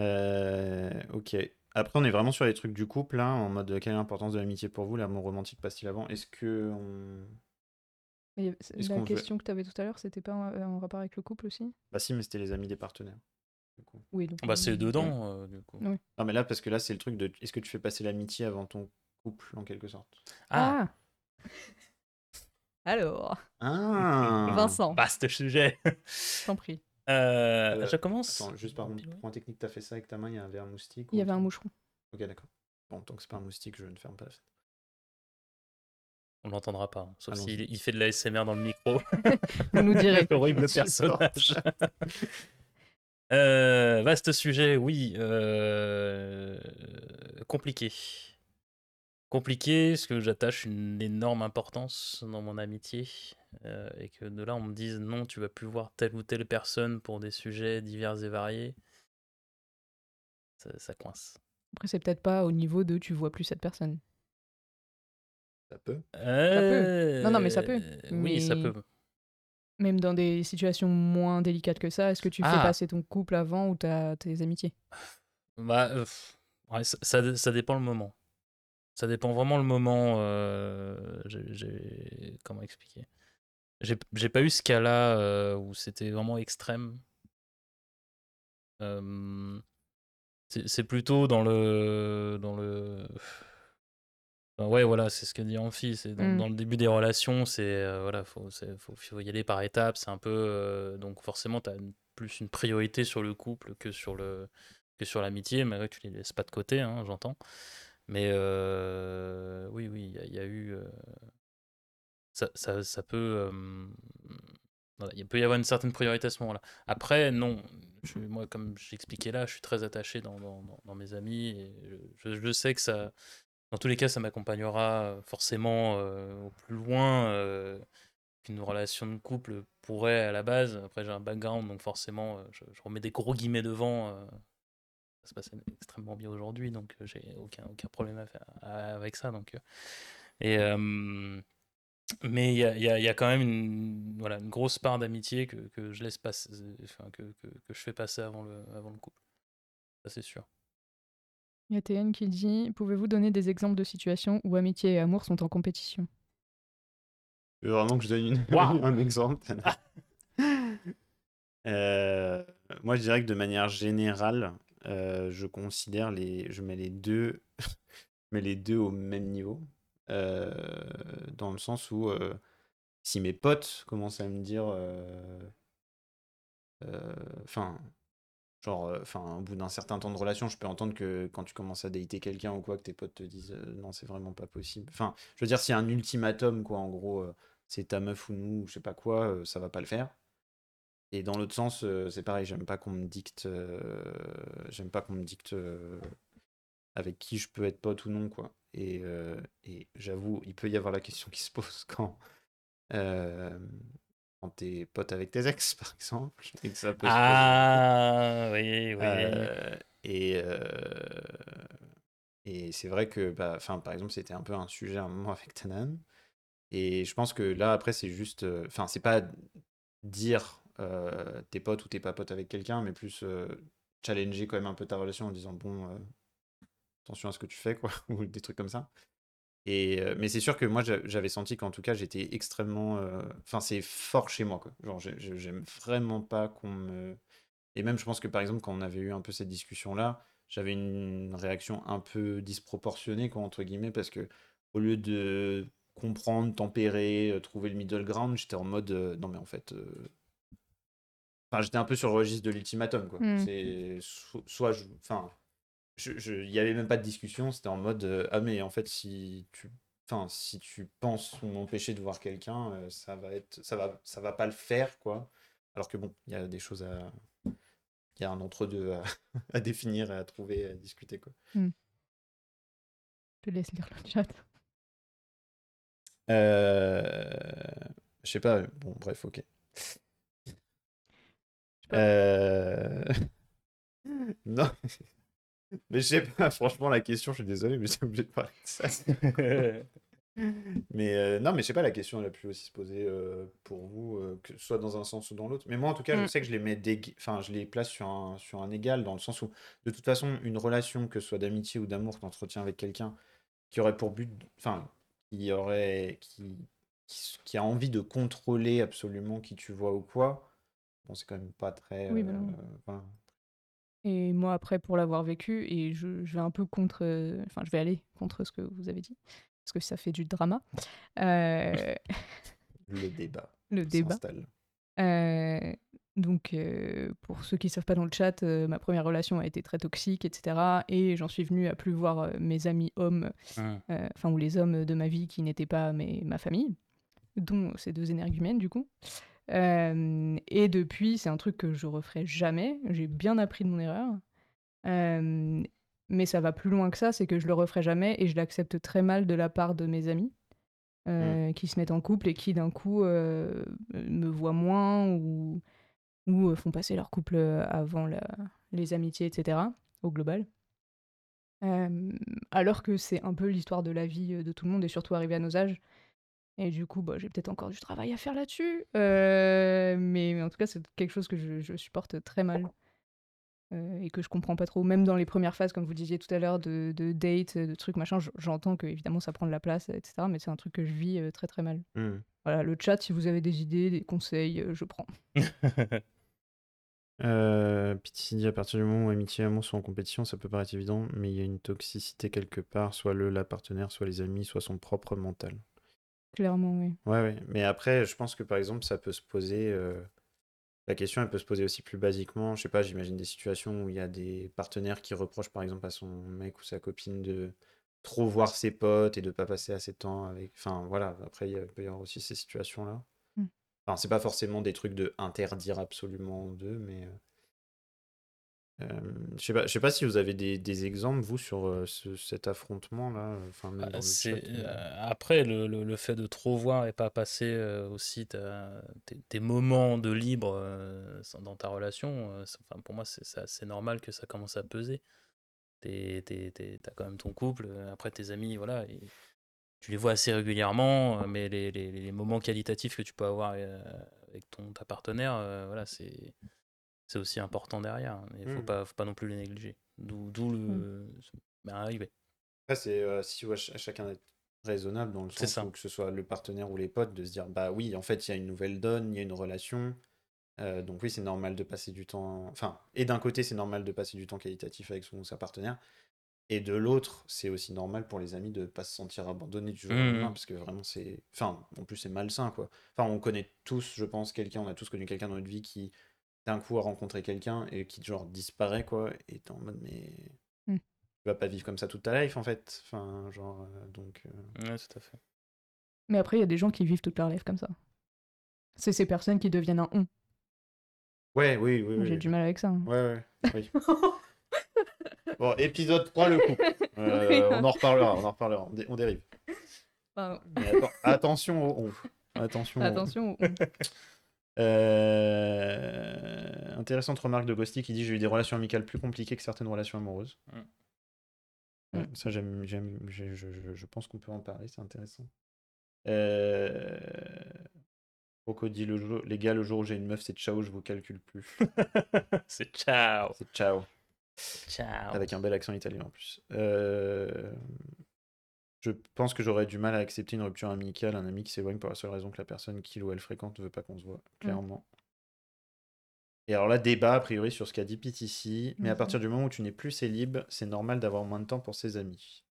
Euh, ok. Après, on est vraiment sur les trucs du couple, hein, en mode « Quelle est l'importance de l'amitié pour vous ?» L'amour romantique passe-t-il avant ? Est-ce que... On... Et la question veut... que tu avais tout à l'heure, c'était pas en rapport avec le couple aussi ? Bah si, mais c'était les amis des partenaires. Du coup. Oui, donc... Bah c'est dedans, euh, du coup. Oui. Non, mais là, parce que là, c'est le truc de... Est-ce que tu fais passer l'amitié avant ton couple, en quelque sorte ? Ah, ah. Alors ah. Vincent. Vaste sujet. T'en prie. Euh, euh, je commence. Attends, juste par contre, point technique, t'as fait ça avec ta main, il y avait un moustique ? Il y avait un moucheron. Ok, d'accord. Bon, tant que c'est pas un moustique, je ne ferme pas la fenêtre. On l'entendra pas, hein. Sauf ah s'il il fait de l'A S M R dans le micro. Vous nous direz. Horrible personnage. euh, vaste sujet, oui. Euh... Compliqué. Compliqué, parce que j'attache une énorme importance dans mon amitié. Euh, et que de là, on me dise non, tu vas plus voir telle ou telle personne pour des sujets divers et variés. Ça, ça coince. Après, c'est peut-être pas au niveau de tu vois plus cette personne. Ça peut. Euh... ça peut. Non, non, mais ça peut. Mais... Oui, ça peut. Même dans des situations moins délicates que ça, est-ce que tu ah. fais passer ton couple avant ou t'as tes amitiés ? Bah, euh, ouais, ça, ça, ça dépend le moment. Ça dépend vraiment le moment. Euh, j'ai, j'ai... Comment expliquer ? J'ai, j'ai pas eu ce cas-là euh, où c'était vraiment extrême. Euh, c'est, c'est plutôt dans le... Dans le... Ouais, voilà, c'est ce que dit Amphi, c'est dans, mm. dans le début des relations, c'est euh, voilà, faut, c'est, faut, faut y aller par étapes, c'est un peu euh, donc forcément t'as une, plus une priorité sur le couple que sur le que sur l'amitié, mais ouais, tu les laisses pas de côté, hein, j'entends. Mais euh, oui, oui, il y, y a eu euh, ça, ça, ça peut euh, voilà, il peut y avoir une certaine priorité à ce moment-là. Après, non, je, moi comme j'expliquais là, je suis très attaché dans dans, dans, dans mes amis et je, je, je sais que ça. Dans tous les cas, ça m'accompagnera forcément euh, au plus loin euh, qu'une relation de couple pourrait à la base. Après, j'ai un background, donc forcément, euh, je, je remets des gros guillemets devant. Euh, ça se passe extrêmement bien aujourd'hui, donc euh, j'ai aucun, aucun problème à faire, à, avec ça. Donc, euh, et, euh, mais il y a, y a, y a quand même une, voilà, une grosse part d'amitié que, que, je laisse passer, enfin, que, que, que je fais passer avant le, avant le couple. Ça, c'est sûr. Il y a T N qui dit « Pouvez-vous donner des exemples de situations où amitié et amour sont en compétition ?» Je veux vraiment que je donne une... wow. un exemple. euh, moi, je dirais que de manière générale, euh, je considère les... Je mets les deux... je mets les deux au même niveau. Euh, dans le sens où, euh, si mes potes commencent à me dire... Enfin... Euh... Euh, Genre, enfin, euh, au bout d'un certain temps de relation, je peux entendre que quand tu commences à dater quelqu'un ou quoi, que tes potes te disent euh, non, c'est vraiment pas possible. Enfin, je veux dire, s'il y a un ultimatum, quoi, en gros, euh, c'est ta meuf ou nous, ou je sais pas quoi, euh, ça va pas le faire. Et dans l'autre sens, euh, c'est pareil, j'aime pas qu'on me dicte, euh, j'aime pas qu'on me dicte euh, avec qui je peux être pote ou non, quoi. Et, euh, et j'avoue, il peut y avoir la question qui se pose quand. Euh, Quand t'es pote avec tes ex, par exemple, et que ça peut ah, se oui, oui. Euh, et, euh, et c'est vrai que, bah, par exemple, c'était un peu un sujet à un moment avec Tanane. Et je pense que là, après, c'est juste... Enfin, euh, c'est pas dire euh, t'es pote ou t'es pas pote avec quelqu'un, mais plus euh, challenger quand même un peu ta relation en disant bon, euh, attention à ce que tu fais, quoi, ou des trucs comme ça. Et, euh, mais c'est sûr que moi j'avais senti qu'en tout cas j'étais extrêmement. Enfin, euh, c'est fort chez moi, quoi. Genre, j'aime vraiment pas qu'on me. Et même, je pense que par exemple, quand on avait eu un peu cette discussion-là, j'avais une réaction un peu disproportionnée, quoi, entre guillemets, parce que au lieu de comprendre, tempérer, trouver le middle ground, j'étais en mode euh, non, mais en fait. Euh... Enfin, j'étais un peu sur le registre de l'ultimatum, quoi. Mm. C'est so- soit je. Enfin. Il n'y avait même pas de discussion, c'était en mode euh, ah mais en fait si tu, enfin si tu penses m'empêcher de voir quelqu'un, euh, ça va être, ça va, ça va pas le faire, quoi. Alors que bon, il y a des choses à, il y a un entre-deux à, à définir et à trouver, à discuter, quoi. Mm. Je te laisse lire le chat. Euh, je sais pas, bon bref, ok. Euh... non. Mais je sais pas, franchement, la question, je suis désolé, mais j'ai obligé de parler de ça. mais euh, non, mais je sais pas, la question, elle a pu aussi se poser euh, pour vous, euh, que ce soit dans un sens ou dans l'autre. Mais moi, en tout cas, mm. je sais que je les mets des... enfin, je les place sur un, sur un égal, dans le sens où, de toute façon, une relation, que ce soit d'amitié ou d'amour, que tu entretiens avec quelqu'un qui aurait pour but... Enfin, qui aurait... Qui, qui, qui a envie de contrôler absolument qui tu vois ou quoi, bon, c'est quand même pas très... Euh, oui, ben... euh, voilà. Et moi, après, pour l'avoir vécu, et je, je vais un peu contre... Euh, enfin, je vais aller contre ce que vous avez dit, parce que ça fait du drama. Euh... le débat. Le débat. Euh, donc, euh, pour ceux qui ne savent pas dans le chat, euh, ma première relation a été très toxique, et cetera. Et j'en suis venue à plus voir mes amis hommes, enfin, ah. euh, ou les hommes de ma vie qui n'étaient pas mes, ma famille, dont ces deux énergumènes, du coup. Euh, et depuis, c'est un truc que je referai jamais. J'ai bien appris de mon erreur. Euh, mais ça va plus loin que ça, c'est que je le referai jamais et je l'accepte très mal de la part de mes amis euh, mmh. qui se mettent en couple et qui d'un coup euh, me voient moins ou, ou euh, font passer leur couple avant la, les amitiés, et cetera, au global. Euh, alors que c'est un peu l'histoire de la vie de tout le monde et surtout arrivé à nos âges. Et du coup, bah, j'ai peut-être encore du travail à faire là-dessus. Euh, mais, mais en tout cas, c'est quelque chose que je, je supporte très mal. Euh, et que je comprends pas trop. Même dans les premières phases, comme vous disiez tout à l'heure, de, de date, de trucs, machin, j'entends que, évidemment, ça prend de la place, et cetera. Mais c'est un truc que je vis euh, très, très mal. Mmh. Voilà, le chat, si vous avez des idées, des conseils, euh, je prends. euh, Pitissi dit, à partir du moment où amitié et amour sont en compétition, ça peut paraître évident, mais il y a une toxicité quelque part, soit le, la partenaire, soit les amis, soit son propre mental. Clairement, oui. Ouais, ouais. Mais après, je pense que par exemple, ça peut se poser. Euh... La question, elle peut se poser aussi plus basiquement. Je sais pas, j'imagine des situations où il y a des partenaires qui reprochent par exemple à son mec ou sa copine de trop voir ses potes et de pas passer assez de temps avec. Enfin, voilà. Après, il peut y avoir aussi ces situations-là. Mm. Enfin, c'est pas forcément des trucs de interdire absolument d'eux, mais. Euh, je sais pas, je sais pas si vous avez des, des exemples vous sur euh, ce, cet affrontement là. Enfin, même dans le c'est, chat, euh, après le, le, le fait de trop voir et pas passer euh, aussi ta, tes, tes moments de libre euh, dans ta relation. Euh, c'est, enfin, pour moi c'est, c'est assez normal que ça commence à peser. T'es, t'es, t'es, t'as quand même ton couple, après tes amis, voilà. Et tu les vois assez régulièrement, mais les, les, les moments qualitatifs que tu peux avoir avec ton ta partenaire, euh, voilà, c'est. C'est aussi important derrière. Il ne faut, mmh. faut pas non plus les négliger. D'où, d'où le... Mmh. Ben, arriver. Après, c'est euh, si ouais, ch- chacun d'être raisonnable dans le sens où que ce soit le partenaire ou les potes, de se dire, bah oui, en fait, il y a une nouvelle donne, il y a une relation. Euh, donc oui, c'est normal de passer du temps... Enfin, et d'un côté, c'est normal de passer du temps qualitatif avec son ou sa partenaire. Et de l'autre, c'est aussi normal pour les amis de ne pas se sentir abandonnés du jour au lendemain, parce que vraiment, c'est... Enfin, en plus, c'est malsain, quoi. Enfin, on connaît tous, je pense, quelqu'un, on a tous connu quelqu'un dans notre vie qui... d'un coup à rencontrer quelqu'un et qui genre disparaît, quoi, et t'es en mode mais mm. tu vas pas vivre comme ça toute ta life en fait, enfin genre euh, donc euh... ouais, tout à fait. Mais après il y a des gens qui vivent toute leur life comme ça, c'est ces personnes qui deviennent un on. Ouais, oui oui, oui j'ai oui. du mal avec ça, hein. Ouais, ouais, oui. Bon, épisode trois, le couple, euh, on en reparlera, on en reparlera on, dé- on dérive. Pardon. Mais atten- attention au on, attention attention au on. Euh... Intéressante remarque de Ghosty qui dit j'ai eu des relations amicales plus compliquées que certaines relations amoureuses. Mm. Ouais, ça j'aime, j'aime je, je, je pense qu'on peut en parler, c'est intéressant. Euh... Rocco dit, le jour... les gars, le jour où j'ai une meuf, c'est ciao, je vous calcule plus. C'est ciao. C'est ciao. Ciao. Avec un bel accent italien en plus. Euh... Je pense que j'aurais du mal à accepter une rupture amicale, un ami qui s'éloigne pour la seule raison que la personne qu'il ou elle fréquente ne veut pas qu'on se voit, clairement. Mmh. Et alors là, débat a priori sur ce qu'a dit Pitissi, mais mmh. à partir du moment où tu n'es plus célib, c'est normal d'avoir moins de temps pour ses amis.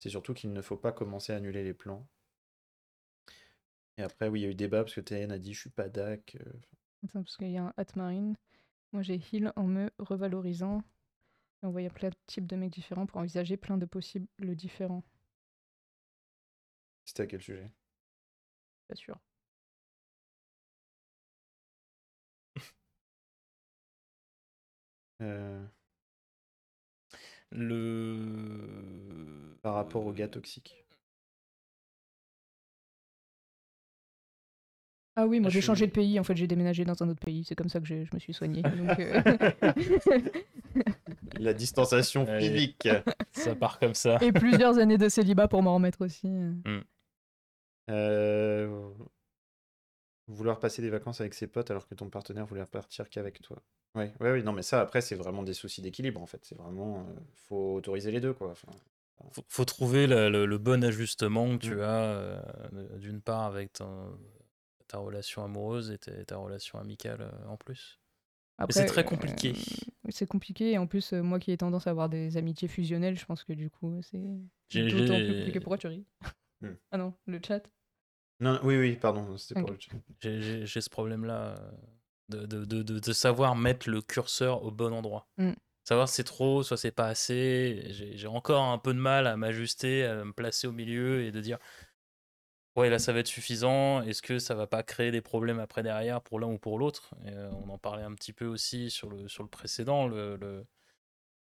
C'est surtout qu'il ne faut pas commencer à annuler les plans. Et après, oui, il y a eu débat parce que Théane a dit « je suis pas d'ac ». Attends, parce qu'il y a un at Marine. Moi, j'ai heal en me revalorisant. Et on voyait plein de types de mecs différents pour envisager plein de possibles différents. C'était à quel sujet? Pas sûr. euh... Le... Par rapport aux gars toxiques. Ah oui, moi j'ai changé de pays, en fait j'ai déménagé dans un autre pays, c'est comme ça que je, je me suis soigné. Euh... La distanciation physique. Ça part comme ça. Et plusieurs années de célibat pour m'en remettre aussi. Mm. Euh... Vouloir passer des vacances avec ses potes alors que ton partenaire voulait partir qu'avec toi. Oui, ouais, ouais, non mais ça après c'est vraiment des soucis d'équilibre en fait, c'est vraiment... Euh, faut autoriser les deux quoi. Enfin... Faut, faut trouver le, le, le bon ajustement que tu mm. as euh, d'une part avec ton... ta relation amoureuse et ta, ta relation amicale en plus. Après, c'est très compliqué. Euh, c'est compliqué et en plus, euh, moi qui ai tendance à avoir des amitiés fusionnelles, je pense que du coup, c'est j'ai, d'autant j'ai... plus compliqué. Pourquoi tu ris mmh. Ah non, le chat non, oui, oui, pardon, c'était okay. Pour le chat. J'ai, j'ai, j'ai ce problème-là de, de, de, de, de savoir mettre le curseur au bon endroit. Mmh. Savoir si c'est trop, soit c'est pas assez. J'ai, j'ai encore un peu de mal à m'ajuster, à me placer au milieu et de dire... Ouais, là, ça va être suffisant. Est-ce que ça va pas créer des problèmes après derrière pour l'un ou pour l'autre ? Et euh, on en parlait un petit peu aussi sur le, sur le précédent, le, le,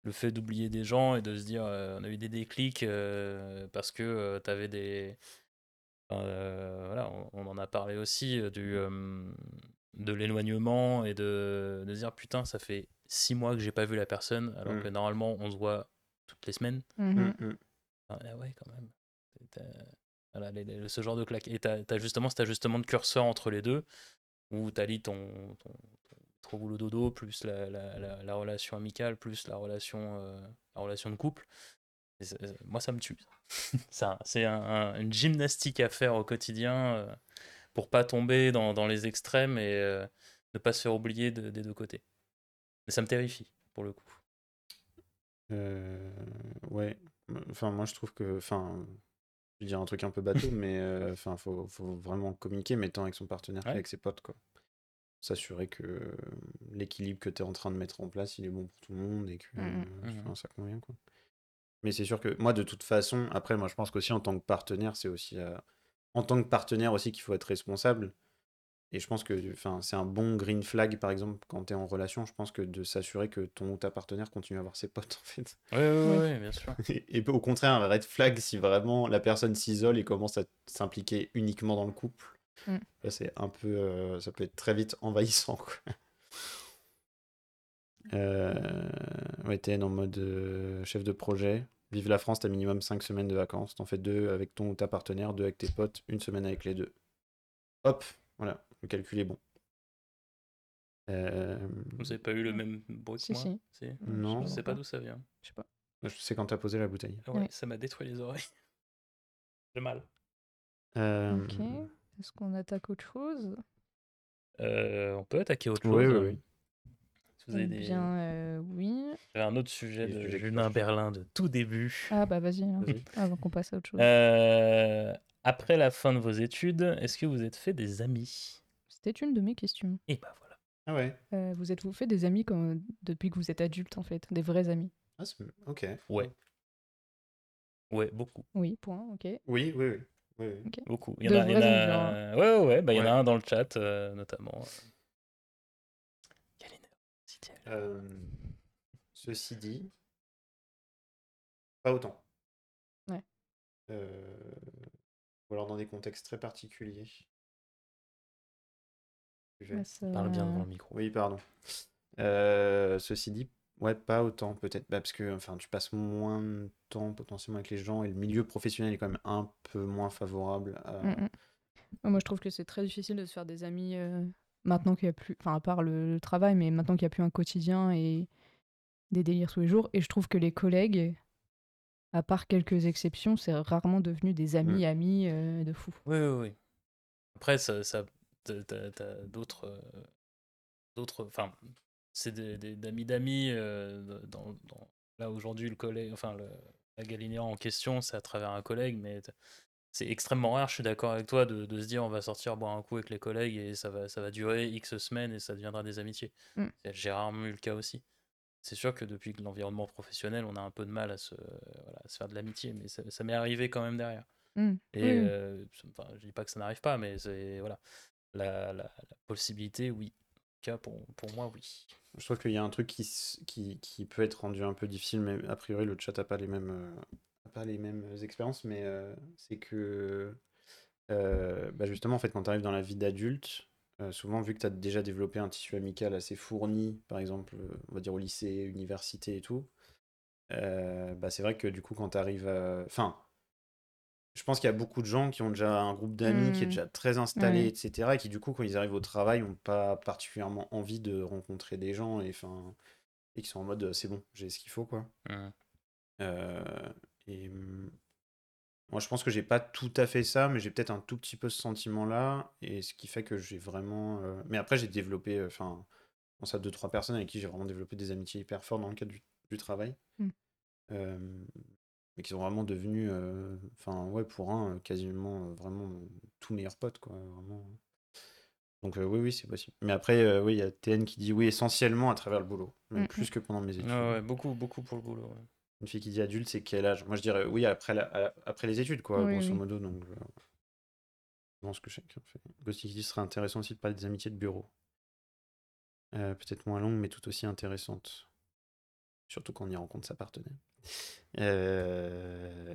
le fait d'oublier des gens et de se dire, euh, on a eu des déclics euh, parce que euh, t'avais des... Euh, voilà, on, on en a parlé aussi du, euh, de l'éloignement et de, de dire, putain, ça fait six mois que j'ai pas vu la personne, alors mmh. que normalement, on se voit toutes les semaines. Mmh. Mmh. Ah, ouais, quand même. T'as... Voilà, les, les, ce genre de claque. Et t'as, t'as justement cet ajustement de curseur entre les deux, où t'as lié ton, ton, ton boulot dodo, plus la, la, la, la relation amicale, plus la relation, euh, la relation de couple. Et ça, moi, ça me tue. Ça, c'est un, un, une gymnastique à faire au quotidien euh, pour pas tomber dans, dans les extrêmes et euh, ne pas se faire oublier de, des deux côtés. Mais ça me terrifie, pour le coup. Euh, ouais. Enfin, moi, je trouve que... Enfin... Je veux dire un truc un peu bateau, mais euh, il faut, faut vraiment communiquer, mais tant avec son partenaire ouais. qu'avec ses potes. Quoi. S'assurer que l'équilibre que tu es en train de mettre en place, il est bon pour tout le monde et que mmh, euh, mmh. ça convient. Quoi. Mais c'est sûr que moi, de toute façon, après, moi, je pense qu'aussi en tant que partenaire, c'est aussi euh, en tant que partenaire aussi qu'il faut être responsable. Et je pense que c'est un bon green flag, par exemple, quand tu es en relation, je pense que de s'assurer que ton ou ta partenaire continue à avoir ses potes, en fait. Oui, oui, oui, bien sûr. Et, et au contraire, un red flag, si vraiment la personne s'isole et commence à s'impliquer uniquement dans le couple, mm. là, c'est un peu, euh, ça peut être très vite envahissant, quoi. Euh, ouais, T N en mode euh, chef de projet. Vive la France, t'as minimum cinq semaines de vacances. T'en fais deux avec ton ou ta partenaire, deux avec tes potes, une semaine avec les deux. Hop, voilà. Le calcul est bon. Euh... Vous n'avez pas eu le même bruit que si, moi si. Si. Non. Je ne sais pas d'où ça vient. Je sais pas. Je sais quand tu as posé la bouteille. Ah ouais, ouais. Ça m'a détruit les oreilles. J'ai mal. Euh... Ok. Est-ce qu'on attaque autre chose euh, On peut attaquer autre oui, chose. Oui, oui, si vous avez des... bien, euh, oui. J'avais un autre sujet Et de Junin Berlin de tout début. Ah bah vas-y, hein. Vas-y. Avant qu'on passe à autre chose. Euh... Après la fin de vos études, est-ce que vous êtes fait des amis ? C'était une de mes questions. Et bah voilà. Ah ouais. Euh, vous êtes-vous fait des amis quand... depuis que vous êtes adulte en fait, des vrais amis ? Ah c'est... ok. Ouais. Ouais, beaucoup. Oui, point, ok. Oui, oui, oui. oui, oui. Okay. Beaucoup. Il y en a, il y en a... Genre... Ouais, ouais, ouais, bah il ouais. y en a un dans le chat, euh, notamment. Galinéor, si tu es là. Ceci dit, pas autant. Ouais. Euh... Ou alors dans des contextes très particuliers. Je vais... ça... Parle bien devant le micro. Oui, pardon. Euh, ceci dit, ouais, pas autant peut-être. Bah, parce que enfin, tu passes moins de temps potentiellement avec les gens et le milieu professionnel est quand même un peu moins favorable à, Moi, je trouve que c'est très difficile de se faire des amis euh, maintenant qu'il n'y a plus... Enfin, à part le, le travail, mais maintenant qu'il n'y a plus un quotidien et des délires tous les jours. Et je trouve que les collègues, à part quelques exceptions, c'est rarement devenu des amis, mmh. amis euh, de fou. Oui, oui, oui. Après, ça, ça, t'as, t'as, t'as d'autres... Euh, d'autres... Enfin, c'est des, des d'amis d'amis. Euh, dans, dans, là, aujourd'hui, le collègue... Enfin, le, la Galinéor en question, c'est à travers un collègue, mais... T'as... C'est extrêmement rare, je suis d'accord avec toi, de, de se dire on va sortir boire un coup avec les collègues et ça va, ça va durer X semaines et ça deviendra des amitiés. Mm. J'ai rarement eu le cas aussi. C'est sûr que depuis l'environnement professionnel, on a un peu de mal à se, voilà, à se faire de l'amitié, mais ça, ça m'est arrivé quand même derrière. Mm. Et mm. Euh, enfin, je dis pas que ça n'arrive pas, mais c'est voilà la, la, la possibilité, oui. En tout cas, pour, pour moi, oui. Je trouve qu'il y a un truc qui, qui, qui peut être rendu un peu difficile, mais a priori, le chat n'a pas les mêmes... Euh... pas les mêmes expériences, mais euh, c'est que euh, bah justement, en fait, quand tu arrives dans la vie d'adulte, euh, souvent, vu que tu as déjà développé un tissu amical assez fourni, par exemple, on va dire au lycée, université et tout, euh, bah, c'est vrai que du coup, quand tu arrives à... Enfin, je pense qu'il y a beaucoup de gens qui ont déjà un groupe d'amis mmh. qui est déjà très installé, mmh. et cetera, et qui du coup, quand ils arrivent au travail, n'ont pas particulièrement envie de rencontrer des gens et, enfin, et qui sont en mode, c'est bon, j'ai ce qu'il faut, quoi. Mmh. Euh... Et moi, je pense que j'ai pas tout à fait ça, mais j'ai peut-être un tout petit peu ce sentiment-là, et ce qui fait que j'ai vraiment... Euh... Mais après, j'ai développé, enfin, je pense à deux, trois personnes avec qui j'ai vraiment développé des amitiés hyper fortes dans le cadre du, du travail, mm. euh... mais qui sont vraiment devenus, euh... enfin, ouais, pour un, quasiment, euh, vraiment, tout meilleur pote, quoi, vraiment. Donc euh, oui, oui, c'est possible. Mais après, euh, oui, il y a T N qui dit, oui, essentiellement à travers le boulot, même mm. plus que pendant mes études. Ah ouais, beaucoup, beaucoup pour le boulot, ouais. Une fille qui dit adulte, c'est quel âge? Moi, je dirais oui, après, la, après les études, quoi, oui, grosso oui. modo. Donc, euh, je pense que chacun fait. Ghosty qui dit, ce serait intéressant aussi de parler des amitiés de bureau. Euh, peut-être moins longues, mais tout aussi intéressantes. Surtout quand on y rencontre sa partenaire. Euh...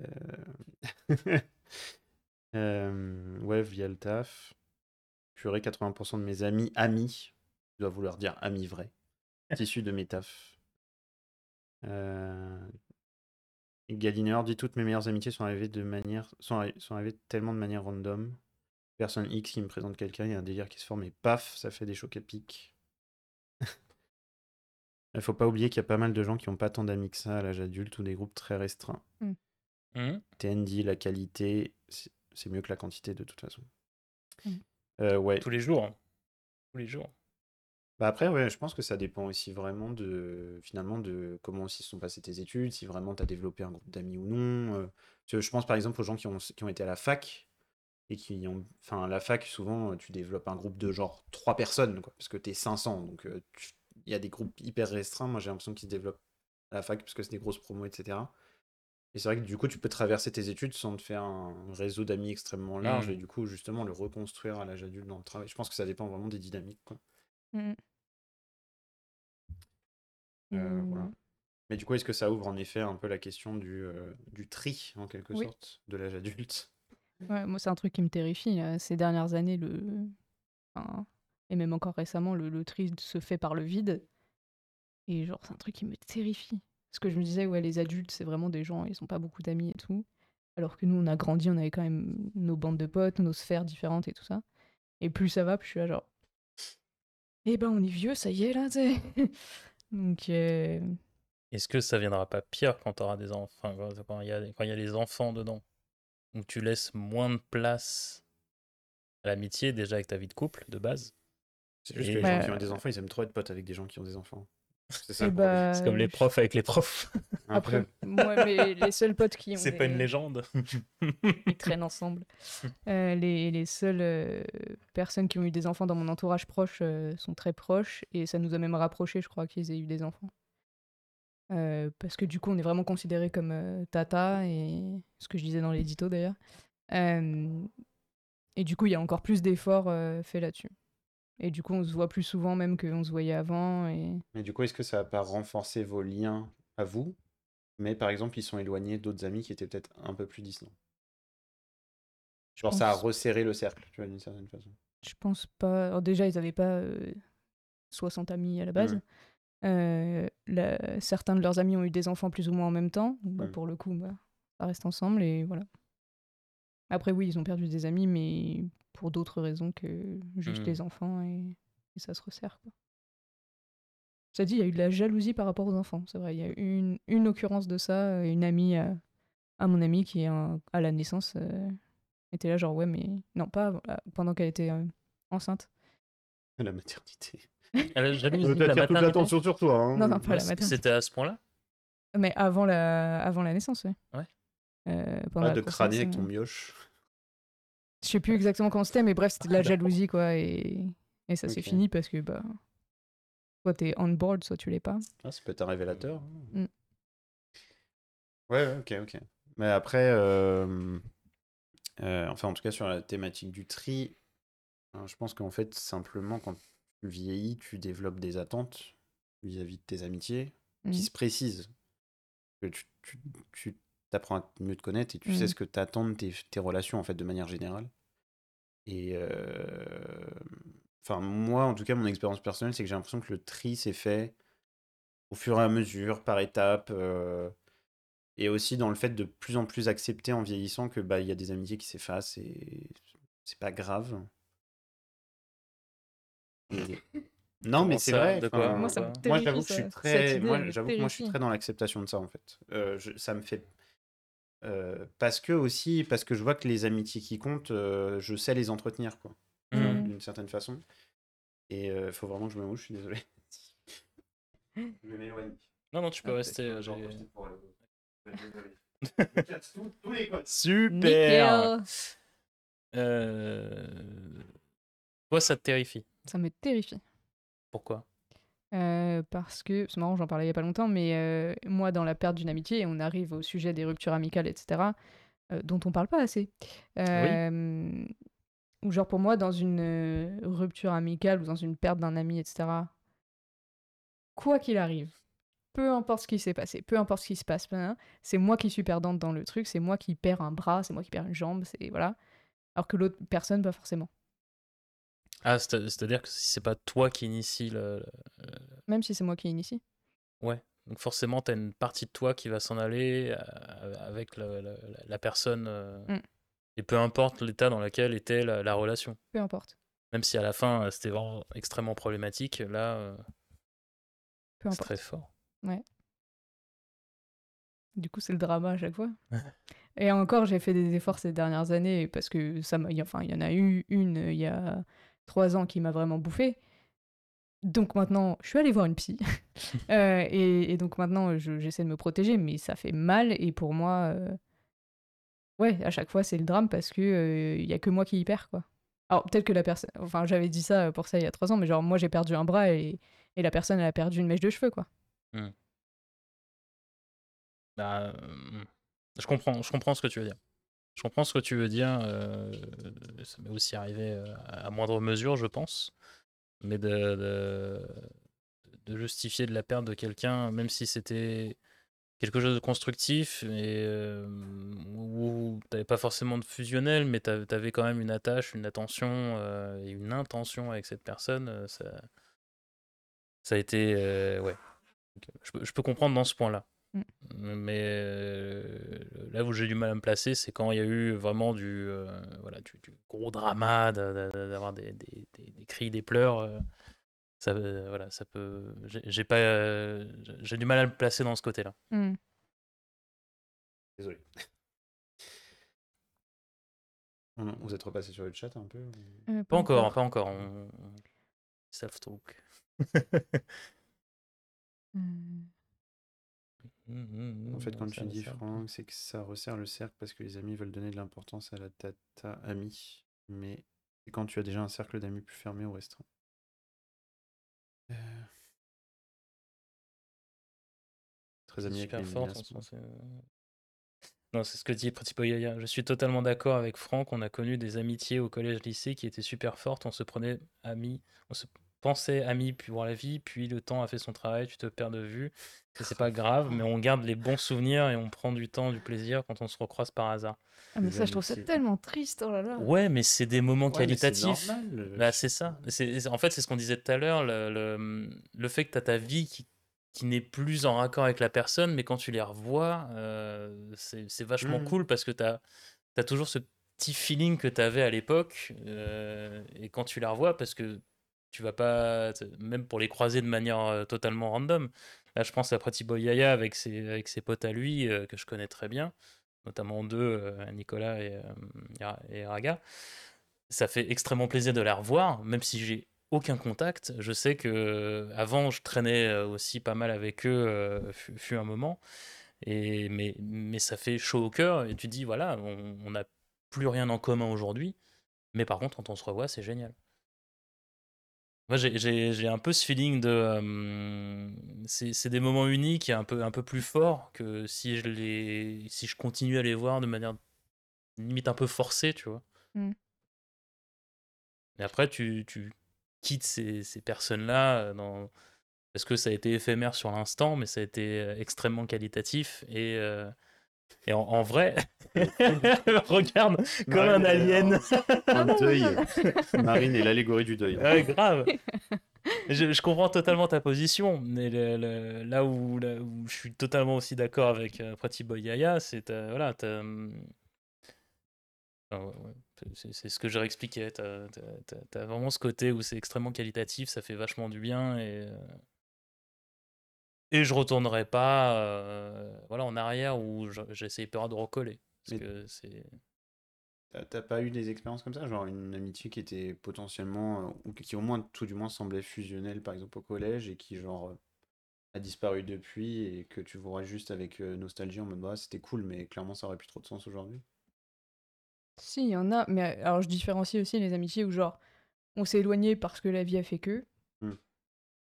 euh... Ouais, via le taf. Purée, quatre-vingts pour cent de mes amis, amis, doit vouloir dire amis vrais, issus de mes tafs. Euh... Galinéor dit toutes mes meilleures amitiés sont arrivées de manière sont, arri... sont arrivées tellement de manière random. Personne X qui me présente quelqu'un, il y a un délire qui se forme et paf, ça fait des chocs à pic. Il faut pas oublier qu'il y a pas mal de gens qui n'ont pas tant d'amis que ça à l'âge adulte ou des groupes très restreints. Mm. Mm. T N dit la qualité, c'est mieux que la quantité de toute façon. Mm. Euh, ouais. Tous les jours. Tous les jours. Bah après, ouais, je pense que ça dépend aussi vraiment de, finalement, de comment aussi se sont passées tes études, si vraiment tu as développé un groupe d'amis ou non. Euh, parce que je pense par exemple aux gens qui ont, qui ont été à la fac, et qui ont, enfin, à la fac, souvent, tu développes un groupe de genre trois personnes, quoi, parce que t'es cinq cents, donc euh, tu, il y a des groupes hyper restreints. Moi, j'ai l'impression qu'ils se développent à la fac, parce que c'est des grosses promos, et cetera. Et c'est vrai que du coup, tu peux traverser tes études sans te faire un réseau d'amis extrêmement large, mmh. et du coup, justement, le reconstruire à l'âge adulte dans le travail. Je pense que ça dépend vraiment des dynamiques, quoi. Mmh. Euh, mmh. Voilà. Mais du coup, est-ce que ça ouvre en effet un peu la question du, euh, du tri, en quelque oui. sorte, de l'âge adulte? Ouais, moi, c'est un truc qui me terrifie. Là. Ces dernières années, le... Enfin, et même encore récemment, le, le tri se fait par le vide. Et genre, c'est un truc qui me terrifie. Parce que je me disais, ouais, les adultes, c'est vraiment des gens, ils n'ont pas beaucoup d'amis et tout. Alors que nous, on a grandi, on avait quand même nos bandes de potes, nos sphères différentes et tout ça. Et plus ça va, plus je suis là, genre... Eh ben, on est vieux, ça y est, là, t'sais. Donc, euh... Est-ce que ça viendra pas pire quand t'auras des enfants, quand il y a, quand il y a les enfants dedans, où tu laisses moins de place à l'amitié, déjà avec ta vie de couple, de base? C'est juste et... que les ouais. gens qui ont des enfants, ils aiment trop être potes avec des gens qui ont des enfants. C'est ça, bah... c'est comme les profs avec les profs. Après, moi, mais les seuls potes qui ont c'est des... pas une légende. Ils traînent ensemble. Euh, les, les seules euh, personnes qui ont eu des enfants dans mon entourage proche euh, sont très proches, et ça nous a même rapprochés, je crois, qu'ils aient eu des enfants. Euh, parce que du coup, on est vraiment considérés comme euh, tata, et ce que je disais dans l'édito d'ailleurs. Euh, et du coup, il y a encore plus d'efforts euh, faits là-dessus. Et du coup, on se voit plus souvent même qu'on se voyait avant. Et... Mais du coup, est-ce que ça va pas renforcer vos liens à vous? Mais par exemple, ils sont éloignés d'autres amis qui étaient peut-être un peu plus distants. Genre, pense... ça a resserré le cercle, tu vois, d'une certaine façon. Je pense pas. Alors déjà, ils avaient pas euh, soixante amis à la base. Mmh. Euh, la... Certains de leurs amis ont eu des enfants plus ou moins en même temps. Donc, bah, mmh. pour le coup, bah, ça reste ensemble et voilà. Après, oui, ils ont perdu des amis, mais pour d'autres raisons que juste mmh. les enfants et, et ça se resserre, quoi. Ça dit, il y a eu de la jalousie par rapport aux enfants, c'est vrai. Il y a eu une, une occurrence de ça, une amie à, à mon amie qui, à, à la naissance, euh, était là genre, ouais, mais... Non, pas pendant qu'elle était euh, enceinte. À la maternité. Elle a jamais eu la toute l'attention sur toi. Hein. Non, non, pas ouais, la maternité. C'était à ce point-là ? Mais avant la, avant la naissance, ouais. Ouais. Euh, ah, de crâner avec ton mioche. Je sais plus exactement comment c'était, mais bref, c'était de la ah, jalousie, quoi. Et, et ça okay. s'est fini parce que, bah... Soit t'es on board, soit tu l'es pas. Ah, ça peut être un révélateur. Mm. Ouais, ok, ok. Mais après, euh, euh, enfin, en tout cas, sur la thématique du tri, hein, je pense qu'en fait, simplement, quand tu vieillis, tu développes des attentes vis-à-vis de tes amitiés mm. qui se précisent. Que tu, tu, tu t'apprends à mieux te connaître et tu mm. sais ce que t'attends de tes, tes relations, en fait, de manière générale. Et... Euh, Enfin, moi, en tout cas, mon expérience personnelle, c'est que j'ai l'impression que le tri s'est fait au fur et à mesure, par étapes, euh, et aussi dans le fait de plus en plus accepter en vieillissant que bah, y a des amitiés qui s'effacent et c'est pas grave. Et... Non, mais c'est vrai. Enfin, moi, ça moi, j'avoue que je suis très, moi, j'avoue que moi, je suis très dans l'acceptation de ça, en fait. Euh, je... Ça me fait. Euh, parce que aussi, parce que je vois que les amitiés qui comptent, euh, je sais les entretenir, quoi. Mmh. D'une certaine façon. Et il euh, faut vraiment que je me mouche, je suis désolé. Je vais m'éloigner. Non, non, tu peux ah, rester. J'ai... Pour le... Super. euh... Toi, ça te terrifie? Ça me terrifie. Pourquoi? Euh, parce que, c'est marrant, j'en parlais il n'y a pas longtemps, mais euh, moi, dans la perte d'une amitié, et on arrive au sujet des ruptures amicales, et cetera, euh, dont on ne parle pas assez. Euh, oui. Ou genre pour moi, dans une rupture amicale ou dans une perte d'un ami, et cetera, quoi qu'il arrive, peu importe ce qui s'est passé, peu importe ce qui se passe, c'est moi qui suis perdante dans le truc, c'est moi qui perds un bras, c'est moi qui perds une jambe, c'est voilà. Alors que l'autre personne, pas forcément. Ah, c'est-à-dire que si c'est pas toi qui initie le... le... Même si c'est moi qui initie. Ouais, donc forcément, t'as une partie de toi qui va s'en aller avec la, la, la personne... Mm. Et peu importe l'état dans lequel était la, la relation. Peu importe. Même si à la fin, c'était vraiment extrêmement problématique, là, euh, peu c'est importe. Très fort. Ouais. Du coup, c'est le drama à chaque fois. Et encore, j'ai fait des efforts ces dernières années, parce que ça m'a... Enfin, il y en a eu une, il y a trois ans, qui m'a vraiment bouffée. Donc maintenant, je suis allée voir une psy. euh, et, et donc maintenant, je, j'essaie de me protéger, mais ça fait mal, et pour moi... Euh... Ouais, à chaque fois, c'est le drame parce que il euh, y a que moi qui y perds, quoi. Alors, peut-être que la personne... Enfin, j'avais dit ça pour ça il y a trois ans, mais genre, moi, j'ai perdu un bras et, et la personne, elle a perdu une mèche de cheveux, quoi. Mmh. Bah, euh, je comprends, je comprends ce que tu veux dire. Je comprends ce que tu veux dire. Euh, ça m'est aussi arrivé à moindre mesure, je pense. Mais de, de, de justifier de la perte de quelqu'un, même si c'était... quelque chose de constructif et euh, où t'avais pas forcément de fusionnel, mais t'avais quand même une attache, une attention euh, et une intention avec cette personne. Ça, ça a été euh, ouais. Je peux, je peux comprendre dans ce point-là, mm. mais euh, là où j'ai du mal à me placer, c'est quand il y a eu vraiment du euh, voilà du, du gros drama, d'avoir des, des, des, des cris, des pleurs. Euh, Ça, euh, voilà, ça peut. J'ai, j'ai pas, euh, j'ai du mal à me placer dans ce côté-là. Mm. Désolé. Oh non, vous êtes repassé sur le chat un peu ou... euh, pas, pas encore, encore, pas encore. On... Self-talk. mm. En fait, quand tu dis Franck, c'est que ça resserre le cercle parce que les amis veulent donner de l'importance à la tata amie. Mais c'est quand tu as déjà un cercle d'amis plus fermé ou restreint. Euh... Très ami super fort en ce non, c'est ce que dit Pretty Boy Yaya. Je suis totalement d'accord avec Franck. On a connu des amitiés au collège-lycée qui étaient super fortes. On se prenait amis, on se pensait amis pour la vie. Puis le temps a fait son travail. Tu te perds de vue. Et c'est pas grave, mais on garde les bons souvenirs et on prend du temps, du plaisir quand on se recroise par hasard. Ah mais les ça, amitiés. Je trouve ça tellement triste. Oh là là. Ouais, mais c'est des moments ouais, qualitatifs. C'est normal. Bah c'est ça. C'est en fait c'est ce qu'on disait tout à l'heure. Le, le, le fait que t'as ta vie qui qui n'est plus en raccord avec la personne, mais quand tu les revois, euh, c'est, c'est vachement mmh. cool parce que t'as, t'as toujours ce petit feeling que tu avais à l'époque euh, et quand tu la revois, parce que tu vas pas, même pour les croiser de manière totalement random. Là, je pense à Pretty Boy Yaya avec ses, avec ses potes à lui euh, que je connais très bien, notamment deux, euh, Nicolas et, euh, et Raga. Ça fait extrêmement plaisir de la revoir, même si j'ai aucun contact. Je sais que avant, je traînais aussi pas mal avec eux, euh, fut, fut un moment. Et, mais, mais ça fait chaud au cœur et tu dis voilà, on n'a plus rien en commun aujourd'hui, mais par contre, quand on se revoit, c'est génial. Moi, j'ai, j'ai, j'ai un peu ce feeling de... Euh, c'est, c'est des moments uniques et un peu, un peu plus forts que si je, les, si je continue à les voir de manière limite un peu forcée, tu vois. Mm. Et après, tu, tu quittes ces, ces personnes-là dans, parce que ça a été éphémère sur l'instant, mais ça a été extrêmement qualitatif et... Euh, Et en, en vrai, regarde, comme Marine un alien. Un deuil. Marine est l'allégorie du deuil. Ouais, grave. Je, je comprends totalement ta position, mais le, le, là, où, là où je suis totalement aussi d'accord avec euh, Pretty Boy Yaya, c'est, euh, voilà, enfin, ouais, ouais, c'est, c'est ce que je réexpliquais. T'as, t'as, t'as, t'as vraiment ce côté où c'est extrêmement qualitatif, ça fait vachement du bien et... Euh... Et je retournerai pas euh, voilà, en arrière où j'essaie pas de recoller. Parce mais que c'est... T'as, t'as pas eu des expériences comme ça? Genre une amitié qui était potentiellement, ou qui au moins, tout du moins, semblait fusionnelle, par exemple, au collège, et qui, genre, a disparu depuis, et que tu vois juste avec nostalgie en mode, bah, c'était cool, mais clairement, ça aurait plus trop de sens aujourd'hui? Si, il y en a, mais alors je différencie aussi les amitiés où, genre, on s'est éloigné parce que la vie a fait que. Hmm.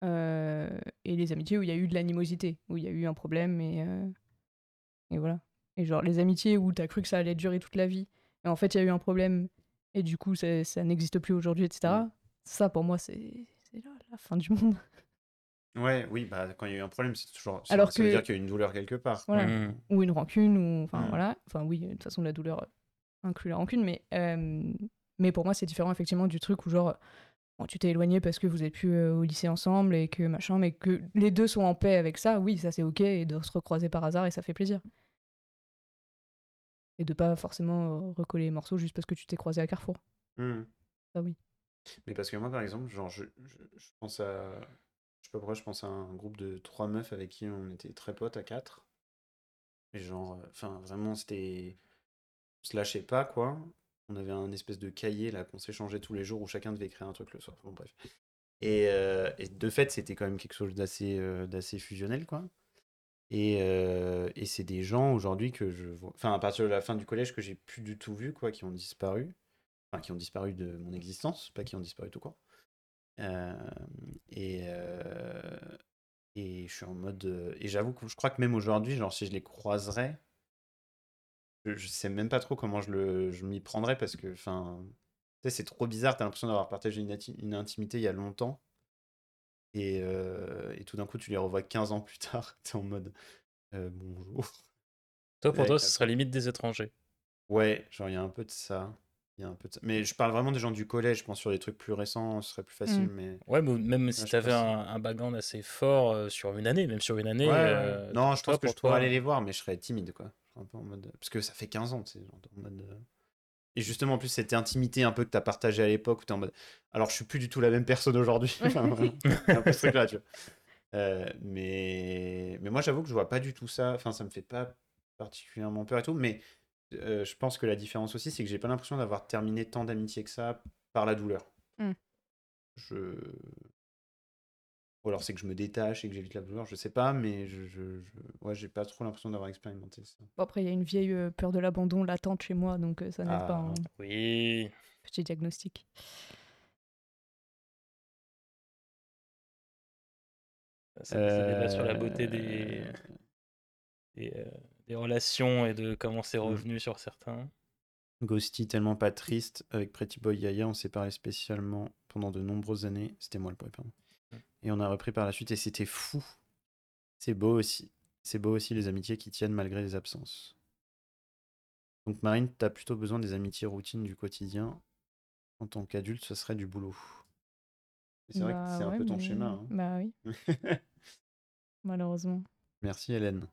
Euh, et les amitiés où il y a eu de l'animosité, où il y a eu un problème et, euh, et voilà. Et genre les amitiés où t'as cru que ça allait durer toute la vie et en fait il y a eu un problème et du coup ça, ça n'existe plus aujourd'hui, et cetera. Ouais. Ça pour moi c'est, c'est là, la fin du monde. Ouais, oui, bah quand il y a eu un problème c'est toujours... Ça, Alors ça que... veut dire qu'il y a eu une douleur quelque part. Voilà. Mmh. Ou une rancune, ou... Enfin mmh. voilà. Enfin oui, de toute façon la douleur inclut la rancune, mais, euh, mais pour moi c'est différent effectivement du truc où genre... Bon, tu t'es éloigné parce que vous êtes plus euh, au lycée ensemble et que machin, mais que les deux sont en paix avec ça, oui, ça c'est ok, et de se recroiser par hasard et ça fait plaisir. Et de pas forcément recoller les morceaux juste parce que tu t'es croisé à Carrefour. Mmh. Ça oui. Mais parce que moi par exemple, genre je, je, je pense à... Je sais pas pourquoi, je pense à un groupe de trois meufs avec qui on était très potes à quatre. Et genre, enfin euh, vraiment c'était... On se lâchait pas quoi. On avait un espèce de cahier là qu'on s'échangeait tous les jours où chacun devait écrire un truc le soir. Bon, bref. Et, euh, et de fait, c'était quand même quelque chose d'assez, euh, d'assez fusionnel, quoi. Et, euh, et c'est des gens aujourd'hui que je vois. Enfin, à partir de la fin du collège, que j'ai plus du tout vu, quoi, qui ont disparu. Enfin, qui ont disparu de mon existence, pas qui ont disparu tout court. Euh, et, euh, et je suis en mode. Et j'avoue que je crois que même aujourd'hui, genre, si je les croiserais. Je sais même pas trop comment je, le, je m'y prendrais parce que, enfin, tu sais, c'est trop bizarre. T'as l'impression d'avoir partagé une, ati- une intimité il y a longtemps et, euh, et tout d'un coup, tu les revois quinze ans plus tard. T'es en mode euh, bonjour. Toi, pour ouais, toi, ce serait limite des étrangers. Ouais, genre, il y a un peu de ça. Il y a un peu de ça. Mais je parle vraiment des gens du collège. Je pense sur des trucs plus récents, ce serait plus facile. Mmh. Mais... Ouais, mais même ouais, si t'avais un, un background assez fort euh, sur une année, même sur une année. Ouais, euh, non, je pense que je pourrais aller les voir, mais je serais timide, quoi. Un peu en mode... Parce que ça fait quinze ans, tu sais, en mode... Et justement, en plus, cette intimité un peu que t'as partagée à l'époque, où t'es en mode... Alors, je suis plus du tout la même personne aujourd'hui. Enfin, c'est un peu ce truc-là, tu vois. Euh, mais... mais moi, j'avoue que je vois pas du tout ça. Enfin, ça me fait pas particulièrement peur et tout. Mais euh, je pense que la différence aussi, c'est que j'ai pas l'impression d'avoir terminé tant d'amitié que ça par la douleur. Mm. Je... Ou alors c'est que je me détache et que j'évite la douleur, je sais pas, mais je, je, je... Ouais, j'ai pas trop l'impression d'avoir expérimenté ça. Bon, après, il y a une vieille peur de l'abandon latente chez moi, donc ça n'aide ah, pas. Hein. Oui. Petit diagnostic. Ça, euh... ça débat sur la beauté des, des, euh, des relations et de comment c'est revenu mmh. sur certains. Ghosty, tellement pas triste, avec Pretty Boy Yaya, on s'est parlé spécialement pendant de nombreuses années. C'était moi le premier, pardon. Et on a repris par la suite et c'était fou. C'est beau aussi. C'est beau aussi les amitiés qui tiennent malgré les absences. Donc Marine, t'as plutôt besoin des amitiés routines du quotidien. En tant qu'adulte, ce serait du boulot. Et c'est bah, vrai que c'est ouais, un peu ton mais... schéma. Hein. Bah oui. Malheureusement. Merci Hélène.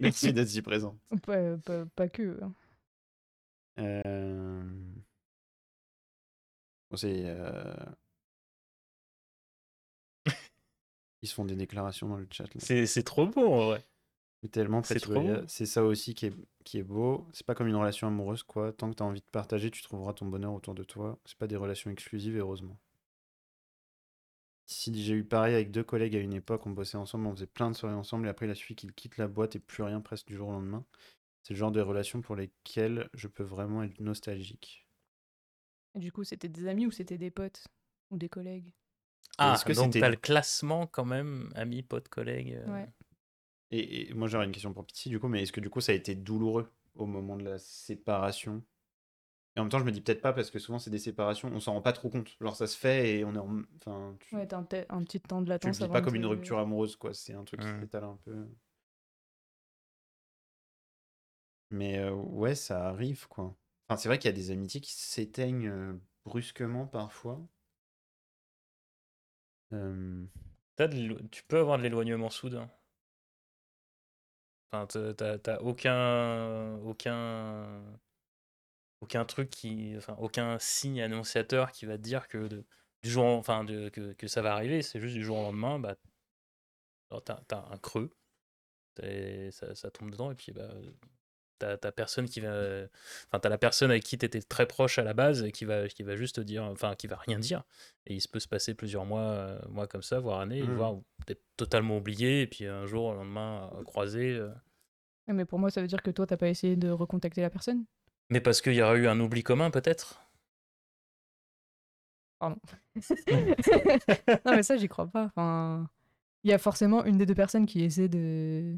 Merci d'être si présente. Pas, pas, pas que. Euh... C'est... Euh... Ils se font des déclarations dans le chat. C'est trop beau, en vrai. Tellement, c'est trop beau. C'est ça aussi qui est, qui est beau. C'est pas comme une relation amoureuse, quoi. Tant que t'as envie de partager, tu trouveras ton bonheur autour de toi. C'est pas des relations exclusives, heureusement. Si j'ai eu pareil avec deux collègues à une époque, on bossait ensemble, on faisait plein de soirées ensemble, et après il a suffi qu'ils quittent la boîte et plus rien presque du jour au lendemain. C'est le genre de relations pour lesquelles je peux vraiment être nostalgique. Et du coup, c'était des amis ou c'était des potes ou des collègues? Ah, est-ce que donc t'as le classement quand même, amis, potes, collègues. Euh... Ouais. Et, et moi j'aurais une question pour Pitissi du coup, mais est-ce que du coup ça a été douloureux au moment de la séparation? Et en même temps je me dis peut-être pas, parce que souvent c'est des séparations, on s'en rend pas trop compte, genre ça se fait et on est en... Enfin, tu... Ouais, t'as un, t- un petit temps de latence. Tu le dis pas comme une rupture amoureuse quoi, c'est un truc ouais. qui s'étale un peu. Mais euh, ouais ça arrive quoi. Enfin c'est vrai qu'il y a des amitiés qui s'éteignent euh, brusquement parfois. Euh... T'as de tu peux avoir de l'éloignement soudain. Enfin, t'as, t'as aucun, aucun, aucun truc qui, enfin, aucun signe annonciateur qui va te dire que de, du jour, enfin, de, que, que ça va arriver. C'est juste du jour au lendemain, bah, t'as, t'as un creux, t'as, ça, ça tombe dedans et puis bah, t'as, t'as personne qui va, enfin, t'as la personne avec qui t'étais très proche à la base et qui va, qui va juste te dire, enfin, qui va rien dire. Et il se peut se passer plusieurs mois, mois comme ça, voire années, mmh. voire peut-être totalement oublié et puis un jour, le lendemain, croisé. Euh... Mais pour moi, ça veut dire que toi, t'as pas essayé de recontacter la personne? Mais parce qu'il y aurait eu un oubli commun, peut-être. Pardon. Non, mais ça, j'y crois pas. Enfin, il y a forcément une des deux personnes qui essaie de...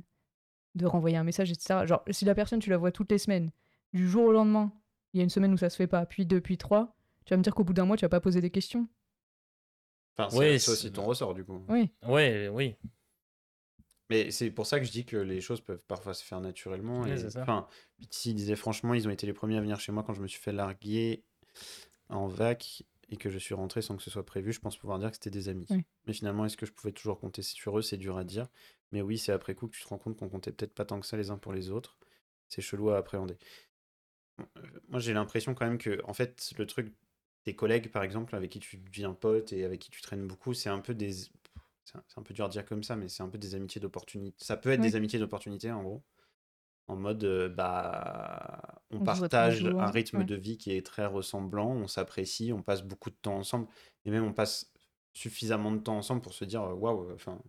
de renvoyer un message, et cetera. Genre, si la personne, tu la vois toutes les semaines, du jour au lendemain, il y a une semaine où ça se fait pas, puis deux, puis trois, tu vas me dire qu'au bout d'un mois, tu vas pas poser des questions. Enfin, c'est ouais, ça aussi c'est... ton ressort, du coup. Oui. Ouais, oui. Mais c'est pour ça que je dis que les choses peuvent parfois se faire naturellement. Oui, et... Enfin, Pitissi disait franchement, ils ont été les premiers à venir chez moi quand je me suis fait larguer en vac et que je suis rentré sans que ce soit prévu. Je pense pouvoir dire que c'était des amis. Oui. Mais finalement, est-ce que je pouvais toujours compter sur eux? C'est dur à dire. Mais oui, c'est après coup que tu te rends compte qu'on comptait peut-être pas tant que ça les uns pour les autres. C'est chelou à appréhender. Moi, j'ai l'impression quand même que, en fait, le truc... Tes collègues, par exemple, avec qui tu deviens pote et avec qui tu traînes beaucoup, c'est un peu des... C'est un, c'est un peu dur à dire comme ça, mais c'est un peu des amitiés d'opportunité. Ça peut être oui. des amitiés d'opportunité, en gros. En mode, euh, bah, on, on partage un rythme ouais. de vie qui est très ressemblant, on s'apprécie, on passe beaucoup de temps ensemble, et même on passe suffisamment de temps ensemble pour se dire, waouh, enfin,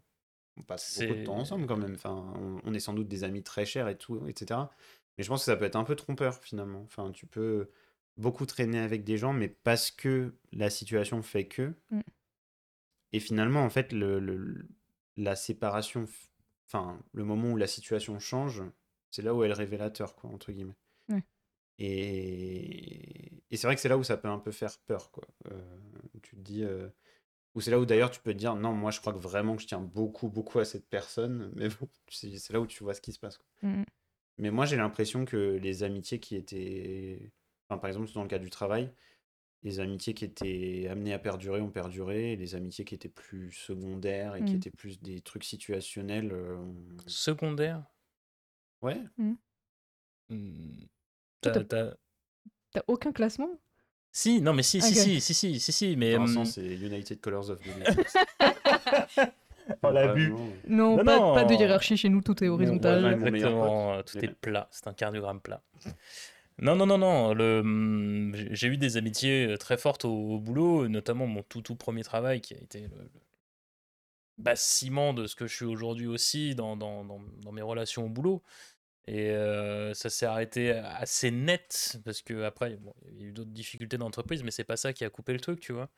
on passe c'est... beaucoup de temps ensemble quand même. Enfin, on, on est sans doute des amis très chers et tout, et cetera. Mais je pense que ça peut être un peu trompeur, finalement. Enfin, tu peux... beaucoup traîner avec des gens, mais parce que la situation fait que... Mm. Et finalement, en fait, le, le, la séparation... Enfin, le moment où la situation change, c'est là où elle est révélateur, quoi, entre guillemets. Mm. Et... Et c'est vrai que c'est là où ça peut un peu faire peur, quoi. Euh, tu te dis... Euh... Ou c'est là où, d'ailleurs, tu peux te dire, non, moi, je crois que vraiment que je tiens beaucoup, beaucoup à cette personne. Mais bon, c'est, c'est là où tu vois ce qui se passe, quoi. Mm. Mais moi, j'ai l'impression que les amitiés qui étaient... Enfin, par exemple, dans le cas du travail, les amitiés qui étaient amenées à perdurer ont perduré, et les amitiés qui étaient plus secondaires et mmh. qui étaient plus des trucs situationnels... Euh... Secondaires? Ouais. Mmh. Mmh. T'as, t'as... t'as aucun classement? Si, non mais si, okay. si, si, si, si, si, si, mais... Dans le sens, c'est United Colors of the On l'a bu. Non, non, pas, non. pas de hiérarchie chez nous, tout est horizontal. Ouais, exactement, tout est plat, c'est un cardiogramme plat. Non, non, non, non. Le... J'ai eu des amitiés très fortes au, au boulot, notamment mon tout, tout premier travail qui a été le, le bâtiment de ce que je suis aujourd'hui aussi dans, dans, dans, dans mes relations au boulot. Et euh, ça s'est arrêté assez net parce qu'après, bon, il y a eu d'autres difficultés d'entreprise, mais c'est pas ça qui a coupé le truc, tu vois.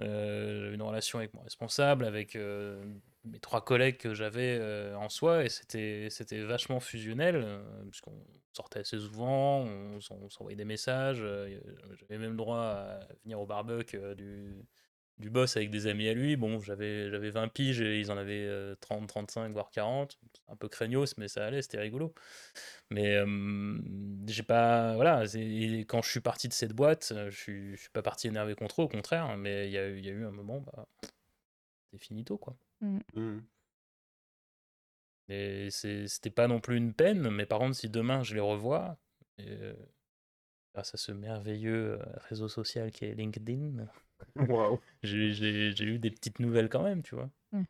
Euh, une relation avec mon responsable, avec euh, mes trois collègues que j'avais euh, en soi, et c'était, c'était vachement fusionnel, euh, puisqu'on sortait assez souvent, on, on s'envoyait des messages, euh, j'avais même le droit à venir au barbecue euh, du, du boss avec des amis à lui. Bon, j'avais, j'avais vingt piges et ils en avaient euh, trente, trente-cinq, voire quarante. Un peu craignos, mais ça allait, c'était rigolo. Mais euh, j'ai pas... Voilà, c'est, quand je suis parti de cette boîte, je suis, je suis pas parti énervé contre eux, au contraire, mais il y a, y a eu un moment, bah, c'est finito, quoi. Mmh. Et c'est, c'était pas non plus une peine, mais par contre, si demain, je les revois, euh, grâce à ce merveilleux réseau social qui est LinkedIn. Wow. j'ai, j'ai, j'ai eu des petites nouvelles quand même, tu vois. Mm.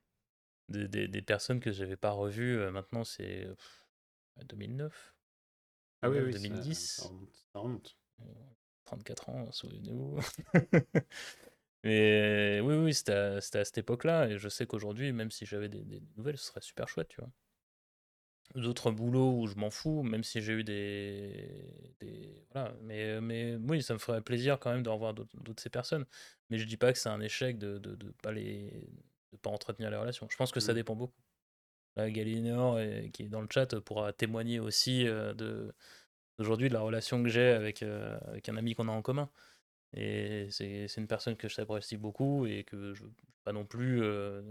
Des, des, des personnes que j'avais pas revues, euh, maintenant c'est pff, deux mille neuf. Ah oui, oui, deux mille dix. Ça, ça remonte. trente-quatre ans, souvenez-vous. Mais oui, oui, c'était à, c'était à cette époque-là. Et je sais qu'aujourd'hui, même si j'avais des, des nouvelles, ce serait super chouette, tu vois. D'autres boulots où je m'en fous, même si j'ai eu des... des voilà. Mais, mais oui, ça me ferait plaisir quand même de revoir d'autres, d'autres ces personnes. Mais je dis pas que c'est un échec de ne de, de pas, les... pas entretenir les relations. Je pense que mmh. ça dépend beaucoup. Là, Galinéor, qui est dans le chat, pourra témoigner aussi de... aujourd'hui de la relation que j'ai avec, euh, avec un ami qu'on a en commun. Et c'est, c'est une personne que je t'apprécie beaucoup et que je ne veux pas non plus euh,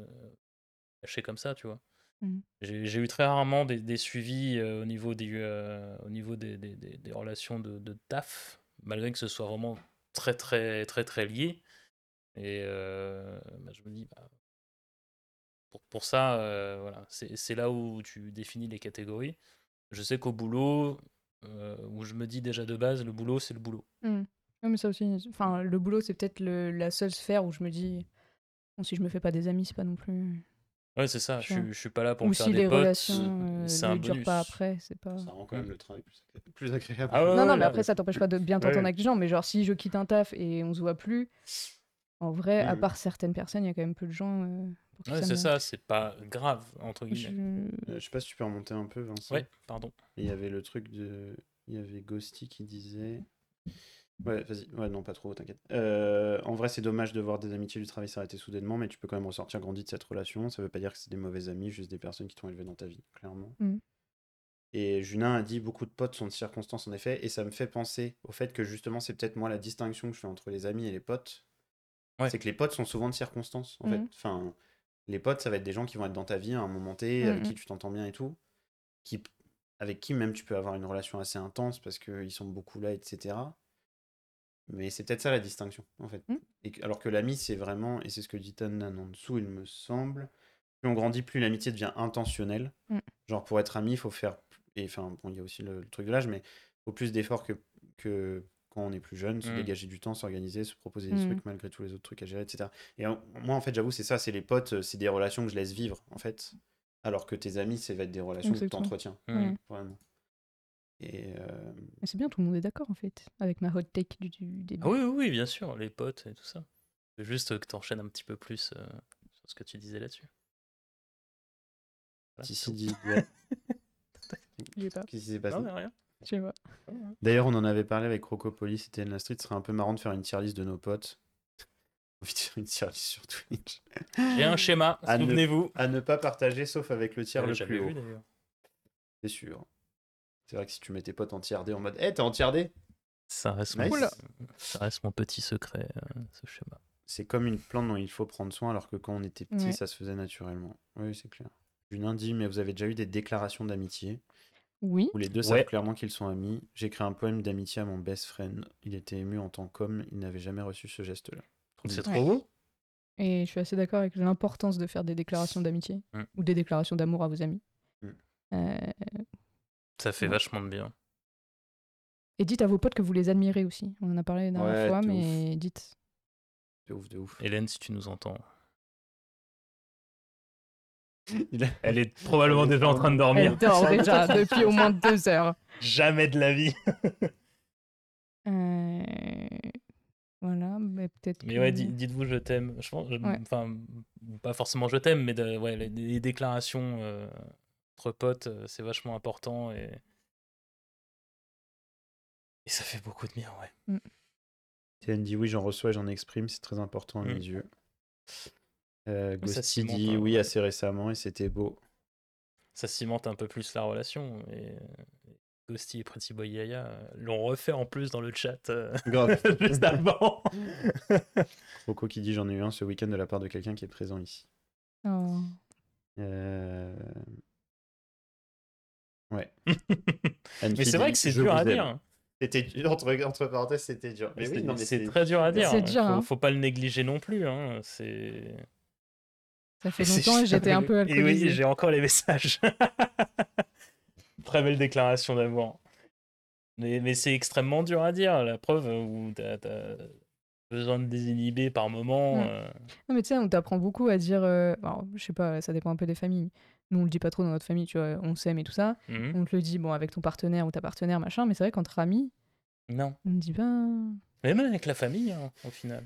lâcher comme ça, tu vois. Mm. J'ai, j'ai eu très rarement des, des suivis euh, au niveau des, euh, au niveau des, des, des, des relations de, de taf, malgré que ce soit vraiment très, très, très, très lié. Et euh, bah, je me dis... Bah, pour, pour ça, euh, voilà, c'est, c'est là où tu définis les catégories. Je sais qu'au boulot... Euh, où je me dis déjà de base, le boulot, c'est le boulot. Mmh. Oui, mais ça aussi, enfin, le boulot, c'est peut-être le, la seule sphère où je me dis, bon, si je me fais pas des amis, c'est pas non plus. Ouais, c'est ça. Je, je suis pas là pour Ou me si faire des potes. Ou si les relations ne durent pas après, c'est pas. Ça rend quand même le travail plus agréable. Ah, ouais, non, ouais, non, ouais, mais là, après, ouais. ça t'empêche pas de bien t'entendre ouais. avec les gens. Mais genre, si je quitte un taf et on se voit plus, en vrai, mmh. à part certaines personnes, il y a quand même peu de gens. Euh, pour ouais, ça c'est me... ça. C'est pas grave entre guillemets. Je... Euh, je sais pas si tu peux remonter un peu, Vincent. Ouais, pardon. Il y avait le truc de, il y avait Ghosty qui disait, ouais, vas-y, ouais, non, pas trop, t'inquiète. Euh, en vrai, c'est dommage de voir des amitiés du travail s'arrêter soudainement, mais tu peux quand même ressortir grandi de cette relation. Ça veut pas dire que c'est des mauvais amis, juste des personnes qui t'ont élevé dans ta vie, clairement. Mm. Et Junin a dit beaucoup de potes sont de circonstances en effet, et ça me fait penser au fait que justement, c'est peut-être moi la distinction que je fais entre les amis et les potes. Ouais. C'est que les potes sont souvent de circonstances, en mm. fait. Enfin, les potes, ça va être des gens qui vont être dans ta vie à un moment T, mm. avec qui tu t'entends bien et tout, qui avec qui même tu peux avoir une relation assez intense parce qu'ils sont beaucoup là, et cetera. Mais c'est peut-être ça la distinction, en fait. Mmh. Et que, alors que l'ami, c'est vraiment, et c'est ce que dit Tanane en dessous, il me semble, plus on grandit, plus l'amitié devient intentionnelle. Mmh. Genre, pour être ami, il faut faire... Et enfin, bon, il y a aussi le, le truc de l'âge, mais il faut plus d'efforts que, que quand on est plus jeune, mmh. se dégager du temps, s'organiser, se proposer des mmh. trucs malgré tous les autres trucs à gérer, et cetera. Et en, moi, en fait, j'avoue, c'est ça, c'est les potes, c'est des relations que je laisse vivre, en fait. Alors que tes amis, ça va être des relations que tu entretiens. Mmh. Vraiment. Et euh... c'est bien, tout le monde est d'accord, en fait, avec ma hot take du, du début. Ah oui, oui, oui, bien sûr, les potes et tout ça. C'est juste que tu enchaînes un petit peu plus euh, sur ce que tu disais là-dessus. Voilà, si, si, dis... Qu'est-ce qui s'est passé ? Non, mais rien. Je sais pas. D'ailleurs, on en avait parlé avec Pocopolis et T N la Street. Ce serait un peu marrant de faire une tier list de nos potes. Envie de faire une tier list sur Twitch. J'ai un schéma, à souvenez-vous. Ne, à ne pas partager sauf avec le tier ouais, le plus haut. Vu, c'est sûr. C'est vrai que si tu mets tes potes en tier D en mode, hé, hey, t'es en tier D, ça reste, nice. mon... ça reste mon petit secret, euh, ce schéma. C'est comme une plante dont il faut prendre soin, alors que quand on était petit, ouais. ça se faisait naturellement. Oui, c'est clair. Junin dit, mais vous avez déjà eu des déclarations d'amitié? Oui. Où les deux ouais. savent clairement qu'ils sont amis. J'ai créé un poème d'amitié à mon best friend. Il était ému en tant qu'homme, il n'avait jamais reçu ce geste-là. C'est trop ouais. beau. Et je suis assez d'accord avec l'importance de faire des déclarations d'amitié mmh. ou des déclarations d'amour à vos amis. Mmh. Euh... Ça fait ouais. vachement de bien. Et dites à vos potes que vous les admirez aussi. On en a parlé la dernière ouais, fois, mais ouf. dites. De ouf, de ouf. Hélène, si tu nous entends. Elle est probablement déjà en train de dormir. Elle dort déjà depuis au moins deux heures. Jamais de la vie. euh... Voilà, mais peut-être. Mais que... ouais, d- dites-vous je t'aime. Je pense, je, ouais. Enfin, pas forcément je t'aime, mais de, ouais, les, les déclarations. Euh... entre potes, c'est vachement important et... et ça fait beaucoup de bien, ouais. Théane mm. dit oui, j'en reçois et j'en exprime, c'est très important à mm. mes yeux. Euh, Ghosty dit un... oui assez récemment et c'était beau. Ça cimente un peu plus la relation et Ghosty et Pretty Boy Yaya l'ont refait en plus dans le chat euh... juste avant. Rocco qui dit j'en ai eu un ce week-end de la part de quelqu'un qui est présent ici. Oh. Euh... Ouais. Mais c'est vrai que c'est dur à dire. C'était dur, entre, entre parenthèses, c'était dur. Mais, mais oui, c'est, non, mais c'est, c'est très dur à dire. C'est dur, hein. faut, faut pas le négliger non plus. Hein. C'est... Ça fait longtemps et j'étais un peu alcoolisée. Et oui, j'ai encore les messages. Très belle déclaration d'amour. Mais, mais c'est extrêmement dur à dire, la preuve où t'as, t'as besoin de désinhiber par moment. Ouais. Euh... Non, mais tu sais, on t'apprend beaucoup à dire. Euh... Alors, je sais pas, ça dépend un peu des familles. Nous, on le dit pas trop dans notre famille, tu vois, on s'aime et tout ça. Mm-hmm. On te le dit, bon, avec ton partenaire ou ta partenaire, machin, mais c'est vrai qu'entre amis. Non. On dit ben. Mais même avec la famille, hein, au final.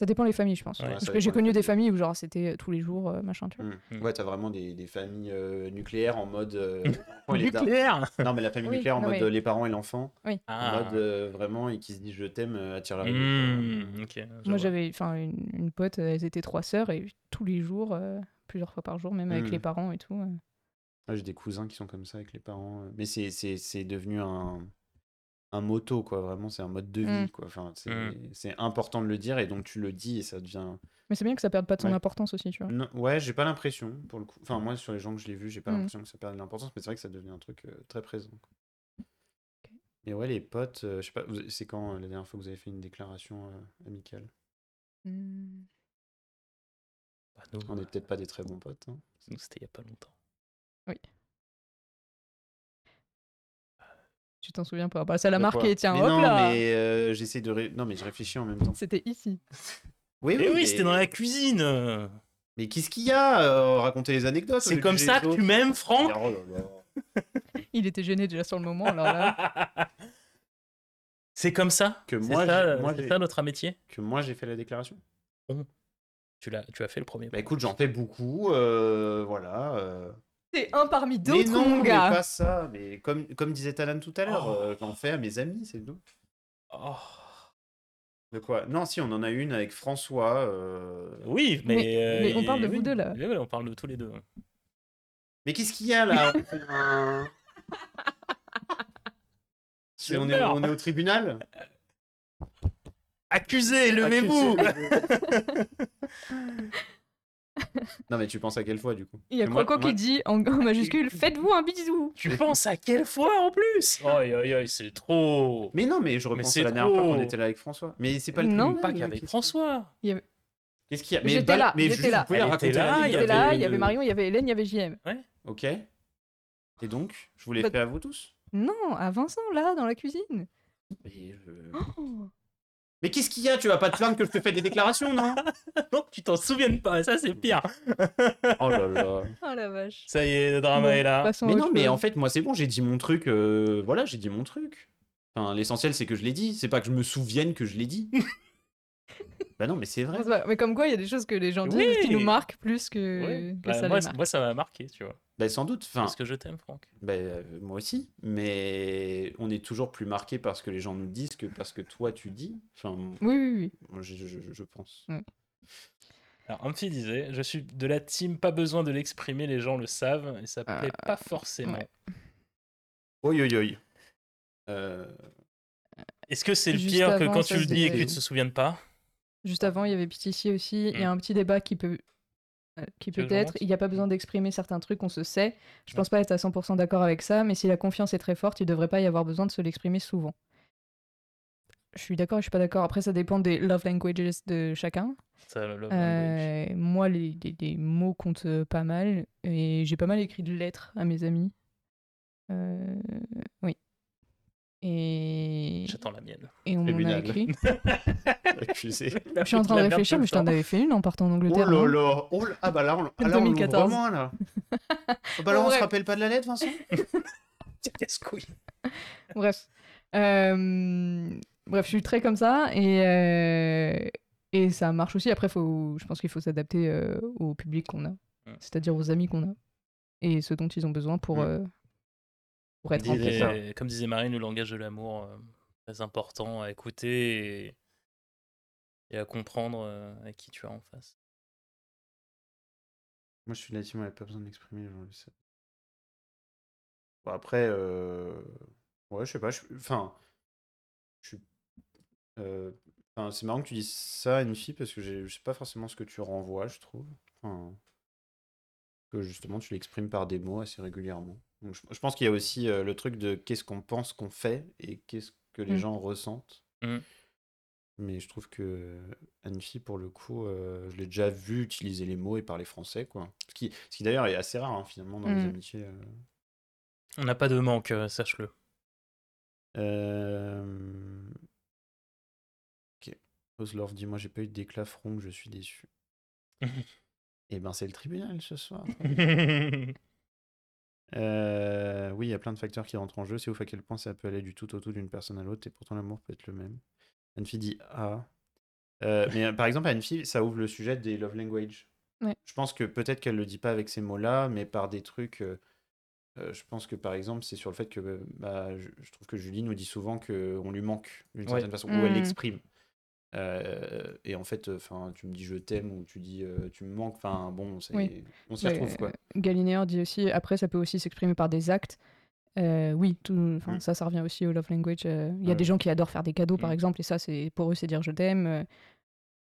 Ça dépend les familles, je pense. Ouais, parce que j'ai connu des familles où genre c'était tous les jours, euh, machin, tu vois. Mmh. Ouais, t'as vraiment des, des familles euh, nucléaires en mode... Euh, nucléaire les... Non, mais la famille oui, nucléaire en non, mode oui. les parents et l'enfant. Oui. Ah. En mode euh, vraiment, et qui se dit je t'aime, attire la mmh, okay, moi, j'avais une, une pote, elles étaient trois sœurs, et tous les jours, euh, plusieurs fois par jour, même avec mmh. les parents et tout. Euh. Ouais, j'ai des cousins qui sont comme ça avec les parents. Mais c'est, c'est, c'est devenu un... un motto, quoi, vraiment, c'est un mode de vie, mmh. quoi. Enfin, c'est, mmh. c'est important de le dire, et donc tu le dis, et ça devient... Mais c'est bien que ça perde pas de son ouais. importance aussi, tu vois. Non, ouais, j'ai pas l'impression, pour le coup. Enfin, moi, sur les gens que je l'ai vus, j'ai pas mmh. l'impression que ça perde de l'importance, mais c'est vrai que ça devient un truc euh, très présent, quoi. Okay. Et ouais, les potes, euh, je sais pas, vous, c'est quand euh, la dernière fois que vous avez fait une déclaration euh, amicale mmh. bah, nous, on est peut-être pas des très bons potes, hein. Nous, c'était il y a pas longtemps. Oui. Tu t'en souviens pas. Bah, ça l'a marqué, tiens, mais hop non, là mais euh, j'essaie de... Ré... Non, mais je réfléchis en même temps. C'était ici. Oui, oui, oui mais... c'était dans la cuisine. Mais qu'est-ce qu'il y a euh, raconter les anecdotes. C'est comme ça que tu m'aimes, Franck. Oh là là. Il était gêné déjà sur le moment, alors là... C'est comme ça que moi, c'est ça, moi, c'est ça notre métier. Que moi, j'ai fait la déclaration. Bon. Tu, l'as... tu as fait le premier. Bah écoute, j'en fais beaucoup, euh, voilà... Euh... C'est un parmi d'autres, mais non, mon gars. Mais pas ça. Mais comme, comme disait Tanane tout à l'heure, oh. euh, j'en fais à mes amis, c'est tout. Oh. De quoi ? Non, si, on en a une avec François. Euh... Oui, mais... Mais, euh, mais on parle de vous oui, deux, là. Oui, oui, on parle de tous les deux. Mais qu'est-ce qu'il y a, là ? c'est, on, est, on est au tribunal ? Accusé, levez-vous. Non, mais tu penses à quelle fois du coup ? Il y a Croco qui moi... dit en majuscule faites-vous un bisou. Tu penses à quelle fois en plus ? Aïe aïe aïe, c'est trop. Mais non, mais je repense à la dernière fois qu'on était là avec François. Mais c'est pas le non, pas qu'avec François. Il y avait... Qu'est-ce qu'il y a ? Mais j'étais là, mais j'étais là. J'étais là, il y avait, y avait Marion, il y avait Hélène, il y avait J M. Ouais. OK. Et donc, je vous l'ai bah... fait à vous tous ? Non, à Vincent là dans la cuisine. Mais euh... oh. Mais qu'est-ce qu'il y a ? Tu vas pas te plaindre que je te fais des déclarations, non ? Non, tu t'en souviennes pas, ça c'est pire. Oh là là. Oh la vache. Ça y est, le drama bon, est là. Mais non, mais chose. En fait, moi c'est bon, j'ai dit mon truc. Euh, voilà, j'ai dit mon truc. Enfin, l'essentiel c'est que je l'ai dit. C'est pas que je me souvienne que je l'ai dit. Bah non, mais c'est vrai. Mais comme quoi, il y a des choses que les gens disent oui. qui nous marquent plus que, oui. que bah, ça moi, les marque. Moi, ça m'a marqué, tu vois. Bah sans doute. Enfin, parce que je t'aime, Franck. Bah euh, moi aussi. Mais on est toujours plus marqué par ce que les gens nous disent que parce que toi tu dis. Enfin. Oui oui oui. Je, je, je pense. Oui. Alors Amphi disait, je suis de la team, pas besoin de l'exprimer, les gens le savent et ça ah, plaît pas forcément. Ouais. Oi oi oi. Euh... Est-ce que c'est le juste pire avant, que quand tu le dis et que tu ne te souviens pas ? Juste avant, il y avait Pitissi aussi. Il y a un petit débat qui peut. Qui peut-être, il n'y a pas besoin d'exprimer certains trucs, on se sait. Je pense pas être à cent pour cent d'accord avec ça, mais si la confiance est très forte, il ne devrait pas y avoir besoin de se l'exprimer souvent. Je suis d'accord et je suis pas d'accord. Après, ça dépend des love languages de chacun. Ça, le love euh, language. Moi, les, les, les mots comptent pas mal et j'ai pas mal écrit de lettres à mes amis. Euh, oui. Et... J'attends la mienne. Et on m'en a écrit. Je suis en train de réfléchir, mais je t'en avais fait une en partant en Angleterre. Oh là là, ah bah là, on, ah là, on l'ouvre vraiment là. Oh bah là, on se rappelle pas de la lettre, Vincent. Casse-couille. Bref, euh... bref, je suis très comme ça et euh... et ça marche aussi. Après, faut, je pense qu'il faut s'adapter euh, au public qu'on a, ouais. c'est-à-dire aux amis qu'on a et ce dont ils ont besoin pour. Ouais. Euh... Pour être comme, disait, comme disait Marine, le langage de l'amour, euh, très important à écouter et, et à comprendre euh, avec qui tu as en face. Moi, je suis natif, on n'avait pas besoin de l'exprimer. Bon, après, euh... ouais, je sais pas. Je... Enfin, je suis... euh... enfin, c'est marrant que tu dises ça à une fille parce que j'ai... je sais pas forcément ce que tu renvoies, je trouve. Enfin... Que justement, tu l'exprimes par des mots assez régulièrement. Donc, je pense qu'il y a aussi euh, le truc de qu'est-ce qu'on pense qu'on fait et qu'est-ce que les mmh. gens ressentent. Mmh. Mais je trouve que Anne-Fie, pour le coup, euh, je l'ai déjà vu utiliser les mots et parler français, quoi. Ce qui, ce qui d'ailleurs est assez rare, hein, finalement, dans mmh. les amitiés. Euh... On n'a pas de manque, euh, sache-le. Euh... Ok. Oslorf dit, moi j'ai pas eu de déclat frong, je suis déçu. Eh ben c'est le tribunal ce soir. euh... Oui, il y a plein de facteurs qui rentrent en jeu. C'est ouf à quel point ça peut aller du tout au tout d'une personne à l'autre et pourtant l'amour peut être le même. Anne-Fie dit ah. Euh, mais par exemple, Anne-Fie, ça ouvre le sujet des love language. Ouais. Je pense que peut-être qu'elle le dit pas avec ces mots-là, mais par des trucs. Euh... Euh, je pense que par exemple, c'est sur le fait que bah, je, je trouve que Julie nous dit souvent qu'on lui manque d'une certaine ouais. façon, mmh. où elle l'exprime. Euh, et en fait, enfin, euh, tu me dis je t'aime ou tu dis euh, tu me manques. Enfin bon, c'est, oui. on s'y bah, retrouve quoi. Galinéor dit aussi. Après, ça peut aussi s'exprimer par des actes. Euh, oui, tout, mmh. ça, ça revient aussi au love language. Il euh, y a ouais. des gens qui adorent faire des cadeaux, mmh. par exemple, et ça, c'est pour eux, c'est dire je t'aime. Euh,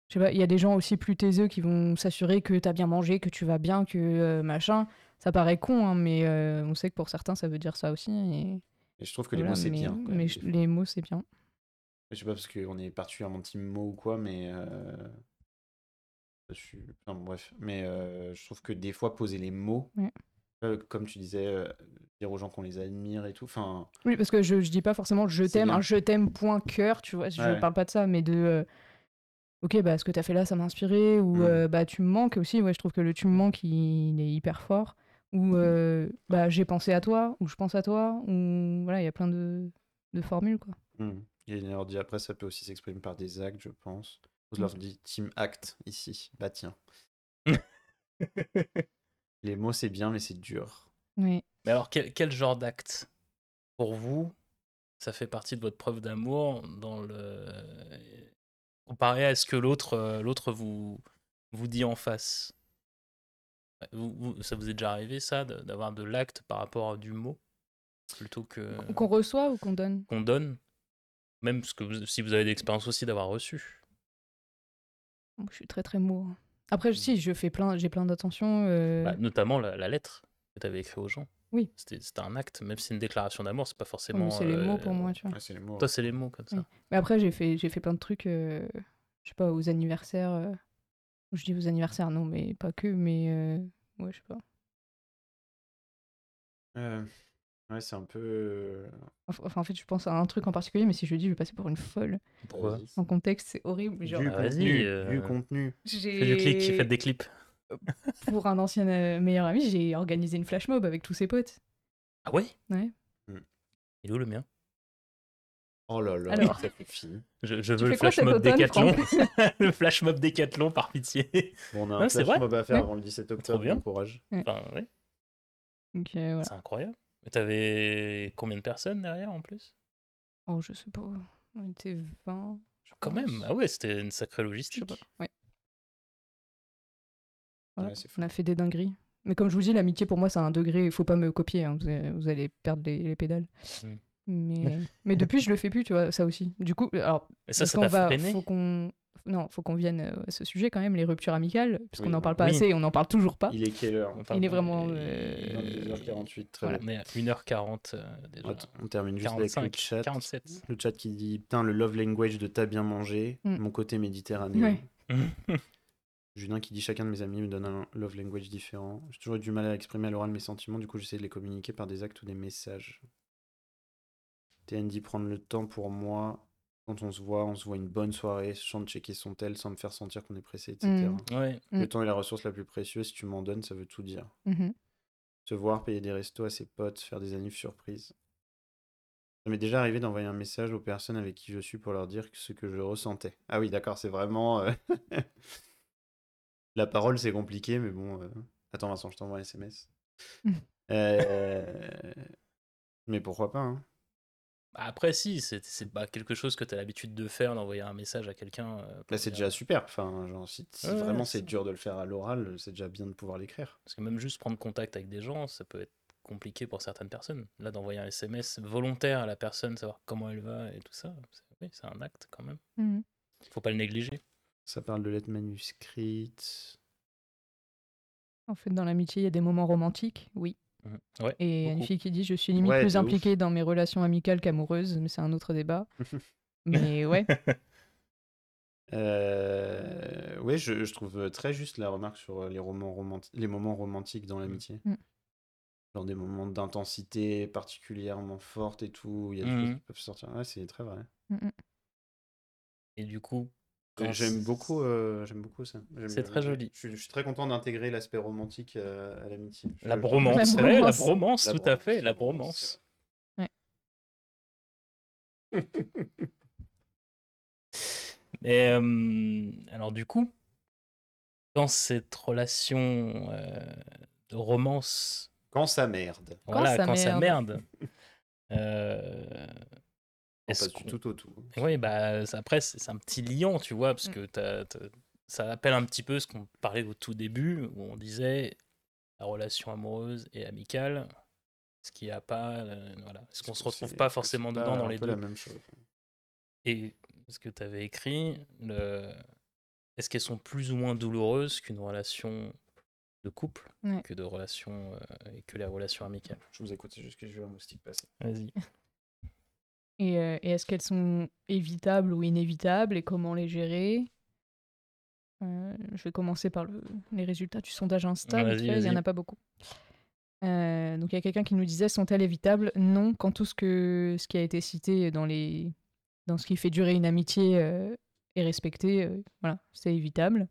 je sais pas. Il y a des gens aussi plus taiseux qui vont s'assurer que t'as bien mangé, que tu vas bien, que euh, machin. Ça paraît con, hein, mais euh, on sait que pour certains, ça veut dire ça aussi. Et, et je trouve que voilà, les mots, c'est mais, bien. Quoi, mais je... les mots, c'est bien. Je sais pas parce qu'on est particulièrement team mots ou quoi, mais... Euh... Je suis... enfin, bref, mais euh, je trouve que des fois, poser les mots, ouais. euh, comme tu disais, euh, dire aux gens qu'on les admire et tout, enfin... Oui, parce que je, je dis pas forcément « je t'aime », un « je t'aime » point cœur, tu vois, je ouais. parle pas de ça, mais de... Euh... Ok, bah, ce que t'as fait là, ça m'a inspiré, ou mmh. euh, bah, tu me manques aussi, ouais, je trouve que le « tu me manques », il est hyper fort. Ou euh, bah, j'ai pensé à toi, ou je pense à toi, ou voilà, il y a plein de, de formules quoi. Mmh. Et il dit après, ça peut aussi s'exprimer par des actes, je pense. On leur dit team act ici, bah tiens. Les mots c'est bien, mais c'est dur. Oui. Mais alors, quel, quel genre d'acte pour vous ça fait partie de votre preuve d'amour dans le comparé à ce que l'autre, l'autre vous, vous dit en face? Vous, vous, ça vous est déjà arrivé ça de, d'avoir de l'acte par rapport à du mot plutôt que qu'on reçoit ou qu'on donne qu'on donne même parce que vous, si vous avez de l'expérience aussi d'avoir reçu. Je suis très très mot. Après si je fais plein j'ai plein d'attention euh... bah, notamment la, la lettre que tu avais écrite aux gens. Oui. C'était, c'était un acte, même si c'est une déclaration d'amour, c'est pas forcément. Oui, c'est les mots euh... pour moi, tu vois. Ouais, c'est les mots. Toi c'est les mots comme oui. ça. Mais après j'ai fait j'ai fait plein de trucs, euh... je sais pas aux anniversaires. Euh... Je dis vos anniversaires, non, mais pas que, mais... Euh... Ouais, je sais pas. Euh... Ouais, c'est un peu... Enfin, en fait, je pense à un truc en particulier, mais si je le dis, je vais passer pour une folle. Pourquoi ? En contexte, c'est horrible. Genre... Du contenu, euh... du contenu. J'ai... Fais du clic, faites des clips. Pour un ancien euh, meilleur ami, j'ai organisé une flash mob avec tous ses potes. Ah ouais ? Ouais. Mmh. Il est où le mien ? Oh là là, alors, ça fait fini. Je, je veux le flash mob décathlon. Le flash mob décathlon, par pitié. Bon, on a un non, flash mob à faire ouais. avant le dix-sept octobre. Bien. Bon courage. Ouais. Enfin, ouais. Okay, voilà. C'est incroyable. Mais t'avais combien de personnes derrière en plus ? Oh, je sais pas. On était vingt. Quand même. Ah ouais, c'était une sacrée logistique. Je sais pas. Ouais. Voilà. Ouais, on a fait des dingueries. Mais comme je vous dis, l'amitié pour moi, c'est un degré. Il faut pas me copier. Hein. Vous, allez, vous allez perdre les, les pédales. Mm. Mais, euh, mais depuis, je le fais plus, tu vois, ça aussi. Du coup, alors, ça, ça t'a va, faut qu'on, non, faut qu'on vienne à ce sujet quand même, les ruptures amicales, parce qu'on n'en oui, parle pas oui. assez, et on n'en parle toujours pas. Il est quelle heure ? Il est vraiment... Euh... une heure quarante-huit, très voilà. bien. On est à une heure quarante euh, déjà. On termine juste quarante-cinq, avec le chat. quarante-sept. Le chat qui dit, putain, le love language de t'as bien mangé, mm. mon côté méditerranéen. Ouais. Junin qui dit, chacun de mes amis me donne un love language différent. J'ai toujours eu du mal à exprimer à l'oral mes sentiments, du coup, j'essaie de les communiquer par des actes ou des messages. T N dit prendre le temps pour moi. Quand on se voit, on se voit une bonne soirée, sans checker son tel, sans me faire sentir qu'on est pressé, et cetera. Mmh. Ouais. Le mmh. temps est la ressource la plus précieuse. Si tu m'en donnes, ça veut tout dire. Mmh. Se voir, payer des restos à ses potes, faire des anniversaires surprises. Ça m'est déjà arrivé d'envoyer un message aux personnes avec qui je suis pour leur dire ce que je ressentais. Ah oui, d'accord, c'est vraiment... Euh... la parole, c'est compliqué, mais bon... Euh... Attends, Vincent, je t'envoie un S M S. Mmh. Euh... mais pourquoi pas, hein. Après, si, c'est, c'est pas quelque chose que t'as l'habitude de faire, d'envoyer un message à quelqu'un. Euh, bah, c'est dire... déjà super. Enfin, genre, si, si ouais, vraiment c'est... c'est dur de le faire à l'oral, c'est déjà bien de pouvoir l'écrire. Parce que même juste prendre contact avec des gens, ça peut être compliqué pour certaines personnes. Là, d'envoyer un S M S volontaire à la personne, savoir comment elle va et tout ça, c'est, oui, c'est un acte quand même. Mm-hmm. Faut pas le négliger. Ça parle de lettres manuscrites. En fait, dans l'amitié, il y a des moments romantiques, oui. Ouais, et beaucoup. Une fille qui dit je suis limite ouais, plus impliquée ouf. Dans mes relations amicales qu'amoureuses, mais c'est un autre débat. Mais ouais. euh... Ouais, je, je trouve très juste la remarque sur les romans romanti- les moments romantiques dans l'amitié. Mm. Genre des moments d'intensité particulièrement fortes et tout, il y a des mmh. choses qui peuvent sortir. Ouais, c'est très vrai. Mmh. Et du coup, quand j'aime beaucoup, euh, j'aime beaucoup ça. J'aime c'est bien, très joli. Je suis, je suis très content d'intégrer l'aspect romantique euh, à l'amitié. Je, la bromance, je... la bromance, tout à fait, la bromance. Ouais. Mais euh, alors du coup, dans cette relation euh, de romance, quand ça merde, voilà, quand ça merde, ça merde euh, est-ce qu'on... tout au tout. Oui, bah après c'est un petit lion, tu vois, parce que t'as, t'as... ça appelle un petit peu ce qu'on parlait au tout début, où on disait la relation amoureuse et amicale, ce qu'il n'y a pas, euh, voilà, est-ce qu'on se retrouve c'est... pas forcément c'est dedans pas dans les deux. La même chose. Et ce que tu avais écrit, le... est-ce qu'elles sont plus ou moins douloureuses qu'une relation de couple, ouais. que de relation euh, et que la relation amicale. Je vous écoute, c'est juste que je vais un moustique passer. Vas-y. Et, euh, et est-ce qu'elles sont évitables ou inévitables et comment les gérer? euh, Je vais commencer par le... les résultats du sondage Insta. Vas-y, il n'y en a pas beaucoup. Euh, donc il y a quelqu'un qui nous disait sont-elles évitables? Non, quand tout ce que ce qui a été cité dans les dans ce qui fait durer une amitié euh, est respecté, euh, voilà, c'est évitable.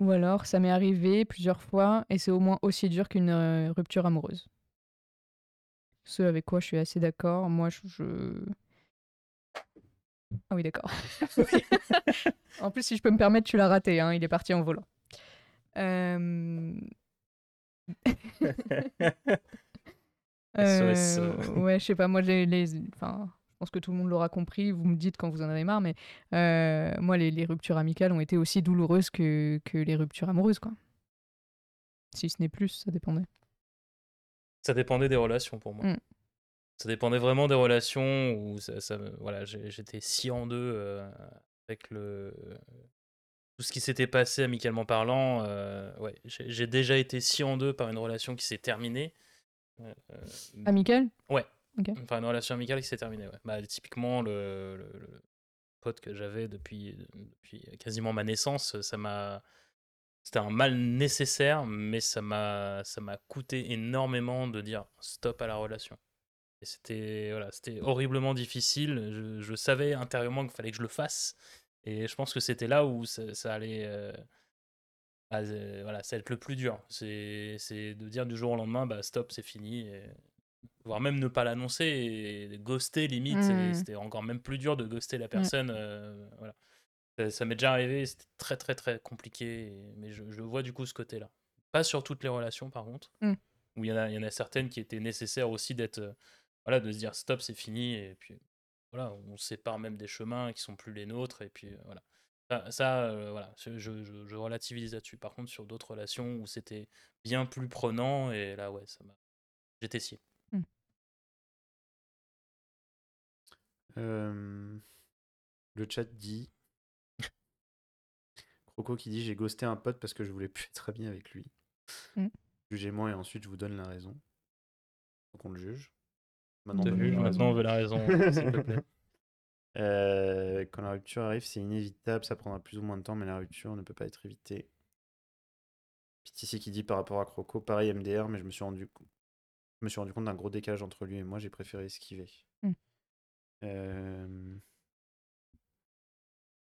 Ou alors, ça m'est arrivé plusieurs fois et c'est au moins aussi dur qu'une euh, rupture amoureuse. Ce avec quoi je suis assez d'accord. Moi, je... je... Ah oui, d'accord. En plus, si je peux me permettre, tu l'as raté, hein, il est parti en volant. Euh... euh... Ouais, je sais pas, moi, les... les... Enfin... Je pense que tout le monde l'aura compris, vous me dites quand vous en avez marre, mais euh, moi, les, les ruptures amicales ont été aussi douloureuses que, que les ruptures amoureuses, quoi. Si ce n'est plus, ça dépendait. Ça dépendait des relations, pour moi. Mm. Ça dépendait vraiment des relations où ça, ça, voilà, j'étais scié en deux euh, avec le... tout ce qui s'était passé amicalement parlant. Euh, ouais, j'ai, j'ai déjà été scié en deux par une relation qui s'est terminée. Euh, Amicale ? Ouais. Okay. Enfin, une relation amicale qui s'est terminée, ouais. Bah, typiquement, le, le, le pote que j'avais depuis, depuis quasiment ma naissance, ça m'a... c'était un mal nécessaire, mais ça m'a, ça m'a coûté énormément de dire stop à la relation. Et c'était, voilà, c'était horriblement difficile. Je, je savais intérieurement qu'il fallait que je le fasse. Et je pense que c'était là où ça, ça allait... Euh... Bah, euh, voilà, ça allait être le plus dur. C'est, c'est de dire du jour au lendemain, bah, stop, c'est fini. Et... voire même ne pas l'annoncer et ghoster limite, mmh. c'était encore même plus dur de ghoster la personne. Mmh. Euh, voilà. ça, ça m'est déjà arrivé, c'était très très très compliqué, mais je, je vois du coup ce côté-là. Pas sur toutes les relations par contre, mmh. où il y en a, il y en a certaines qui étaient nécessaires aussi d'être, euh, voilà, de se dire stop, c'est fini, et puis voilà, on sépare même des chemins qui sont plus les nôtres, et puis euh, voilà. Ça, ça euh, voilà, je, je, je relativise là-dessus. Par contre, sur d'autres relations où c'était bien plus prenant, et là ouais, ça m'a... j'étais scié. Euh, le chat dit Croco qui dit j'ai ghosté un pote parce que je voulais plus être ami avec lui. Mm. Jugez-moi et ensuite je vous donne la raison. Donc on le juge. Maintenant, on, juge, maintenant on veut la raison. S'il te plaît. Euh, quand la rupture arrive, c'est inévitable, ça prendra plus ou moins de temps, mais la rupture ne peut pas être évitée. Pitissi qui dit par rapport à Croco, pareil M D R, mais je me suis rendu, je me suis rendu compte d'un gros décalage entre lui et moi, j'ai préféré esquiver. Mm. Euh...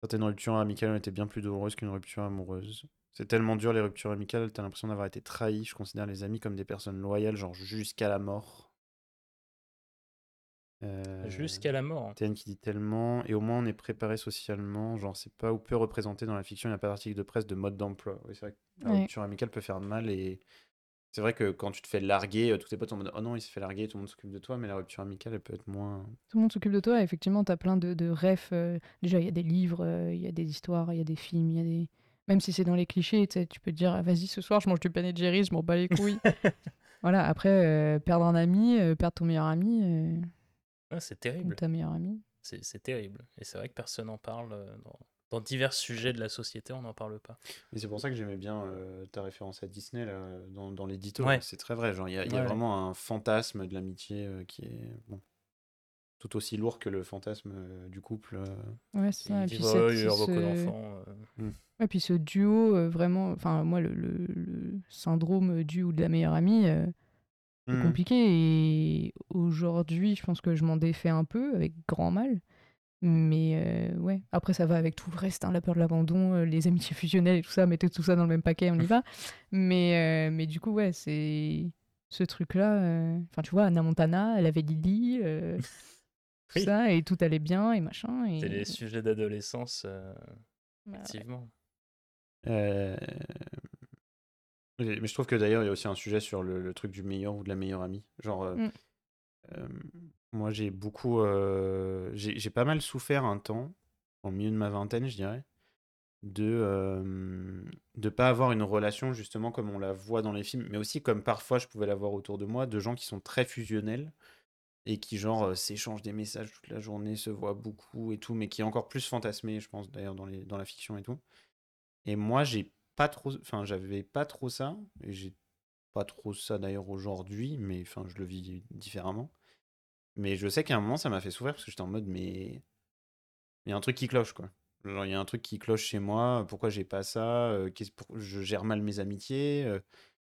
Certaines ruptures amicales ont été bien plus douloureuses qu'une rupture amoureuse. C'est tellement dur les ruptures amicales, t'as l'impression d'avoir été trahi. Je considère les amis comme des personnes loyales, genre jusqu'à la mort. Euh... Jusqu'à la mort. T N qui dit tellement, et au moins on est préparé socialement, genre c'est pas ou peu représenté dans la fiction, il n'y a pas d'article de presse de mode d'emploi. Oui, c'est vrai que la ouais. rupture amicale peut faire mal et. C'est vrai que quand tu te fais larguer, tous tes potes sont en mode oh non, il s'est fait larguer, tout le monde s'occupe de toi, mais la rupture amicale, elle peut être moins. Tout le monde s'occupe de toi, et effectivement, t'as plein de, de refs. Déjà, il y a des livres, il y a des histoires, il y a des films, il y a des. Même si c'est dans les clichés, tu peux te dire ah, vas-y, ce soir, je mange du pain de Jerry, je m'en bats les couilles. Voilà, après, euh, perdre un ami, euh, perdre ton meilleur ami. Euh... Ah, c'est terrible. Ou ta meilleure amie. C'est, c'est terrible. Et c'est vrai que personne n'en parle. Euh, dans... Dans divers sujets de la société, on n'en parle pas. Mais c'est pour ça que j'aimais bien euh, ta référence à Disney là, dans, dans l'édito. Ouais. C'est très vrai. Genre, il y a, y a ouais. vraiment un fantasme de l'amitié euh, qui est bon. tout aussi lourd que le fantasme euh, du couple. Euh, ouais, c'est ça. Et puis c'est ce... Et puis ce duo, euh, vraiment, enfin, moi, le, le, le syndrome du ou de la meilleure amie, euh, mmh. c'est compliqué. Et aujourd'hui, je pense que je m'en défais un peu, avec grand mal. Mais euh, ouais, après, ça va avec tout le reste, hein, la peur de l'abandon, euh, les amitiés fusionnelles et tout ça, mettez tout ça dans le même paquet, on y va. Mais, euh, mais du coup, ouais, c'est ce truc-là. Enfin, euh, tu vois, Anna Montana, elle avait Lily. Euh... Tout oui. ça, et tout allait bien, et machin. Et... C'est les sujets d'adolescence, euh, bah, effectivement. Ouais. Euh... Mais je trouve que d'ailleurs, il y a aussi un sujet sur le, le truc du meilleur ou de la meilleure amie. Genre, euh, mm. euh, moi, j'ai beaucoup... Euh, j'ai, j'ai pas mal souffert un temps, au milieu de ma vingtaine, je dirais, de euh, de pas avoir une relation, justement, comme on la voit dans les films, mais aussi comme parfois je pouvais la voir autour de moi, de gens qui sont très fusionnels, et qui genre euh, s'échangent des messages toute la journée, se voient beaucoup et tout, mais qui est encore plus fantasmé, je pense, d'ailleurs, dans, les, dans la fiction et tout. Et moi, j'ai pas trop... Enfin, j'avais pas trop ça, et j'ai pas trop ça, d'ailleurs, aujourd'hui, mais enfin, je le vis différemment. Mais je sais qu'à un moment, ça m'a fait souffrir, parce que j'étais en mode, mais... Il y a un truc qui cloche, quoi. Genre, il y a un truc qui cloche chez moi, pourquoi j'ai pas ça, euh, qu'est-ce pour... je gère mal mes amitiés, euh,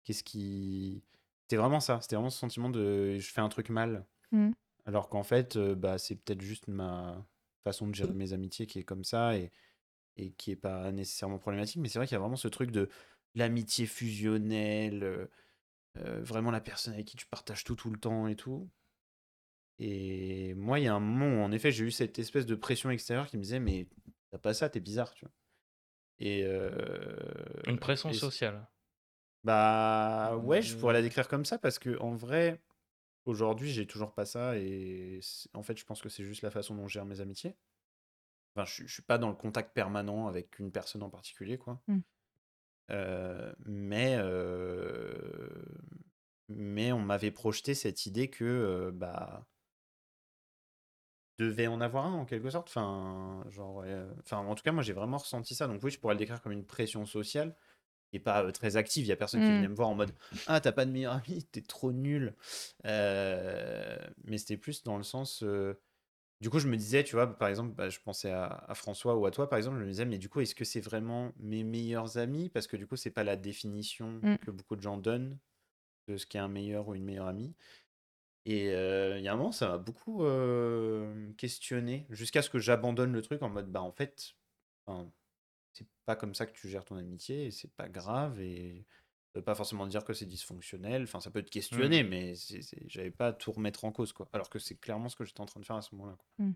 qu'est-ce qui... C'était vraiment ça, c'était vraiment ce sentiment de... Je fais un truc mal. Mmh. Alors qu'en fait, euh, bah, c'est peut-être juste ma façon de gérer mes amitiés qui est comme ça et, et qui n'est pas nécessairement problématique. Mais c'est vrai qu'il y a vraiment ce truc de l'amitié fusionnelle, euh, vraiment la personne avec qui tu partages tout tout le temps et tout. Et moi, il y a un moment où, en effet, j'ai eu cette espèce de pression extérieure qui me disait « Mais t'as pas ça, t'es bizarre. » tu vois. Et euh... Une pression et... sociale. Bah ouais, je pourrais la décrire comme ça parce qu'en vrai... Aujourd'hui, j'ai toujours pas ça et en fait, je pense que c'est juste la façon dont je gère mes amitiés. Enfin, je, je suis pas dans le contact permanent avec une personne en particulier, quoi. Mm. Euh, mais euh... mais on m'avait projeté cette idée que euh, bah devait en avoir un en quelque sorte. Enfin, genre, euh... enfin, en tout cas, moi, j'ai vraiment ressenti ça. Donc oui, je pourrais le décrire comme une pression sociale. Et pas euh, très active, il y a personne mmh. qui venait me voir en mode « Ah, t'as pas de meilleur ami, t'es trop nul euh... ». Mais c'était plus dans le sens... Euh... Du coup, je me disais, tu vois, par exemple, bah, je pensais à, à François ou à toi, par exemple, je me disais « Mais du coup, est-ce que c'est vraiment mes meilleurs amis ?» Parce que du coup, c'est pas la définition mmh. que beaucoup de gens donnent de ce qu'est un meilleur ou une meilleure amie. Et euh, il y a un moment, ça m'a beaucoup euh, questionné, jusqu'à ce que j'abandonne le truc en mode « Bah, en fait... Enfin, » c'est pas comme ça que tu gères ton amitié et c'est pas grave et ça veut pas forcément dire que c'est dysfonctionnel, enfin ça peut te questionner mmh. mais c'est, c'est... j'avais pas à tout remettre en cause, quoi, alors que c'est clairement ce que j'étais en train de faire à ce moment là quoi. Mmh.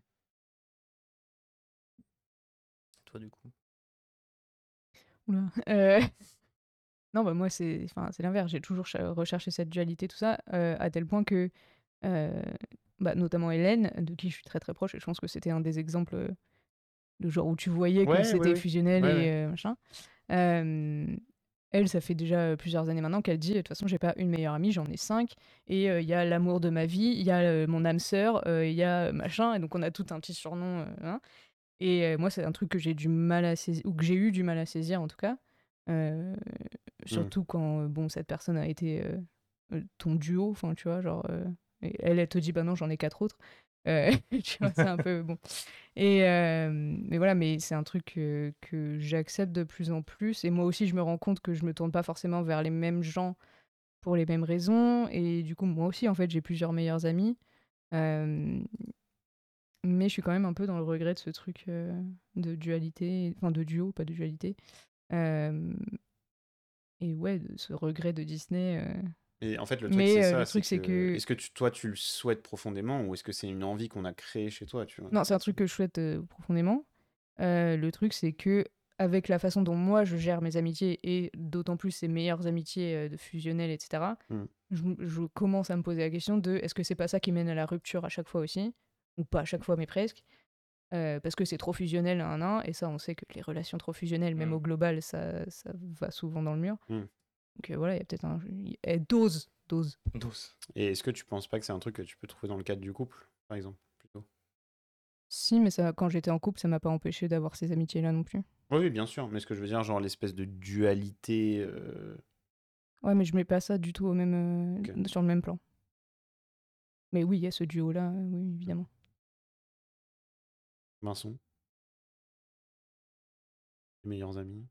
Toi du coup Oula. Euh... non bah moi c'est enfin c'est l'inverse, j'ai toujours recherché cette dualité tout ça euh, à tel point que euh... bah, notamment Hélène, de qui je suis très très proche et je pense que c'était un des exemples le genre où tu voyais que ouais, c'était ouais, fusionnel ouais, et euh, machin. Euh, elle, ça fait déjà plusieurs années maintenant qu'elle dit, de toute façon, j'ai pas une meilleure amie, j'en ai cinq, et il euh, y a l'amour de ma vie, il y a euh, mon âme sœur, il euh, y a machin, et donc on a tout un petit surnom. Euh, hein. Et euh, moi, c'est un truc que j'ai du mal à saisir, ou que j'ai eu du mal à saisir, en tout cas. Euh, surtout mmh. quand, euh, bon, cette personne a été euh, ton duo, enfin, tu vois, genre, euh, elle, elle te dit, bah non, j'en ai quatre autres. Euh, tu vois, c'est un peu bon et euh, mais voilà, mais c'est un truc que, que j'accepte de plus en plus et moi aussi je me rends compte que je me tourne pas forcément vers les mêmes gens pour les mêmes raisons et du coup moi aussi en fait j'ai plusieurs meilleurs amis euh, mais je suis quand même un peu dans le regret de ce truc euh, de dualité, enfin de duo, pas de dualité euh, et ouais, ce regret de Disney euh... Et en fait, le truc, mais, c'est euh, ça. Le truc, c'est que... Que... Est-ce que tu, toi, tu le souhaites profondément ou est-ce que c'est une envie qu'on a créée chez toi, tu vois ? Non, c'est un truc que je souhaite euh, profondément. Euh, le truc, c'est que avec la façon dont moi, je gère mes amitiés et d'autant plus ces meilleures amitiés euh, fusionnelles, et cetera, mm. je, je commence à me poser la question de est-ce que c'est pas ça qui mène à la rupture à chaque fois aussi ? Ou pas à chaque fois, mais presque. Euh, parce que c'est trop fusionnel à un an. Et ça, on sait que les relations trop fusionnelles, même mm. au global, ça, ça va souvent dans le mur. Mm. Donc euh, voilà, il y a peut-être un... Eh, dose, dose. Dose. Et est-ce que tu penses pas que c'est un truc que tu peux trouver dans le cadre du couple, par exemple, plutôt ? Si, mais ça, quand j'étais en couple, ça m'a pas empêché d'avoir ces amitiés-là non plus. Oui, oui, bien sûr. Mais ce que je veux dire, genre l'espèce de dualité... Euh... Ouais, mais je mets pas ça du tout au même, euh, okay. sur le même plan. Mais oui, il y a ce duo-là, euh, oui, évidemment. Vincent. Les meilleurs amis.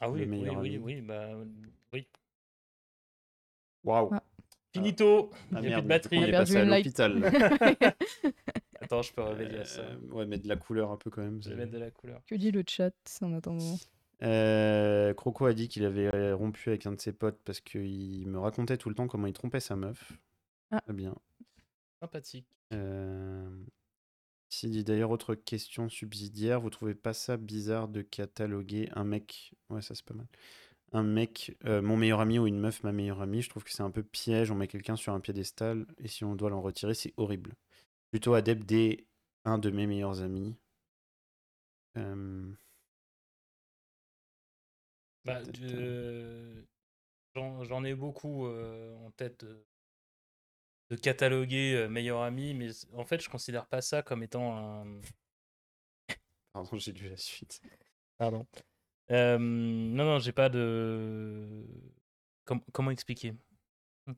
Ah oui, oui, oui, oui, bah oui. Waouh. Finito. Ah, il n'y a plus de batterie. On est passé à l'hôpital. Attends, je peux réveiller euh, ça. Ouais, mettre de la couleur un peu quand même. Je vais mettre de la couleur. Que dit le chat en attendant? Euh, Croco a dit qu'il avait rompu avec un de ses potes parce qu'il me racontait tout le temps comment il trompait sa meuf. Ah. Très bien. Sympathique. Euh... S'il dit d'ailleurs, autre question subsidiaire, vous trouvez pas ça bizarre de cataloguer un mec? Ouais, ça c'est pas mal. Un mec, euh, mon meilleur ami, ou une meuf, ma meilleure amie, je trouve que c'est un peu piège, on met quelqu'un sur un piédestal et si on doit l'en retirer, c'est horrible. Plutôt adepte des un de mes meilleurs amis. Euh... Bah, euh... j'en, j'en ai beaucoup euh, en tête. Euh... de cataloguer euh, meilleur ami, mais en fait je considère pas ça comme étant un... Pardon, j'ai lu la suite. Pardon. Euh, non, non, j'ai pas de... Com- comment expliquer?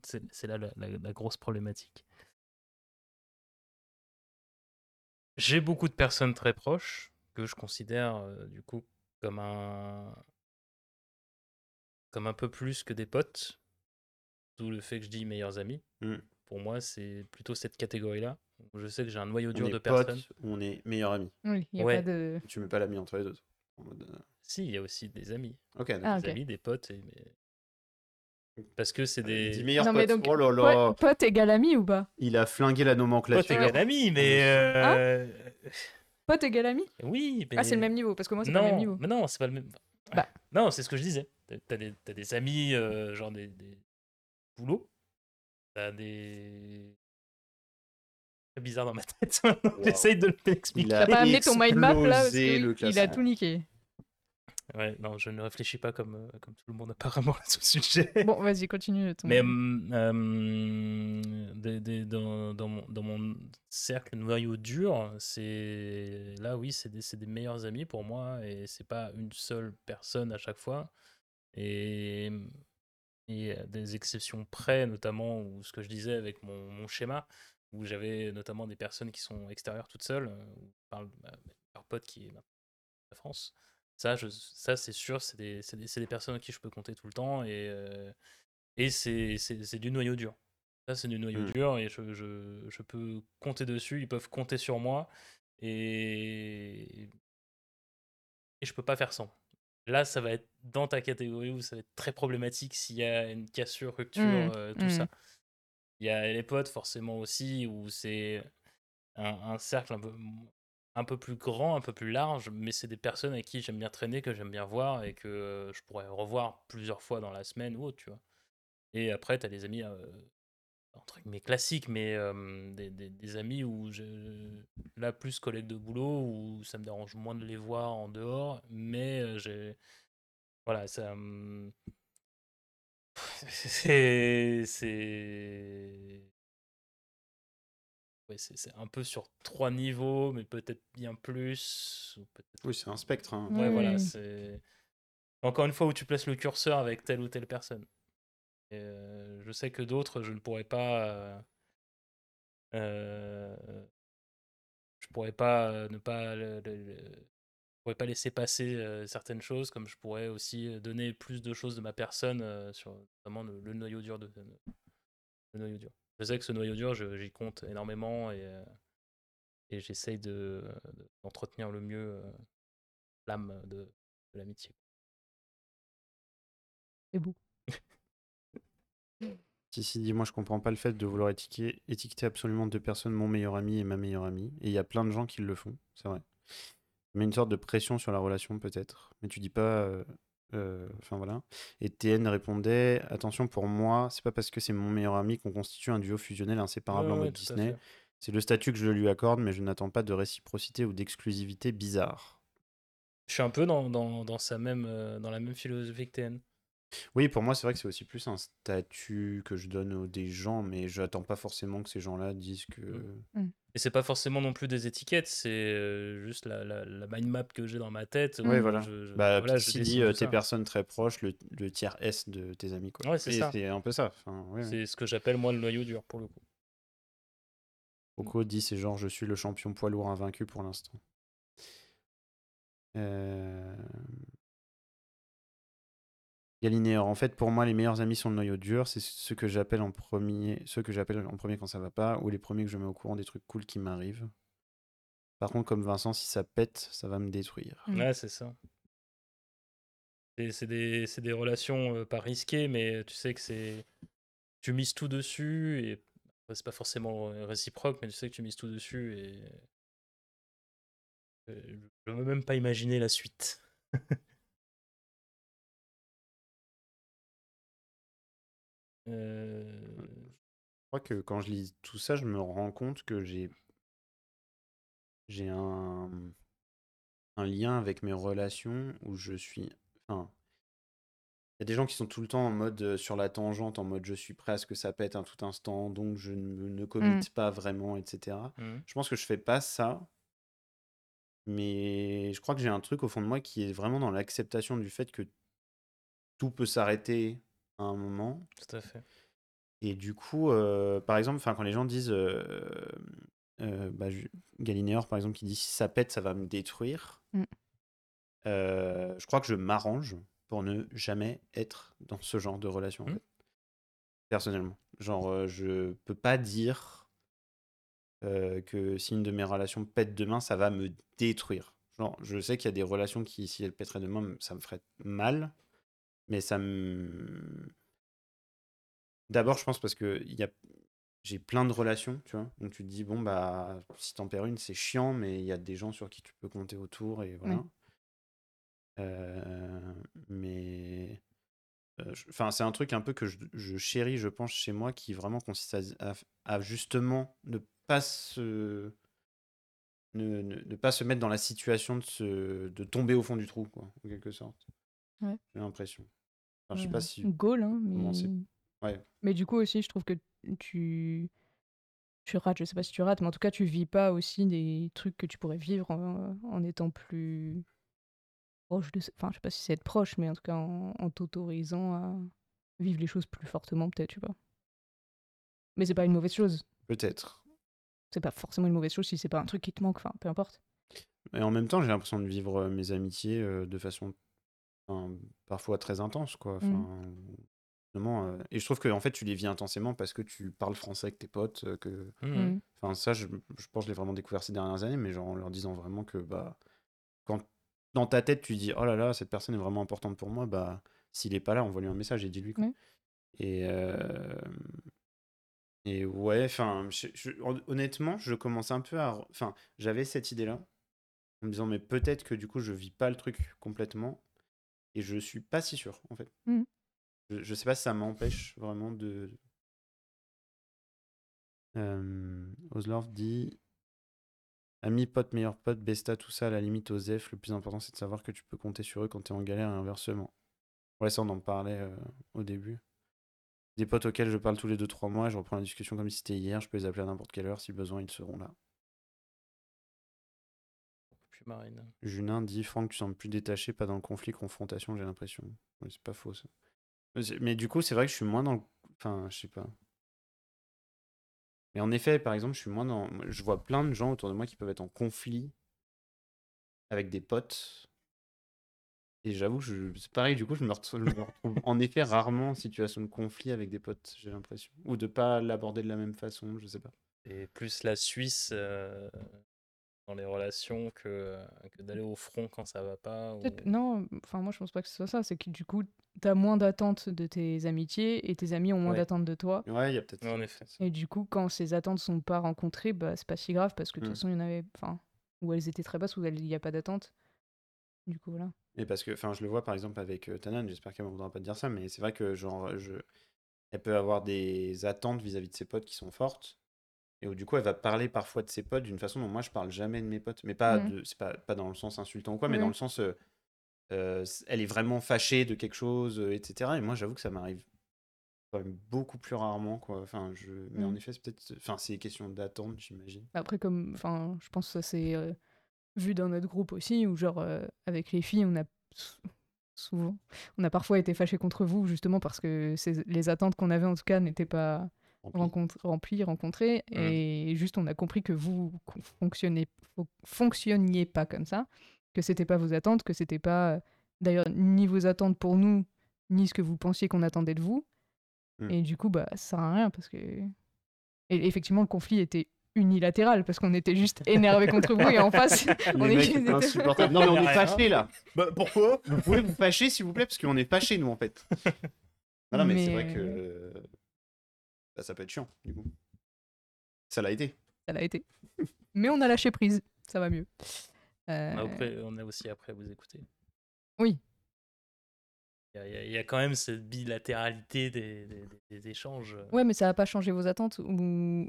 C'est, c'est là la, la, la grosse problématique. J'ai beaucoup de personnes très proches que je considère euh, du coup comme un... comme un peu plus que des potes, d'où le fait que je dis meilleurs amis. Mm. Pour moi, c'est plutôt cette catégorie-là. Je sais que j'ai un noyau dur de personnes. On est meilleurs amis. Oui, il n'y a ouais. pas de... Tu mets pas l'ami entre les deux. Mode... Si, il y a aussi des amis. Ok. Ah, des okay. amis, des potes. Et... Parce que c'est des... des meilleurs non, potes. Donc, oh là là. Pote égale ami ou pas? Il a flingué la nomenclature. Pote égale ami, mais... Euh... Hein? Pote égale ami? Oui, mais... Ah, c'est le même niveau, parce que moi, c'est non, pas le même niveau. Mais non, c'est pas le même... Bah. Non, c'est ce que je disais. T'as des, t'as des amis, euh, genre des, des... boulots. T'as des... C'est bizarre dans ma tête. Wow. J'essaye de l'expliquer. T'as pas amené ton mind map là parce qu'il a tout niqué. Ouais, non, je ne réfléchis pas comme, comme tout le monde apparemment à ce sujet. Bon, vas-y, continue. Ton... Mais euh, de, de, dans, dans, mon, dans mon cercle noyau dur, c'est... Là, oui, c'est des, c'est des meilleurs amis pour moi et c'est pas une seule personne à chaque fois. Et... Et des exceptions près, notamment, ou ce que je disais avec mon, mon schéma, où j'avais notamment des personnes qui sont extérieures toutes seules, où je parle de leur pote qui est la France. Ça, je, ça c'est sûr, c'est des, c'est, des, c'est des personnes à qui je peux compter tout le temps, et, euh, et c'est, c'est, c'est du noyau dur. Ça, c'est du noyau mmh. dur, et je, je, je peux compter dessus, ils peuvent compter sur moi, et, et je peux pas faire sans. Là, ça va être dans ta catégorie où ça va être très problématique s'il y a une cassure, rupture, mmh, euh, tout mmh. ça. Il y a les potes, forcément, aussi, où c'est un, un cercle un peu, un peu plus grand, un peu plus large, mais c'est des personnes avec qui j'aime bien traîner, que j'aime bien voir et que euh, je pourrais revoir plusieurs fois dans la semaine ou autre, tu vois. Et après, t'as des amis, euh, entre guillemets, classiques, mais euh, des, des, des amis où, je, là, plus collègues de boulot, où ça me dérange moins de les voir en dehors, mais euh, j'ai... Voilà, ça... Hum... c'est... C'est... Ouais, c'est... C'est un peu sur trois niveaux, mais peut-être bien plus. Ou peut-être... Oui, c'est un spectre. Hein. Ouais, oui. Voilà, c'est... Encore une fois, où tu places le curseur avec telle ou telle personne. Et euh, je sais que d'autres, je ne pourrais pas... Euh... Euh... Je pourrais pas euh, ne pas... Le, le, le... Je pourrais pas laisser passer euh, certaines choses, comme je pourrais aussi donner plus de choses de ma personne euh, sur notamment le, le noyau dur de, de, de le noyau dur. Je sais que ce noyau dur, je, j'y compte énormément et euh, et j'essaye de, de d'entretenir le mieux euh, l'âme de, de l'amitié. C'est beau. Si, si, dis-moi, je comprends pas le fait de vouloir étiqueter, étiqueter absolument deux personnes, mon meilleur ami et ma meilleure amie. Et il y a plein de gens qui le font, c'est vrai. Mais une sorte de pression sur la relation, peut-être. Mais tu dis pas... Euh, euh, enfin, voilà. Et T N répondait, attention, pour moi, c'est pas parce que c'est mon meilleur ami qu'on constitue un duo fusionnel inséparable ouais, en mode ouais, Disney. C'est le statut que je lui accorde, mais je n'attends pas de réciprocité ou d'exclusivité bizarre. Je suis un peu dans, dans, dans, sa même, euh, dans la même philosophie que T N. Oui, pour moi, c'est vrai que c'est aussi plus un statut que je donne des gens, mais j'attends pas forcément que ces gens-là disent que... Mmh. Et c'est pas forcément non plus des étiquettes, c'est juste la, la, la mind map que j'ai dans ma tête. Oui, voilà. Je, je, bah, voilà, Pitissi dit tes personnes très proches, le, le tiers S de tes amis. Quoi. Ouais, c'est, ça. c'est un peu ça. Enfin, ouais, c'est ouais. ce que j'appelle, moi, le noyau dur, pour le coup. Poco dit, c'est genre, je suis le champion poids lourd invaincu pour l'instant. Euh... Galinéor. En fait, pour moi, les meilleurs amis sont le noyau dur. C'est ceux que j'appelle en premier, ceux que j'appelle en premier quand ça va pas, ou les premiers que je mets au courant des trucs cool qui m'arrivent. Par contre, comme Vincent, si ça pète, ça va me détruire. Mmh. Ouais, c'est ça. C'est des, c'est des relations euh, pas risquées, mais tu sais que c'est... Tu mises tout dessus, et enfin, c'est pas forcément réciproque, mais tu sais que tu mises tout dessus, et... Euh, je veux même pas imaginer la suite. Euh... Je crois que quand je lis tout ça, je me rends compte que j'ai j'ai un... un lien avec mes relations où je suis... Enfin, il y a des gens qui sont tout le temps en mode euh, sur la tangente, en mode je suis prêt à ce que ça pète à tout instant, donc je ne, ne commit mmh. pas vraiment, et cetera. Mmh. Je pense que je fais pas ça, mais je crois que j'ai un truc au fond de moi qui est vraiment dans l'acceptation du fait que tout peut s'arrêter à un moment. Tout à fait. Et du coup, euh, par exemple, quand les gens disent euh, euh, bah, Galinéor, par exemple, qui dit si ça pète, ça va me détruire. Mmh. Euh, je crois que je m'arrange pour ne jamais être dans ce genre de relation, en fait. Personnellement. Genre, euh, je peux pas dire euh, que si une de mes relations pète demain, ça va me détruire. Genre, je sais qu'il y a des relations qui, si elles pèteraient demain, ça me ferait mal, mais ça me... D'abord, je pense parce que y a... j'ai plein de relations, tu vois. Donc, tu te dis, bon, bah, si t'en perds une, c'est chiant, mais il y a des gens sur qui tu peux compter autour, et voilà. Oui. Euh, mais enfin euh, c'est un truc un peu que je, je chéris, je pense, chez moi, qui vraiment consiste à, à, à justement ne pas se ne, ne, ne pas se mettre dans la situation de se de tomber au fond du trou, quoi, en quelque sorte. Ouais. J'ai l'impression, enfin, je sais ouais. pas si goal hein, mais... Ouais. Mais du coup aussi je trouve que tu tu rates, je sais pas si tu rates, mais en tout cas tu vis pas aussi des trucs que tu pourrais vivre en, en étant plus proche de... Enfin, je sais pas si c'est être proche, mais en tout cas en, en t'autorisant à vivre les choses plus fortement, peut-être, je sais pas. Mais c'est pas une mauvaise chose. Peut-être. C'est pas forcément une mauvaise chose si c'est pas un truc qui te manque, enfin, peu importe. Et en même temps, j'ai l'impression de vivre mes amitiés euh, de façon enfin, parfois très intense, quoi. Enfin, mm. vraiment, euh... Et je trouve que en fait, tu les vis intensément parce que tu parles français avec tes potes. Euh, que... mm. Enfin, ça, je, je pense que je l'ai vraiment découvert ces dernières années, mais genre en leur disant vraiment que bah quand dans ta tête, tu dis « Oh là là, cette personne est vraiment importante pour moi. Bah, s'il n'est pas là, envoie-lui un message et dis-lui. » Oui. Et, euh... et ouais, enfin, honnêtement, je commence un peu à... Enfin, j'avais cette idée-là, en me disant « Mais peut-être que du coup, je ne vis pas le truc complètement. » Et je ne suis pas si sûr, en fait. Mm. Je ne sais pas si ça m'empêche vraiment de... Euh... Oslorf dit... Amis, potes, meilleurs potes, besta, tout ça, à la limite, Osef, le plus important, c'est de savoir que tu peux compter sur eux quand t'es en galère et inversement. Ouais, ça, on en parlait euh, au début. Des potes auxquels je parle tous les deux trois mois, je reprends la discussion comme si c'était hier, je peux les appeler à n'importe quelle heure, si besoin, ils seront là. Puis Marine. Junin dit, Franck, tu sembles plus détaché, pas dans le conflit, confrontation, j'ai l'impression. Ouais, c'est pas faux, ça. Mais du coup, c'est vrai que je suis moins dans le... Enfin, je sais pas... Mais en effet, par exemple, je suis moins dans... je vois plein de gens autour de moi qui peuvent être en conflit avec des potes. Et j'avoue, je... c'est pareil, du coup, je me retrouve, je me retrouve en effet rarement en situation de conflit avec des potes, j'ai l'impression. Ou de pas l'aborder de la même façon, je sais pas. Et plus la Suisse euh, dans les relations que, que d'aller au front quand ça va pas. Ou... Non, enfin moi je pense pas que ce soit ça, c'est que du coup... T'as moins d'attentes de tes amitiés et tes amis ont moins ouais. d'attentes de toi. Ouais, il y a peut-être. Ouais, en effet. Et du coup, quand ces attentes sont pas rencontrées, bah c'est pas si grave parce que de toute mmh. façon, il y en avait, enfin, ou elles étaient très basses ou il y a pas d'attente. Du coup, voilà. Et parce que, enfin, je le vois par exemple avec euh, Tanane. J'espère qu'elle ne voudra pas te dire ça, mais c'est vrai que genre, je, elle peut avoir des attentes vis-à-vis de ses potes qui sont fortes et où du coup, elle va parler parfois de ses potes d'une façon dont moi je parle jamais de mes potes, mais pas mmh. de, c'est pas pas dans le sens insultant ou quoi, mmh. mais dans le sens euh, Euh, elle est vraiment fâchée de quelque chose, euh, et cetera. Et moi, j'avoue que ça m'arrive quand même beaucoup plus rarement, quoi. Enfin, je... Mais mm. en effet, c'est peut-être... Enfin, c'est question d'attente, j'imagine. Après, comme... Enfin, je pense que ça, c'est euh, vu dans notre groupe aussi, où genre, euh, avec les filles, on a souvent... On a parfois été fâchés contre vous, justement, parce que c'est... les attentes qu'on avait, en tout cas, n'étaient pas Rempli. remplies, rencontrées. Mm. Et juste, on a compris que vous fonctionnez... fonctionniez pas comme ça. que c'était pas vos attentes, que c'était pas d'ailleurs ni vos attentes pour nous, ni ce que vous pensiez qu'on attendait de vous. Mmh. Et du coup, bah, ça sert à rien parce que. Et effectivement, le conflit était unilatéral parce qu'on était juste énervé contre vous et en face on les est insupportable. Non mais on est fâchés là. Bah, pourquoi vous pouvez vous fâcher s'il vous plaît parce qu'on est fâchés nous en fait. Ah, non mais, mais c'est vrai que euh... bah, ça peut être chiant du coup. Ça l'a été. Ça l'a été. Mais on a lâché prise, ça va mieux. Euh... Après, on a aussi après vous écouter. Oui. Il y, a, il y a quand même cette bilatéralité des, des, des échanges. Ouais, mais ça n'a pas changé vos attentes ou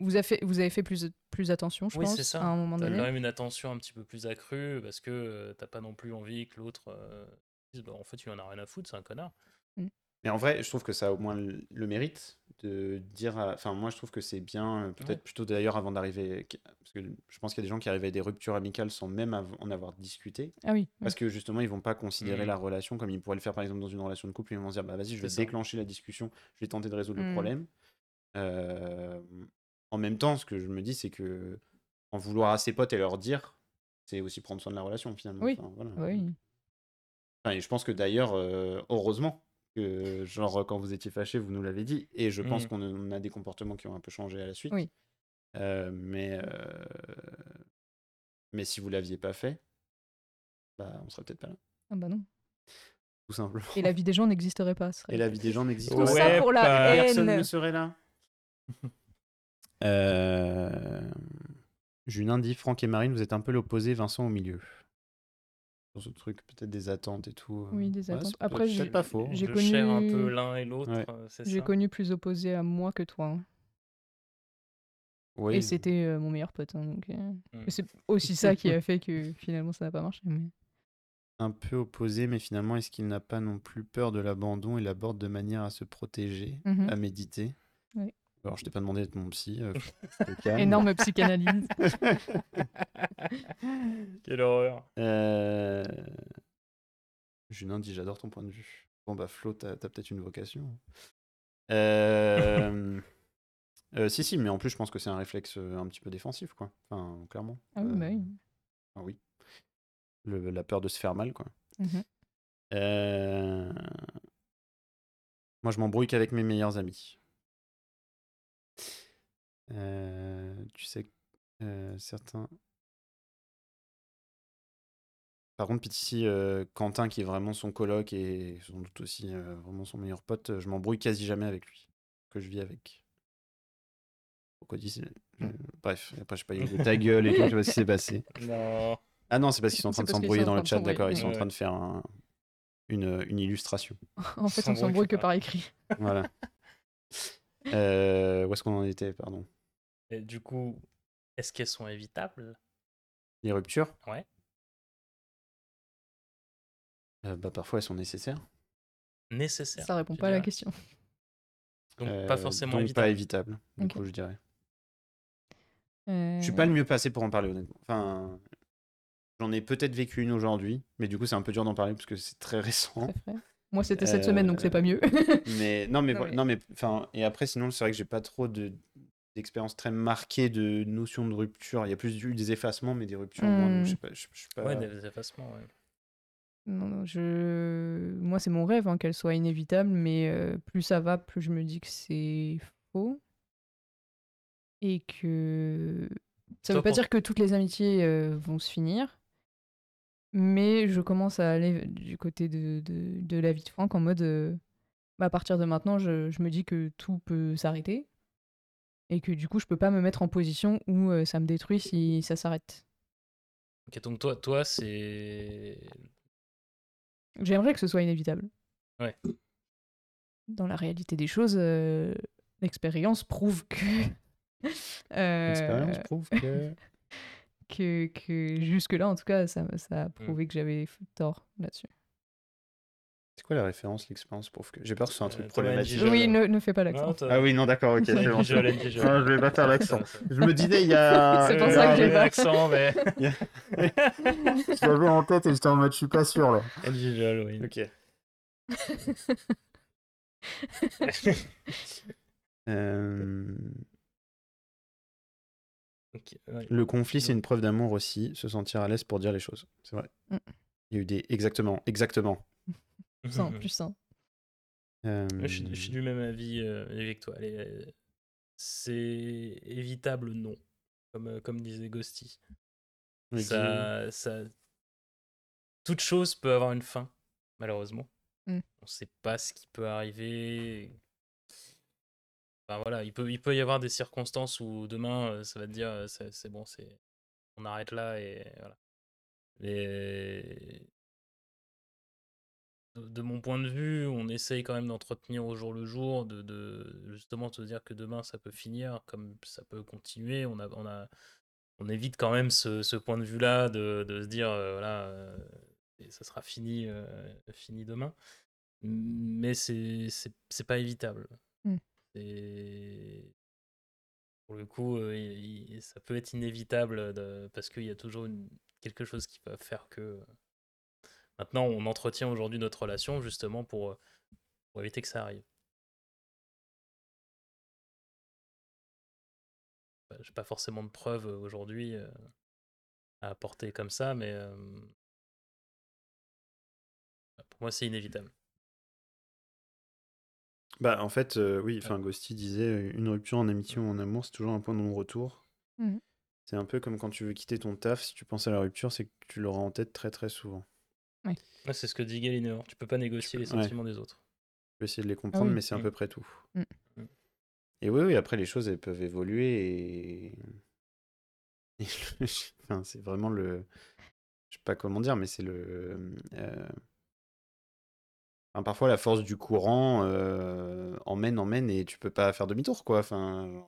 vous avez fait, vous avez fait plus, plus attention, je oui, pense, c'est ça. À un moment t'as donné. T'as quand même une attention un petit peu plus accrue parce que euh, t'as pas non plus envie que l'autre euh, dise bah, en fait, il en a rien à foutre, c'est un connard. Mm. Mais en vrai, je trouve que ça a au moins le, le mérite de dire. À... Enfin, moi, je trouve que c'est bien, peut-être ouais. plutôt d'ailleurs avant d'arriver. Parce que je pense qu'il y a des gens qui arrivent à des ruptures amicales sans même av- en avoir discuté. Ah oui. Parce que justement, ils ne vont pas considérer mmh. la relation comme ils pourraient le faire, par exemple, dans une relation de couple. Ils vont se dire bah, vas-y, je vais c'est déclencher ça. La discussion, je vais tenter de résoudre mmh. le problème. Euh... En même temps, ce que je me dis, c'est que en vouloir à ses potes et leur dire, c'est aussi prendre soin de la relation, finalement. Oui. Enfin, voilà. oui. Enfin, et je pense que d'ailleurs, euh, heureusement. Que, genre quand vous étiez fâchés vous nous l'avez dit et je pense mmh. qu'on a des comportements qui ont un peu changé à la suite oui. euh, mais euh... mais si vous l'aviez pas fait bah on serait peut-être pas là ah bah non tout simplement et la vie des gens n'existerait pas et la vie des gens n'existerait ouais, pas ça pour la haine personne ne serait là euh... Junin dit Franck et Marine vous êtes un peu l'opposé Vincent au milieu. Ce truc, peut-être des attentes et tout. Oui, des attentes. Ouais, Après, j'ai, pas faux. j'ai connu... Je cherche un peu l'un et l'autre, ouais. c'est J'ai ça. connu plus opposé à moi que toi. Hein. Oui. Et c'était euh, mon meilleur pote. Hein, donc, euh... mm. C'est aussi ça qui a fait que finalement, ça n'a pas marché. Mais... Un peu opposé, mais finalement, est-ce qu'il n'a pas non plus peur de l'abandon et l'aborde de manière à se protéger, mm-hmm. à méditer oui. Alors, je t'ai pas demandé d'être mon psy. Euh, Énorme psychanalyse. Quelle horreur. Euh... Junin dit, j'adore ton point de vue. Bon, bah, Flo, t'as, t'as peut-être une vocation. Euh... euh, si, si, mais en plus, je pense que c'est un réflexe un petit peu défensif, quoi. Enfin, clairement. Ah oui, euh... bah oui. Ah oui. Le, la peur de se faire mal, quoi. Mm-hmm. Euh... Moi, je m'embrouille qu'avec mes meilleurs amis. Euh, tu sais euh, certains par contre Pitissi euh, Quentin qui est vraiment son coloc et sans doute aussi euh, vraiment son meilleur pote je m'embrouille quasi jamais avec lui que je vis avec pourquoi dis euh, bref après je sais pas il de ta gueule et tout je sais pas ce qui s'est passé non. Ah non c'est parce qu'ils sont en train de s'embrouiller dans le chat d'accord ils sont en train de faire un, une, une illustration en fait on s'embrouille que par écrit voilà. Euh, où est-ce qu'on en était, pardon. Et du coup, est-ce qu'elles sont évitables ? Les ruptures ? Ouais. Euh, bah parfois elles sont nécessaires. Nécessaires. Ça répond pas dirais. à la question. Donc euh, pas forcément donc évitable. Pas évitable. Du okay. coup, je dirais. Euh... Je suis pas le mieux passé pour en parler honnêtement. Enfin, j'en ai peut-être vécu une aujourd'hui, mais du coup c'est un peu dur d'en parler parce que c'est très récent. C'est vrai. Moi, c'était cette euh, semaine, donc c'est pas mieux. mais non, mais, non, mais... Non, mais et après, sinon, c'est vrai que j'ai pas trop de, d'expérience très marquée de notion de rupture. Il y a plus eu des effacements, mais des ruptures, mmh. moins, je sais pas, je, je sais pas. Ouais, des effacements, ouais. Non, non, je... Moi, c'est mon rêve, hein, qu'elle soit inévitable, mais euh, plus ça va, plus je me dis que c'est faux. Et que... Ça Toi, veut pas pour... dire que toutes les amitiés euh, vont se finir. Mais je commence à aller du côté de, de, de la vie de Franck en mode euh, bah à partir de maintenant, je, je me dis que tout peut s'arrêter et que du coup, je peux pas me mettre en position où euh, ça me détruit si ça s'arrête. Ok, donc toi, toi, c'est... J'aimerais que ce soit inévitable. Ouais. Dans la réalité des choses, euh, l'expérience prouve que... euh... L'expérience prouve que... Que, que jusque-là, en tout cas, ça, ça a prouvé mmh. que j'avais tort là-dessus. C'est quoi la référence, l'expérience pour que... J'ai peur que ce soit un truc euh, problématique. Oui, ne, ne fais pas l'accent. Non, ah oui, non, d'accord, ok. C'est bon. Je vais pas faire l'accent. Je me disais, il y a... C'est pour ça que j'ai pas l'accent, mais... Je l'avais en tête et j'étais en mode, je suis pas sûr, là. L G G L, oui. Ok. euh... Okay, ouais. Le conflit, c'est une preuve d'amour aussi, se sentir à l'aise pour dire les choses. C'est vrai. Mm. Il y a eu des exactement, exactement. plus un, plus un. Euh... Je, suis, je suis du même avis euh, avec toi. Allez, euh, c'est évitable, non. Comme, euh, comme disait Ghosty. Okay. Ça, ça... Toute chose peut avoir une fin, malheureusement. Mm. On ne sait pas ce qui peut arriver. Enfin, voilà, il peut, il peut y avoir des circonstances où demain, ça va te dire, c'est, c'est bon, c'est... on arrête là et voilà. Et... De, de mon point de vue, on essaye quand même d'entretenir au jour le jour, de, de justement se dire que demain ça peut finir, comme ça peut continuer. On a, on a, on évite quand même ce, ce point de vue-là de, de se dire euh, voilà, euh, et ça sera fini, euh, fini demain. Mais c'est, c'est, c'est pas évitable. Mm. Et pour le coup, euh, il, il, ça peut être inévitable de, parce qu'il y a toujours une, quelque chose qui va faire que. Maintenant, on entretient aujourd'hui notre relation justement pour, pour éviter que ça arrive. Bah, j'ai pas forcément de preuves aujourd'hui euh, à apporter comme ça, mais euh, pour moi, c'est inévitable. Bah, en fait, euh, oui, enfin, ouais. Ghosty disait une rupture en amitié ou en amour, c'est toujours un point de non-retour. Mmh. C'est un peu comme quand tu veux quitter ton taf, si tu penses à la rupture, c'est que tu l'auras en tête très très souvent. Ouais. Ouais, c'est ce que dit Galinéor. Tu peux pas négocier peux... les sentiments ouais. des autres. Tu peux essayer de les comprendre, ah oui. mais c'est mmh. à peu près tout. Mmh. Et oui, oui, après les choses elles peuvent évoluer et, et le... enfin, c'est vraiment le, je sais pas comment dire, mais c'est le, euh... enfin, parfois la force du courant euh... emmène, emmène et tu peux pas faire demi-tour quoi. Enfin.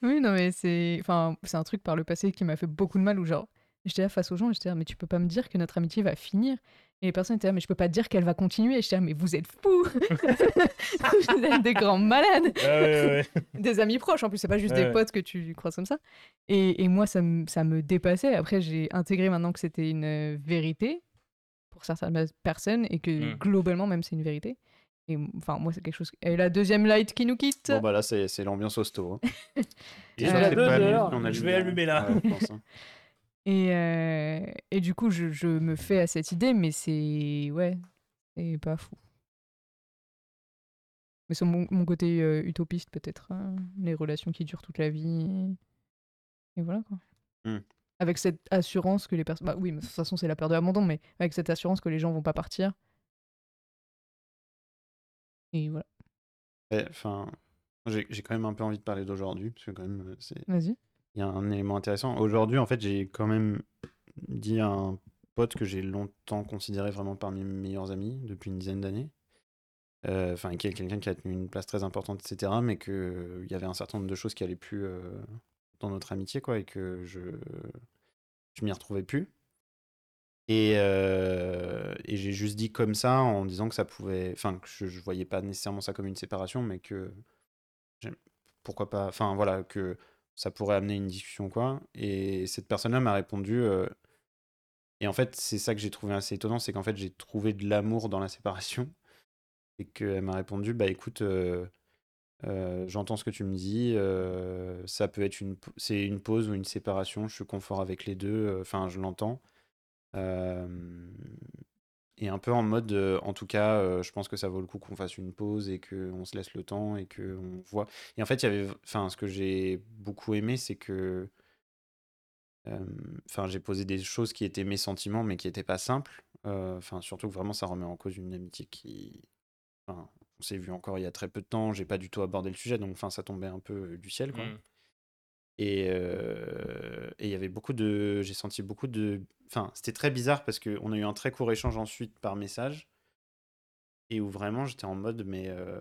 Oui, non mais c'est, enfin, c'est un truc par le passé qui m'a fait beaucoup de mal ou genre. J'étais là face aux gens, j'étais là, mais tu peux pas me dire que notre amitié va finir. Et les personnes étaient là, mais je peux pas te dire qu'elle va continuer. Et j'étais là, mais vous êtes fous. Vous êtes des grands malades. Ah ouais, ouais. Des amis proches, en plus, c'est pas juste ah des ouais. potes que tu croises comme ça. Et, et moi, ça, m- ça me dépassait. Après, j'ai intégré maintenant que c'était une vérité pour certaines personnes et que mmh. globalement, même, c'est une vérité. Et enfin, moi, c'est quelque chose. Et la deuxième light qui nous quitte. Bon, bah là, c'est, c'est l'ambiance hosto. Hein. Et euh, ça, c'est pas heures, on je vais allumer là. Ouais, je pense, hein. Et, euh, et du coup, je, je me fais à cette idée, mais c'est... Ouais, c'est pas fou. Mais c'est mon, mon côté euh, utopiste, peut-être. Hein, les relations qui durent toute la vie. Et voilà, quoi. Mmh. Avec cette assurance que les personnes... Bah oui, mais de toute façon, c'est la peur de l'abandon, mais avec cette assurance que les gens vont pas partir. Et voilà. Enfin, eh, j'ai, j'ai quand même un peu envie de parler d'aujourd'hui, parce que quand même, c'est... Vas-y. Il y a un élément intéressant. Aujourd'hui, en fait, j'ai quand même dit à un pote que j'ai longtemps considéré vraiment parmi mes meilleurs amis, depuis une dizaine d'années. Enfin, euh, qui est quelqu'un qui a tenu une place très importante, et cetera. Mais qu'il euh, y avait un certain nombre de choses qui n'allaient plus euh, dans notre amitié, quoi, et que je je m'y retrouvais plus. Et, euh, et j'ai juste dit comme ça, en disant que ça pouvait... Enfin, que je, je voyais pas nécessairement ça comme une séparation, mais que... J'aime... Pourquoi pas... Enfin, voilà, que... ça pourrait amener une discussion, quoi. Et cette personne-là m'a répondu... Euh... Et en fait, c'est ça que j'ai trouvé assez étonnant, c'est qu'en fait, j'ai trouvé de l'amour dans la séparation. Et qu'elle m'a répondu, bah écoute, euh, euh, j'entends ce que tu me dis, euh, ça peut être une... C'est une pause ou une séparation, je suis confort avec les deux, enfin, euh, je l'entends. Euh... Et un peu en mode, euh, en tout cas, euh, je pense que ça vaut le coup qu'on fasse une pause et qu'on se laisse le temps et qu'on voit. Et en fait, il y avait, enfin, ce que j'ai beaucoup aimé, c'est que, enfin, euh, j'ai posé des choses qui étaient mes sentiments, mais qui n'étaient pas simples. Enfin, euh, surtout que vraiment, ça remet en cause une amitié qui, enfin, on s'est vu encore il y a très peu de temps. J'ai pas du tout abordé le sujet, donc enfin, ça tombait un peu du ciel, quoi. Mmh. Et il euh, y avait beaucoup de... J'ai senti beaucoup de... Enfin, c'était très bizarre parce qu'on a eu un très court échange ensuite par message et où vraiment j'étais en mode mais... Euh...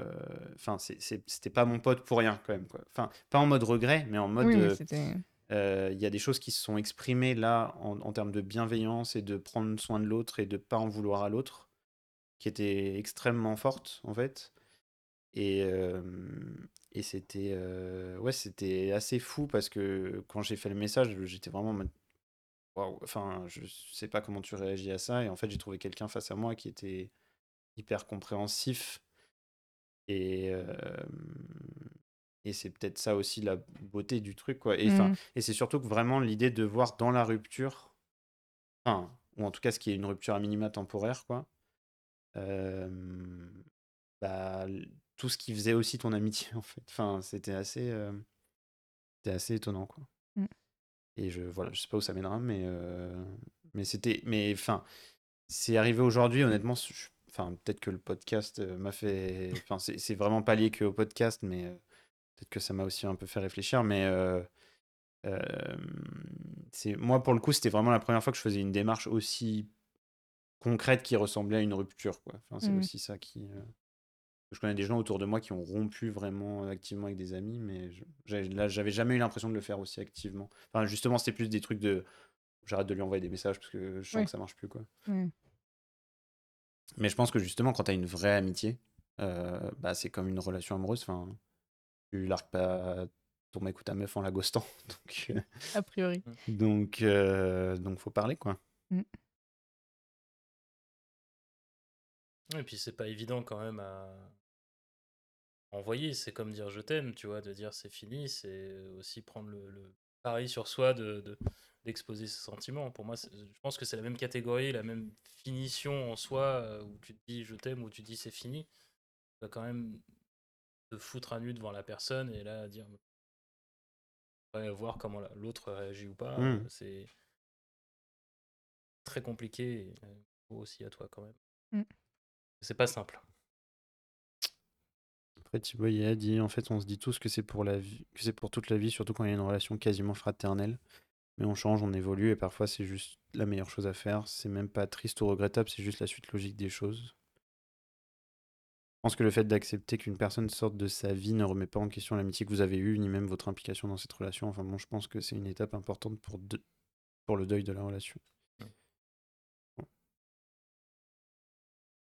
Enfin, c'est, c'est, c'était pas mon pote pour rien quand même, quoi. Enfin, pas en mode regret, mais en mode... Oui, c'était... Il euh, y a des choses qui se sont exprimées là en, en termes de bienveillance et de prendre soin de l'autre et de pas en vouloir à l'autre qui étaient extrêmement fortes, en fait. Et... Euh... Et c'était, euh, ouais, c'était assez fou parce que quand j'ai fait le message, j'étais vraiment en mode waouh, enfin, je sais pas comment tu réagis à ça. Et en fait, j'ai trouvé quelqu'un face à moi qui était hyper compréhensif. Et, euh, Et c'est peut-être ça aussi la beauté du truc, quoi. Et, mmh. et c'est surtout que vraiment l'idée de voir dans la rupture, enfin, ou en tout cas ce qui est une rupture à minima temporaire, quoi, euh, bah, tout ce qui faisait aussi ton amitié, en fait. Enfin, c'était assez, euh, c'était assez étonnant, quoi. Mmh. Et je, voilà, je sais pas où ça mènera, mais, euh, mais c'était, mais enfin, c'est arrivé aujourd'hui, honnêtement, je, enfin, peut-être que le podcast m'a fait, enfin, c'est, c'est vraiment pas lié qu'au podcast, mais. Peut-être que ça m'a aussi un peu fait réfléchir, mais euh, euh, c'est, moi, pour le coup, c'était vraiment la première fois que je faisais une démarche aussi concrète qui ressemblait à une rupture, quoi. Enfin, c'est mmh. aussi ça qui... Euh... Je connais des gens autour de moi qui ont rompu vraiment activement avec des amis, mais je, j'avais, là, j'avais jamais eu l'impression de le faire aussi activement. Enfin, justement, c'était plus des trucs de... J'arrête de lui envoyer des messages parce que je sens oui. que ça marche plus, quoi. Mmh. Mais je pense que, justement, quand t'as une vraie amitié, euh, bah, c'est comme une relation amoureuse, enfin... Tu largues pas ton mec ou ta meuf en la ghostant. Donc, euh... a priori. Donc, euh... donc, faut parler, quoi. Mm. Et puis, c'est pas évident quand même à envoyer. C'est comme dire je t'aime, tu vois, de dire c'est fini. C'est aussi prendre le, le pari sur soi de, de, d'exposer ses sentiments. Pour moi, c'est... je pense que c'est la même catégorie, la même finition en soi, où tu te dis je t'aime ou tu te dis c'est fini. Tu vas quand même. De foutre un nu devant la personne et là dire ouais, voir comment l'autre réagit ou pas mmh. c'est très compliqué aussi à toi quand même mmh. c'est pas simple. Après Thibaut y a dit en fait on se dit tous que c'est pour la vie, que c'est pour toute la vie, surtout quand il y a une relation quasiment fraternelle, mais on change, on évolue et parfois c'est juste la meilleure chose à faire, c'est même pas triste ou regrettable, c'est juste la suite logique des choses. Je pense que le fait d'accepter qu'une personne sorte de sa vie ne remet pas en question l'amitié que vous avez eue, ni même votre implication dans cette relation. Enfin bon, je pense que c'est une étape importante pour, de... pour le deuil de la relation.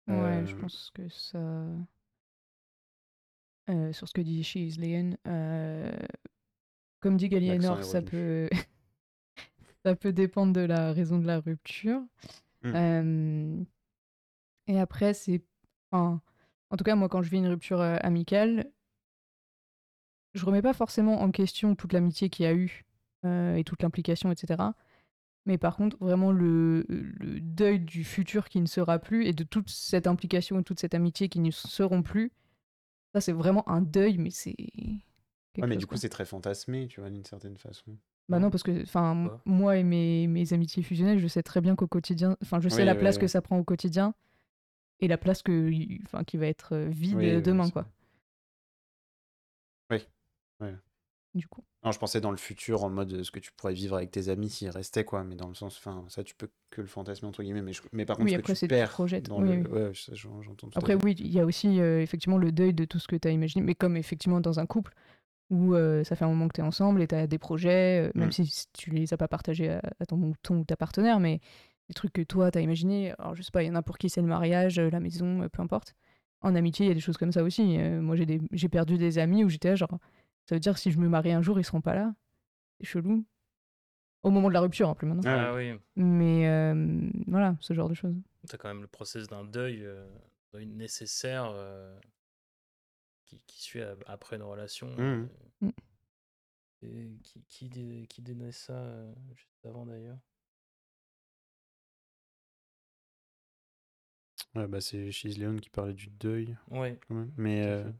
Bon. Ouais, euh... je pense que ça... Euh, sur ce que dit She is Leon, euh... comme dit Galinéor, ça peut... ça peut dépendre de la raison de la rupture. Mm. Euh... Et après, c'est... Enfin... En tout cas, moi, quand je vis une rupture euh, amicale, je remets pas forcément en question toute l'amitié qu'il y a eu euh, et toute l'implication, et cetera. Mais par contre, vraiment le, le deuil du futur qui ne sera plus et de toute cette implication et toute cette amitié qui ne seront plus, ça, c'est vraiment un deuil, mais c'est... Ouais, mais du coup, quoi. C'est très fantasmé, tu vois, d'une certaine façon. Bah non, parce que enfin, ouais. moi et mes, mes amitiés fusionnelles, je sais très bien qu'au quotidien... Enfin, je sais oui, la oui, place oui. que ça prend au quotidien. Et la place que, enfin, qui va être vide oui, demain, oui, quoi. Oui. oui. Du coup. Non, je pensais dans le futur, en mode ce que tu pourrais vivre avec tes amis s'ils restaient, quoi. Mais dans le sens, enfin, ça, tu peux que le fantasmer, entre guillemets. Mais, je... mais par contre, oui, ce après, que tu perds... Oui, le... oui. Ouais, ça, j'entends tout après, oui, il y a aussi, euh, effectivement, le deuil de tout ce que tu as imaginé. Mais comme, effectivement, dans un couple, où euh, ça fait un moment que tu es ensemble et tu as des projets, euh, mm. même si tu les as pas partagés à, à ton, ton ta partenaire, mais... des trucs que toi t'as imaginé, alors je sais pas, il y en a pour qui c'est le mariage, la maison, peu importe. En amitié, il y a des choses comme ça aussi. Euh, moi j'ai, des... j'ai perdu des amis où j'étais là, genre, ça veut dire si je me marie un jour, ils seront pas là. C'est chelou. Au moment de la rupture, en plus maintenant. Ah oui. Mais euh, voilà, ce genre de choses. T'as quand même le process d'un deuil, euh, deuil nécessaire euh, qui, qui suit après une relation. Mmh. Euh, mmh. Et qui, qui, dé... qui dénaît ça euh, juste avant d'ailleurs. Ouais, bah c'est She is Leon qui parlait du deuil. Ouais. Quand même. Mais euh,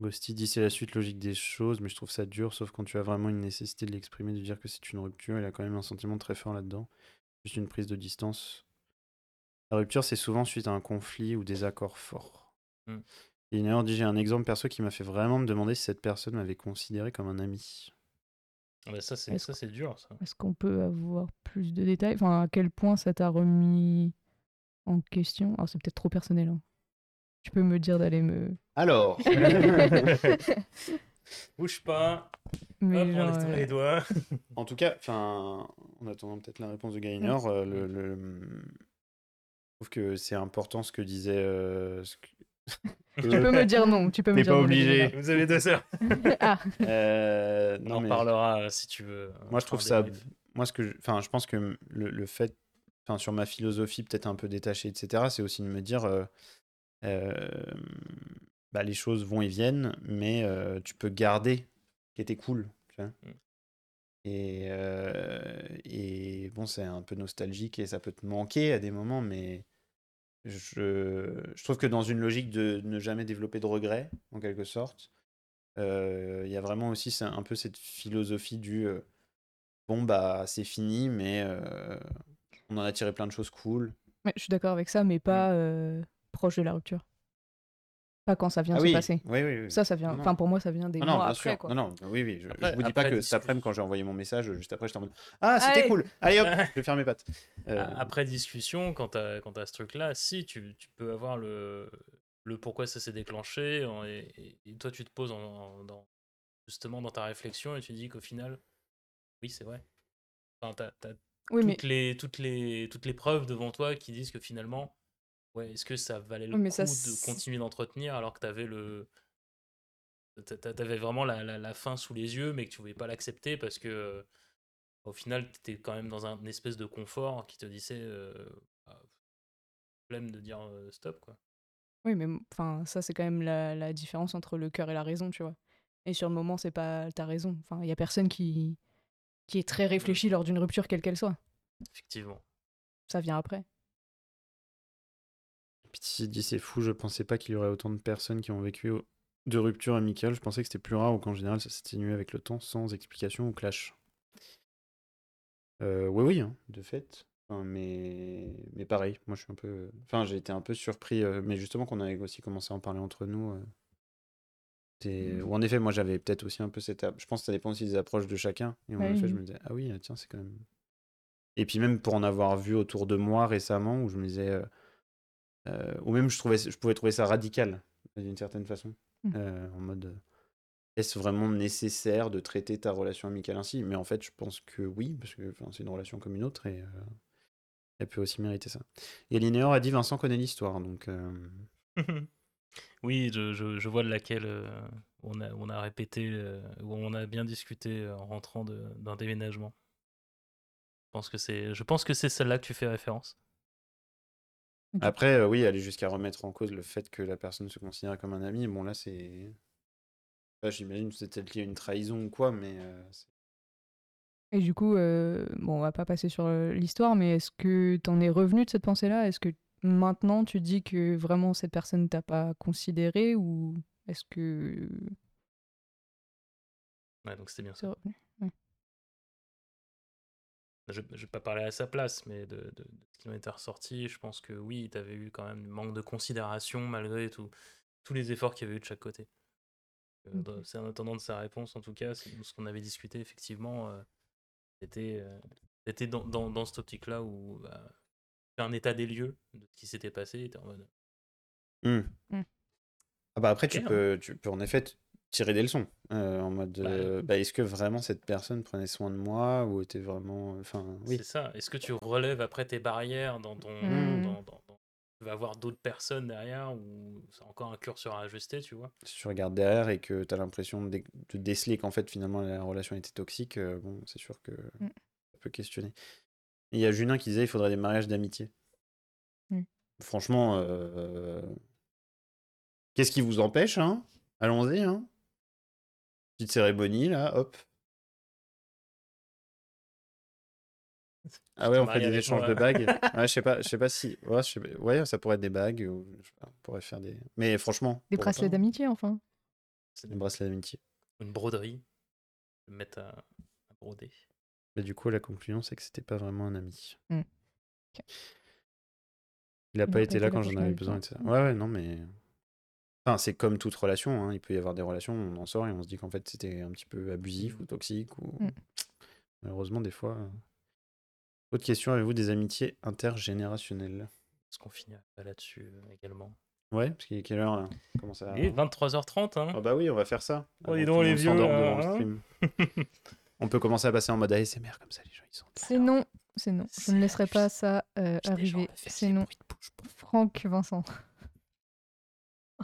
Ghosty dit c'est la suite logique des choses, mais je trouve ça dur, sauf quand tu as vraiment une nécessité de l'exprimer, de dire que c'est une rupture. Il a quand même un sentiment très fort là-dedans. Juste une prise de distance. La rupture, c'est souvent suite à un conflit ou des accords forts. Mm. Et une heure dit j'ai un exemple perso qui m'a fait vraiment me demander si cette personne m'avait considéré comme un ami. Ouais, ça, c'est, ça, c'est dur, ça. Est-ce qu'on peut avoir plus de détails ? Enfin, à quel point ça t'a remis en question. Alors, c'est peut-être trop personnel. Hein. Tu peux me dire d'aller me... Alors Bouge pas. Mais hop, genre, on étend euh... les doigts. En tout cas, en attendant peut-être la réponse de Galinéor, ouais. le, le... je trouve que c'est important ce que disait... Euh... Ce que... tu peux me dire non. Tu peux T'es me dire pas non, obligé. Vous avez deux sœurs. ah. euh, non, on en mais... parlera si tu veux. Moi, je trouve ça... Moi, ce que je... Enfin, je pense que le, le fait Enfin, sur ma philosophie peut-être un peu détachée, et cetera, c'est aussi de me dire, euh, euh, bah, les choses vont et viennent, mais euh, tu peux garder ce qui était cool. Tu vois. Mm. Et, euh, et bon, c'est un peu nostalgique et ça peut te manquer à des moments, mais je, je trouve que dans une logique de ne jamais développer de regrets, en quelque sorte, il euh, y a vraiment aussi un peu cette philosophie du euh, bon, bah, c'est fini, mais euh, on en a tiré plein de choses cool. Ouais, je suis d'accord avec ça, mais pas euh, proche de la rupture. Pas quand ça vient ah de oui, se passer. Oui, oui, oui. Ça, ça vient. Enfin, pour moi, ça vient des ah non, mois après. Quoi. Non, non, oui, oui. Je, après, je vous dis pas que cet après-midi, quand j'ai envoyé mon message, juste après, j'étais en mode ah, c'était allez cool. Allez, hop, je vais faire mes pattes. Euh... Après discussion, quand t'as, quand t'as ce truc-là, si tu, tu peux avoir le, le pourquoi ça s'est déclenché, et, et, et toi, tu te poses en, en, dans, justement dans ta réflexion et tu dis qu'au final, oui, c'est vrai. Enfin, t'as, t'as oui, toutes, mais... les, toutes les, toutes les preuves devant toi qui disent que finalement. Ouais, est-ce que ça valait le mais coup ça, de continuer d'entretenir alors que t'avais le, t'avais vraiment la, la, la fin sous les yeux, mais que tu pouvais pas l'accepter parce que euh, au final t'étais quand même dans un une espèce de confort qui te disait euh, bah, flemme de dire euh, stop quoi. Oui, mais enfin ça c'est quand même la, la différence entre le cœur et la raison, tu vois. Et sur le moment c'est pas ta raison. Enfin, y a personne qui qui est très réfléchi ouais. lors d'une rupture quelle qu'elle soit. Effectivement. Ça vient après. Pitissi dit c'est fou, je pensais pas qu'il y aurait autant de personnes qui ont vécu de rupture amicale, je pensais que c'était plus rare ou qu'en général ça s'atténuait avec le temps sans explication ou clash. Euh, oui oui, hein, de fait, enfin, mais... mais pareil, moi je suis un peu... Enfin j'ai été un peu surpris, euh, mais justement qu'on avait aussi commencé à en parler entre nous. Euh... C'est... Ou en effet, moi j'avais peut-être aussi un peu cette... Je pense que ça dépend aussi des approches de chacun, et en oui. effet je me disais, ah oui, tiens c'est quand même... Et puis même pour en avoir vu autour de moi récemment, où je me disais... Euh... Euh, ou même je, trouvais, je pouvais trouver ça radical d'une certaine façon mmh. euh, en mode est-ce vraiment nécessaire de traiter ta relation amicale ainsi, mais en fait je pense que oui parce que c'est une relation comme une autre et euh, elle peut aussi mériter ça. Et Galinéor a dit Vincent connaît l'histoire donc euh... oui je, je, je vois de laquelle euh, on, a, on a répété euh, où on a bien discuté en rentrant de, d'un déménagement. Je pense que c'est, je pense que c'est celle-là que tu fais référence. Après, euh, oui, aller jusqu'à remettre en cause le fait que la personne se considère comme un ami, bon là c'est... Là, j'imagine que c'était lié à une trahison ou quoi, mais... Euh, c'est... Et du coup, euh, bon, on va pas passer sur l'histoire, mais est-ce que t'en es revenu de cette pensée-là ? Est-ce que maintenant tu dis que vraiment cette personne t'a pas considéré ou est-ce que... Ouais, donc c'était bien ça. Ouais. Je ne vais pas parler à sa place, mais de, de, de ce qui en était ressorti, je pense que oui, tu avais eu quand même un manque de considération malgré tout, tous les efforts qu'il y avait eu de chaque côté. Euh, okay. C'est en attendant de sa réponse, en tout cas, ce qu'on avait discuté, effectivement, euh, c'était, euh, c'était dans, dans, dans cette optique-là où bah, un état des lieux de ce qui s'était passé était en mode... Mmh. Mmh. Ah bah après, tu peux, tu peux en effet... T- tirer des leçons euh, en mode bah, euh, bah, est-ce que vraiment cette personne prenait soin de moi ou était vraiment enfin oui c'est ça, est-ce que tu relèves après tes barrières dans ton mmh. dans, dans, dans... tu vas avoir d'autres personnes derrière ou c'est encore un curseur à ajuster tu vois si tu regardes derrière et que t'as l'impression de, dé... de déceler qu'en fait finalement la relation était toxique euh, bon c'est sûr que mmh. ça peut questionner. Il y a Junin qui disait il faudrait des mariages d'amitié mmh. franchement euh... qu'est-ce qui vous empêche hein allons-y hein. Petite cérémonie, là, hop. Ah ouais, on fait des échanges de bagues. Ouais, je sais pas, je sais pas si... Ouais, je sais pas... ouais, ça pourrait être des bagues. Ou... On pourrait faire des... Mais franchement... Des bracelets pas, d'amitié, enfin. C'est des bracelets d'amitié. Une broderie. Le mettre à... à broder. Et du coup, la conclusion, c'est que c'était pas vraiment un ami. Mm. Okay. Il a il pas été là quand j'en avais besoin, et cetera. Ouais, ouais, non, mais... Enfin, c'est comme toute relation, hein. Il peut y avoir des relations, on en sort et on se dit qu'en fait c'était un petit peu abusif ou toxique. Ou... Mm. Malheureusement, des fois. Autre question, avez-vous des amitiés intergénérationnelles ? Est-ce qu'on finit là-dessus également ? Ouais, parce qu'il est quelle heure là ? Comment ça... Il est vingt-trois heures trente. Hein. Ah bah oui, on va faire ça. Oh, dis donc les vieux. Euh, hein on peut commencer à passer en mode A S M R comme ça, les gens ils sont. C'est alors... non, c'est non. C'est je ne laisserai pas ça euh, arriver. C'est non. Franck, Vincent.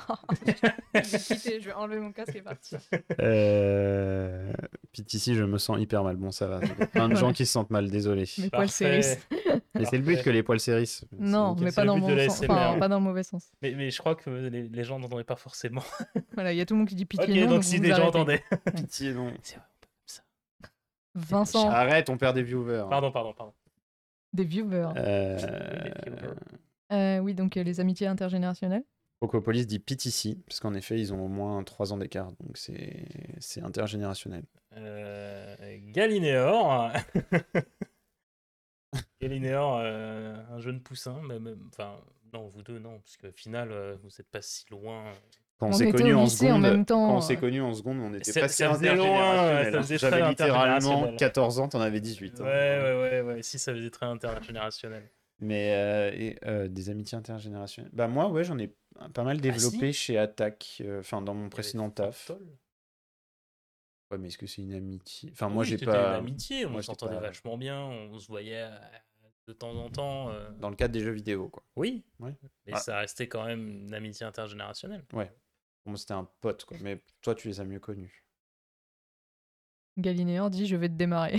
Je vais quitter, je vais enlever mon casque et partir. Euh... Pitissi, je me sens hyper mal. Bon, ça va. Plein de gens qui se sentent mal, désolé. Les poils s'hérissent. Mais c'est le but que les poils s'hérissent. Non, mais pas dans, mon sens. Enfin, pas dans le mauvais sens. Mais, mais je crois que les, les gens n'entendaient pas forcément. Voilà, il y a tout le monde qui dit pitié. Ok, non, donc, donc si des gens entendaient. Pitié, non. C'est vrai, on peut comme ça. Vincent. Arrête, on perd des viewers. Pardon, pardon, pardon. Des viewers. Euh... Des viewers. Euh, oui, donc euh, les amitiés intergénérationnelles. Pocopolis dit Pitissi, parce qu'en effet, ils ont au moins trois ans d'écart, donc c'est, c'est intergénérationnel. Euh, Galinéor. Galinéor, euh, un jeune poussin, mais, mais, enfin, non, vous deux, non, parce qu'au final, euh, vous n'êtes pas si loin. Quand on, on s'est connus en seconde, en même temps, quand on s'est connus en seconde, on était pas si intergénérationnel. Hein. J'avais littéralement quatorze ans, t'en avais dix-huit. Hein. Ouais, ouais, ouais, ouais, si, ça faisait très intergénérationnel. Mais euh, et, euh, des amitiés intergénérationnelles. Bah moi, ouais, j'en ai pas mal développé ah, si chez Attack, enfin euh, dans mon précédent taf. Ouais, mais est-ce que c'est une amitié? Enfin, oui, moi, j'ai pas. Une amitié, on s'entendait pas... vachement bien, on se voyait de temps en temps. Euh... Dans le cadre des jeux vidéo, quoi. Oui. Ouais. Mais ah. ça restait quand même une amitié intergénérationnelle. Ouais. Bon, c'était un pote, quoi. Mais toi, tu les as mieux connus. Galinéor dit, je vais te démarrer.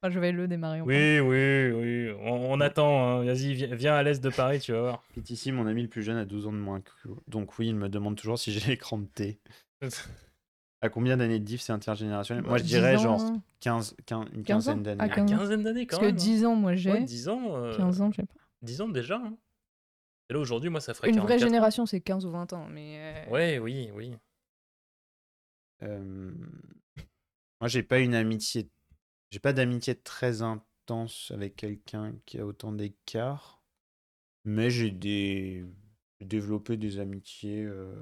Enfin, je vais le démarrer. Oui, oui, oui. On, on attend. Hein. Vas-y, viens, viens à l'est de Paris, tu vas voir. Pitissi, mon ami le plus jeune, a douze ans de moins. Donc oui, il me demande toujours si j'ai l'écran de thé. À combien d'années de diff c'est intergénérationnel? Moi, je dirais ans... genre quinze, quinze, une quinzaine d'années. Ah, quinze, quinzaine d'années quand Parce même. Parce que dix ans, moi, j'ai. Ouais, dix ans. Euh... quinze ans, je sais pas. dix ans déjà. Hein. Et là, aujourd'hui, moi, ça ferait une quarante-quatre... vraie génération, c'est quinze ou vingt ans. Mais euh... ouais, oui, oui. Euh... Moi, j'ai pas une amitié... J'ai pas d'amitié très intense avec quelqu'un qui a autant d'écart, mais j'ai des... développé des amitiés, euh...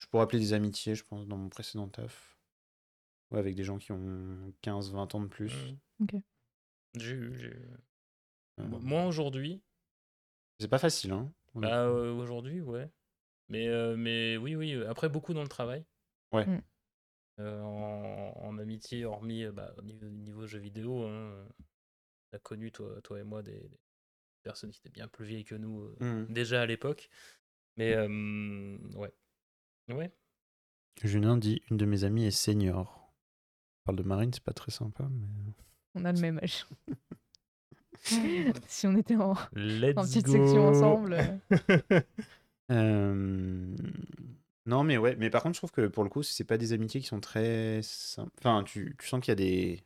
je pourrais appeler des amitiés, je pense, dans mon précédent taf, ouais, avec des gens qui ont quinze vingt ans de plus. Ok. J'ai, j'ai... Euh... Moi, aujourd'hui... C'est pas facile, hein. Bah, euh, aujourd'hui, ouais. Mais, euh, mais oui, oui, après, beaucoup dans le travail. Ouais. Mm. Euh, en, en amitié, hormis bah, au niveau, niveau jeux vidéo, hein, on a connu, toi, toi et moi, des, des personnes qui étaient bien plus vieilles que nous euh, mmh. déjà à l'époque. Mais euh, ouais. ouais. Junin dit, une de mes amies est senior. On parle de Marine, c'est pas très sympa, mais... On a le même âge. Si on était en, en petite go. Section ensemble. Euh... euh... Non, mais ouais, mais par contre, je trouve que pour le coup, c'est pas des amitiés qui sont très simples. Enfin, tu, tu sens qu'il y a des.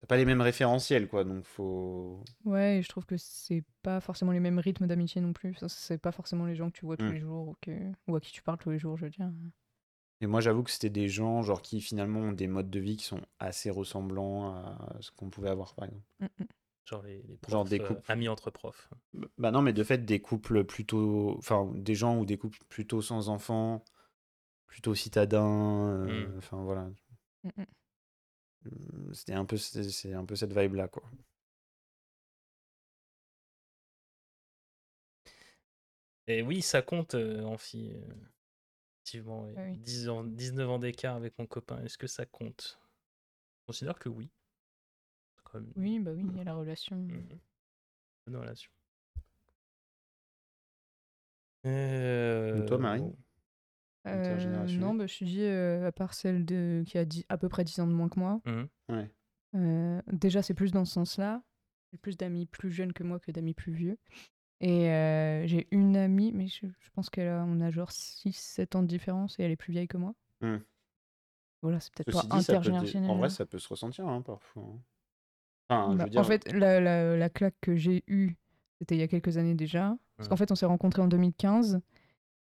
T'as pas les mêmes référentiels, quoi, donc faut. Ouais, et je trouve que c'est pas forcément les mêmes rythmes d'amitié non plus. C'est pas forcément les gens que tu vois tous mmh. les jours ou, que... ou à qui tu parles tous les jours, je veux dire. Et moi, j'avoue que c'était des gens, genre, qui finalement ont des modes de vie qui sont assez ressemblants à ce qu'on pouvait avoir, par exemple. Mmh. Genre, les, les profs, genre des couples euh, amis entre profs. Bah non, mais de fait, des couples plutôt... Enfin, des gens ou des couples plutôt sans enfants, plutôt citadins, euh, mm. enfin, voilà. Mm-mm. C'était un peu, c'est, c'est un peu cette vibe-là, quoi. Et oui, ça compte, euh, Amphi. Euh, effectivement, ah oui. dix ans, dix-neuf ans d'écart avec mon copain, est-ce que ça compte? Je considère que oui. Oui, bah oui, il y a la relation. Mmh. Bonne relation. Euh... Et toi, Marine euh, Non, bah, je suis dit, euh, à part celle de... qui a dix... à peu près dix ans de moins que moi, mmh. ouais. euh, déjà, c'est plus dans ce sens-là. J'ai plus d'amis plus jeunes que moi que d'amis plus vieux. Et euh, j'ai une amie, mais je, je pense qu'elle a, on a genre six sept ans de différence et elle est plus vieille que moi. Mmh. Voilà, c'est peut-être Ceci pas dit, intergénérationnel. Peut... En vrai, ça peut se ressentir, hein, parfois. Hein. Enfin, bah, dire... En fait, la, la, la claque que j'ai eue, c'était il y a quelques années déjà. Parce ouais. qu'en fait, on s'est rencontrés en deux mille quinze.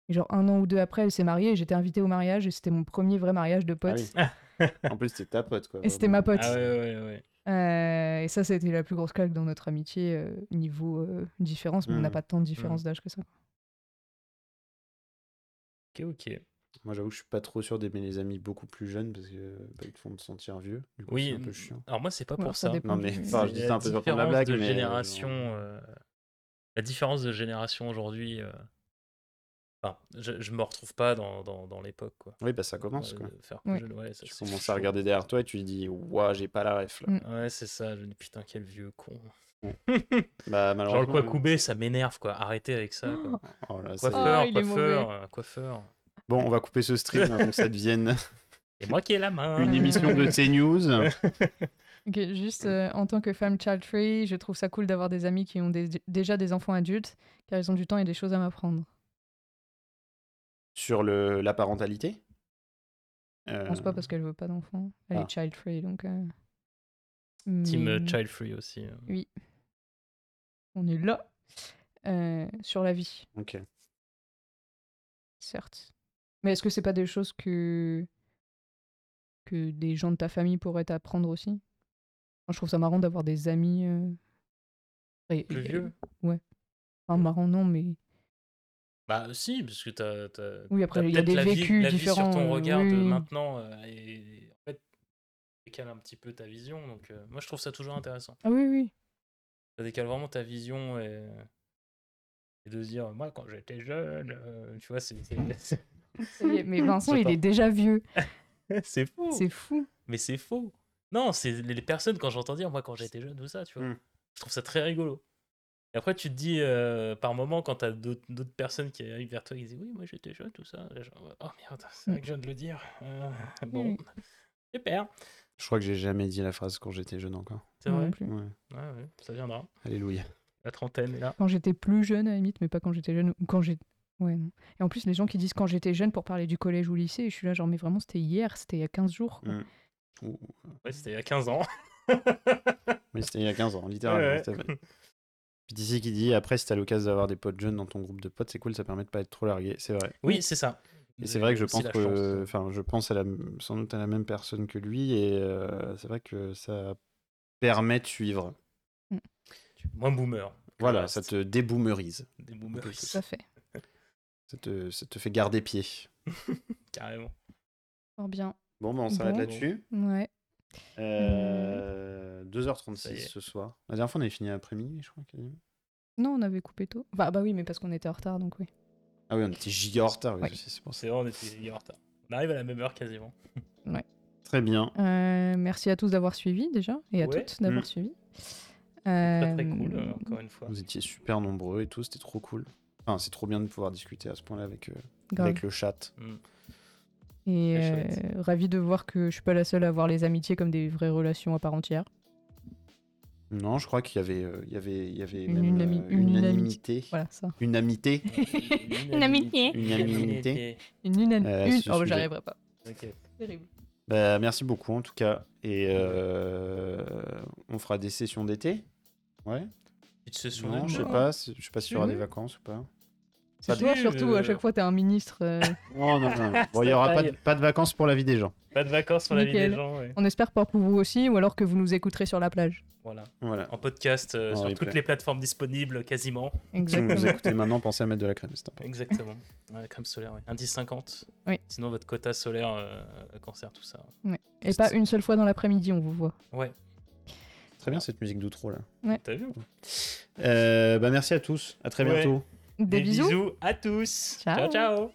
Et genre un an ou deux après, elle s'est mariée et j'étais invitée au mariage. Et c'était mon premier vrai mariage de pote. Ah oui. En plus, c'était ta pote, quoi. Et vraiment. C'était ma pote. Ah, ouais, ouais, ouais. Euh, et ça, c'était la plus grosse claque dans notre amitié, euh, niveau euh, différence. Mais mmh. on n'a pas tant de différence mmh. d'âge que ça. Ok, ok. Moi, j'avoue que je suis pas trop sûr d'aimer les amis beaucoup plus jeunes parce qu'ils bah, te font te sentir vieux. Du coup, oui, c'est un peu chiant. Alors moi, c'est pas pour ouais, ça. ça. Non, mais enfin, je dis ça un peu pour la blague. De mais... génération, euh... La différence de génération aujourd'hui... Euh... Enfin, je, je me retrouve pas dans, dans, dans l'époque, quoi. Oui, bah ça commence, quoi. Faire oui. jeune, ouais, ça, tu commences chaud. À regarder derrière toi et tu te dis « Ouah, j'ai pas la ref, là. Mm. » Ouais, c'est ça. Je me dis « Putain, quel vieux con. » Bah, genre le Kwakubé, ça m'énerve, quoi. Arrêtez avec ça, quoi. Oh, là, coiffeur, oh, coiffeur, coiffeur. Bon, on va couper ce stream avant que ça devienne C'est moi qui ai la main. Une émission de C News. Okay, juste euh, en tant que femme child-free, je trouve ça cool d'avoir des amis qui ont des, déjà des enfants adultes, car ils ont du temps et des choses à m'apprendre. Sur le, la parentalité euh... Je pense pas parce qu'elle veut pas d'enfants. Elle ah. est child-free, donc... Euh... Team Mais... child-free aussi. Euh. Oui. On est là. Euh, sur la vie. Ok. Certes. Mais est-ce que c'est pas des choses que... que des gens de ta famille pourraient t'apprendre aussi? Moi, je trouve ça marrant d'avoir des amis... Euh... Et, Plus et, vieux et, Ouais. Enfin, marrant, non, mais... Bah si, parce que t'as, t'as, oui, après, t'as y a des la vécus vie, la différents. Vie sur ton regard oui. de maintenant, euh, et, et en fait, tu décales un petit peu ta vision, donc euh, moi je trouve ça toujours intéressant. Ah oui, oui. Ça décale vraiment ta vision et, et de se dire, moi quand j'étais jeune, euh, tu vois, c'est... c'est... c'est... Mais Vincent, il est déjà vieux. C'est fou. C'est fou. Mais c'est faux. Non, c'est les personnes, quand j'entends dire, moi quand j'étais jeune, tout ça, tu vois, mm. je trouve ça très rigolo. Et après, tu te dis, euh, par moment, quand t'as d'autres, d'autres personnes qui arrivent vers toi, ils disent « Oui, moi, j'étais jeune, tout ça. » Oh merde, c'est vrai que je viens de le dire. Euh, bon, super. Je crois que j'ai jamais dit la phrase « quand j'étais jeune » encore. C'est vrai ? Ouais. Ouais, ouais, ça viendra. Alléluia. La trentaine est là. Quand j'étais plus jeune, à la limite, mais pas quand j'étais jeune. Quand j'ai... ouais, non. Et en plus, les gens qui disent « quand j'étais jeune » pour parler du collège ou lycée, je suis là genre « mais vraiment, c'était hier, c'était il y a quinze jours. » mm. Ouais, c'était il y a quinze ans. Oui, c'était il y a quinze ans, littéralement. Ouais, ouais. Pitissi qui dit, après, si t'as l'occasion d'avoir des potes jeunes dans ton groupe de potes, c'est cool, ça permet de pas être trop largué. C'est vrai. Oui, c'est ça. Et vous c'est vrai que je pense que, enfin, je pense à la, sans doute à la même personne que lui, et euh, c'est vrai que ça permet de suivre. Mm. Moins boomer. Voilà, reste. Ça te déboomerise. Déboomerise. Tout à fait. Ça te, ça te fait garder pied. Carrément. Fort bien. Bon, ben, on s'arrête bon. là-dessus. Ouais. Euh, deux heures trente-six ce soir. La dernière fois, on avait fini après minuit, je crois. Non, on avait coupé tôt. Bah, bah oui, mais parce qu'on était en retard, donc oui. Ah oui, on était giga en retard. Oui, ouais. c'est, bon. c'est vrai, on était giga en retard. On arrive à la même heure quasiment. Ouais. Très bien. Euh, merci à tous d'avoir suivi déjà, et à ouais. toutes d'avoir mmh. suivi. Euh... Très, très cool, euh, encore une fois. Vous étiez super nombreux et tout, c'était trop cool. Enfin, c'est trop bien de pouvoir discuter à ce point-là avec, euh, avec le chat. Mmh. Et euh, ravi de voir que je suis pas la seule à voir les amitiés comme des vraies relations à part entière. Non, je crois qu'il y avait, euh, il y avait, il y avait une, même une, ami- euh, une unanimité. Voilà, ça. Une amitié. Une amitié. Une amitié. Une unanimité. Euh, une... Oh, j'arriverai pas. Okay. Terrible. Bah, merci beaucoup en tout cas. Et euh, on fera des sessions d'été. Ouais. Une session d'été. Non, je sais pas. Je sais pas s'il y aura des vacances ou pas. C'est toi, surtout, euh... à chaque fois, t'es un ministre. Euh... Non, non, non. Bon, il n'y aura pas de, pas de vacances pour la vie des gens. Pas de vacances pour Nickel. La vie des gens, ouais. On espère pas pour vous aussi, ou alors que vous nous écouterez sur la plage. Voilà. voilà. En podcast, euh, sur toutes les plateformes disponibles, quasiment. Exactement. Si vous écoutez maintenant, pensez à mettre de la crème, c'est important. Exactement. La ouais, crème solaire, oui. un dix cinquante. Oui. Sinon, votre quota solaire, euh, cancer, tout ça. Ouais. Et pas ça. Une seule fois dans l'après-midi, on vous voit. Ouais. Très bien, cette musique d'outro, là. Ouais. T'as vu euh, bah, merci à tous. À très ouais. bientôt. Des, Des bisous. bisous à tous. Ciao, ciao. ciao.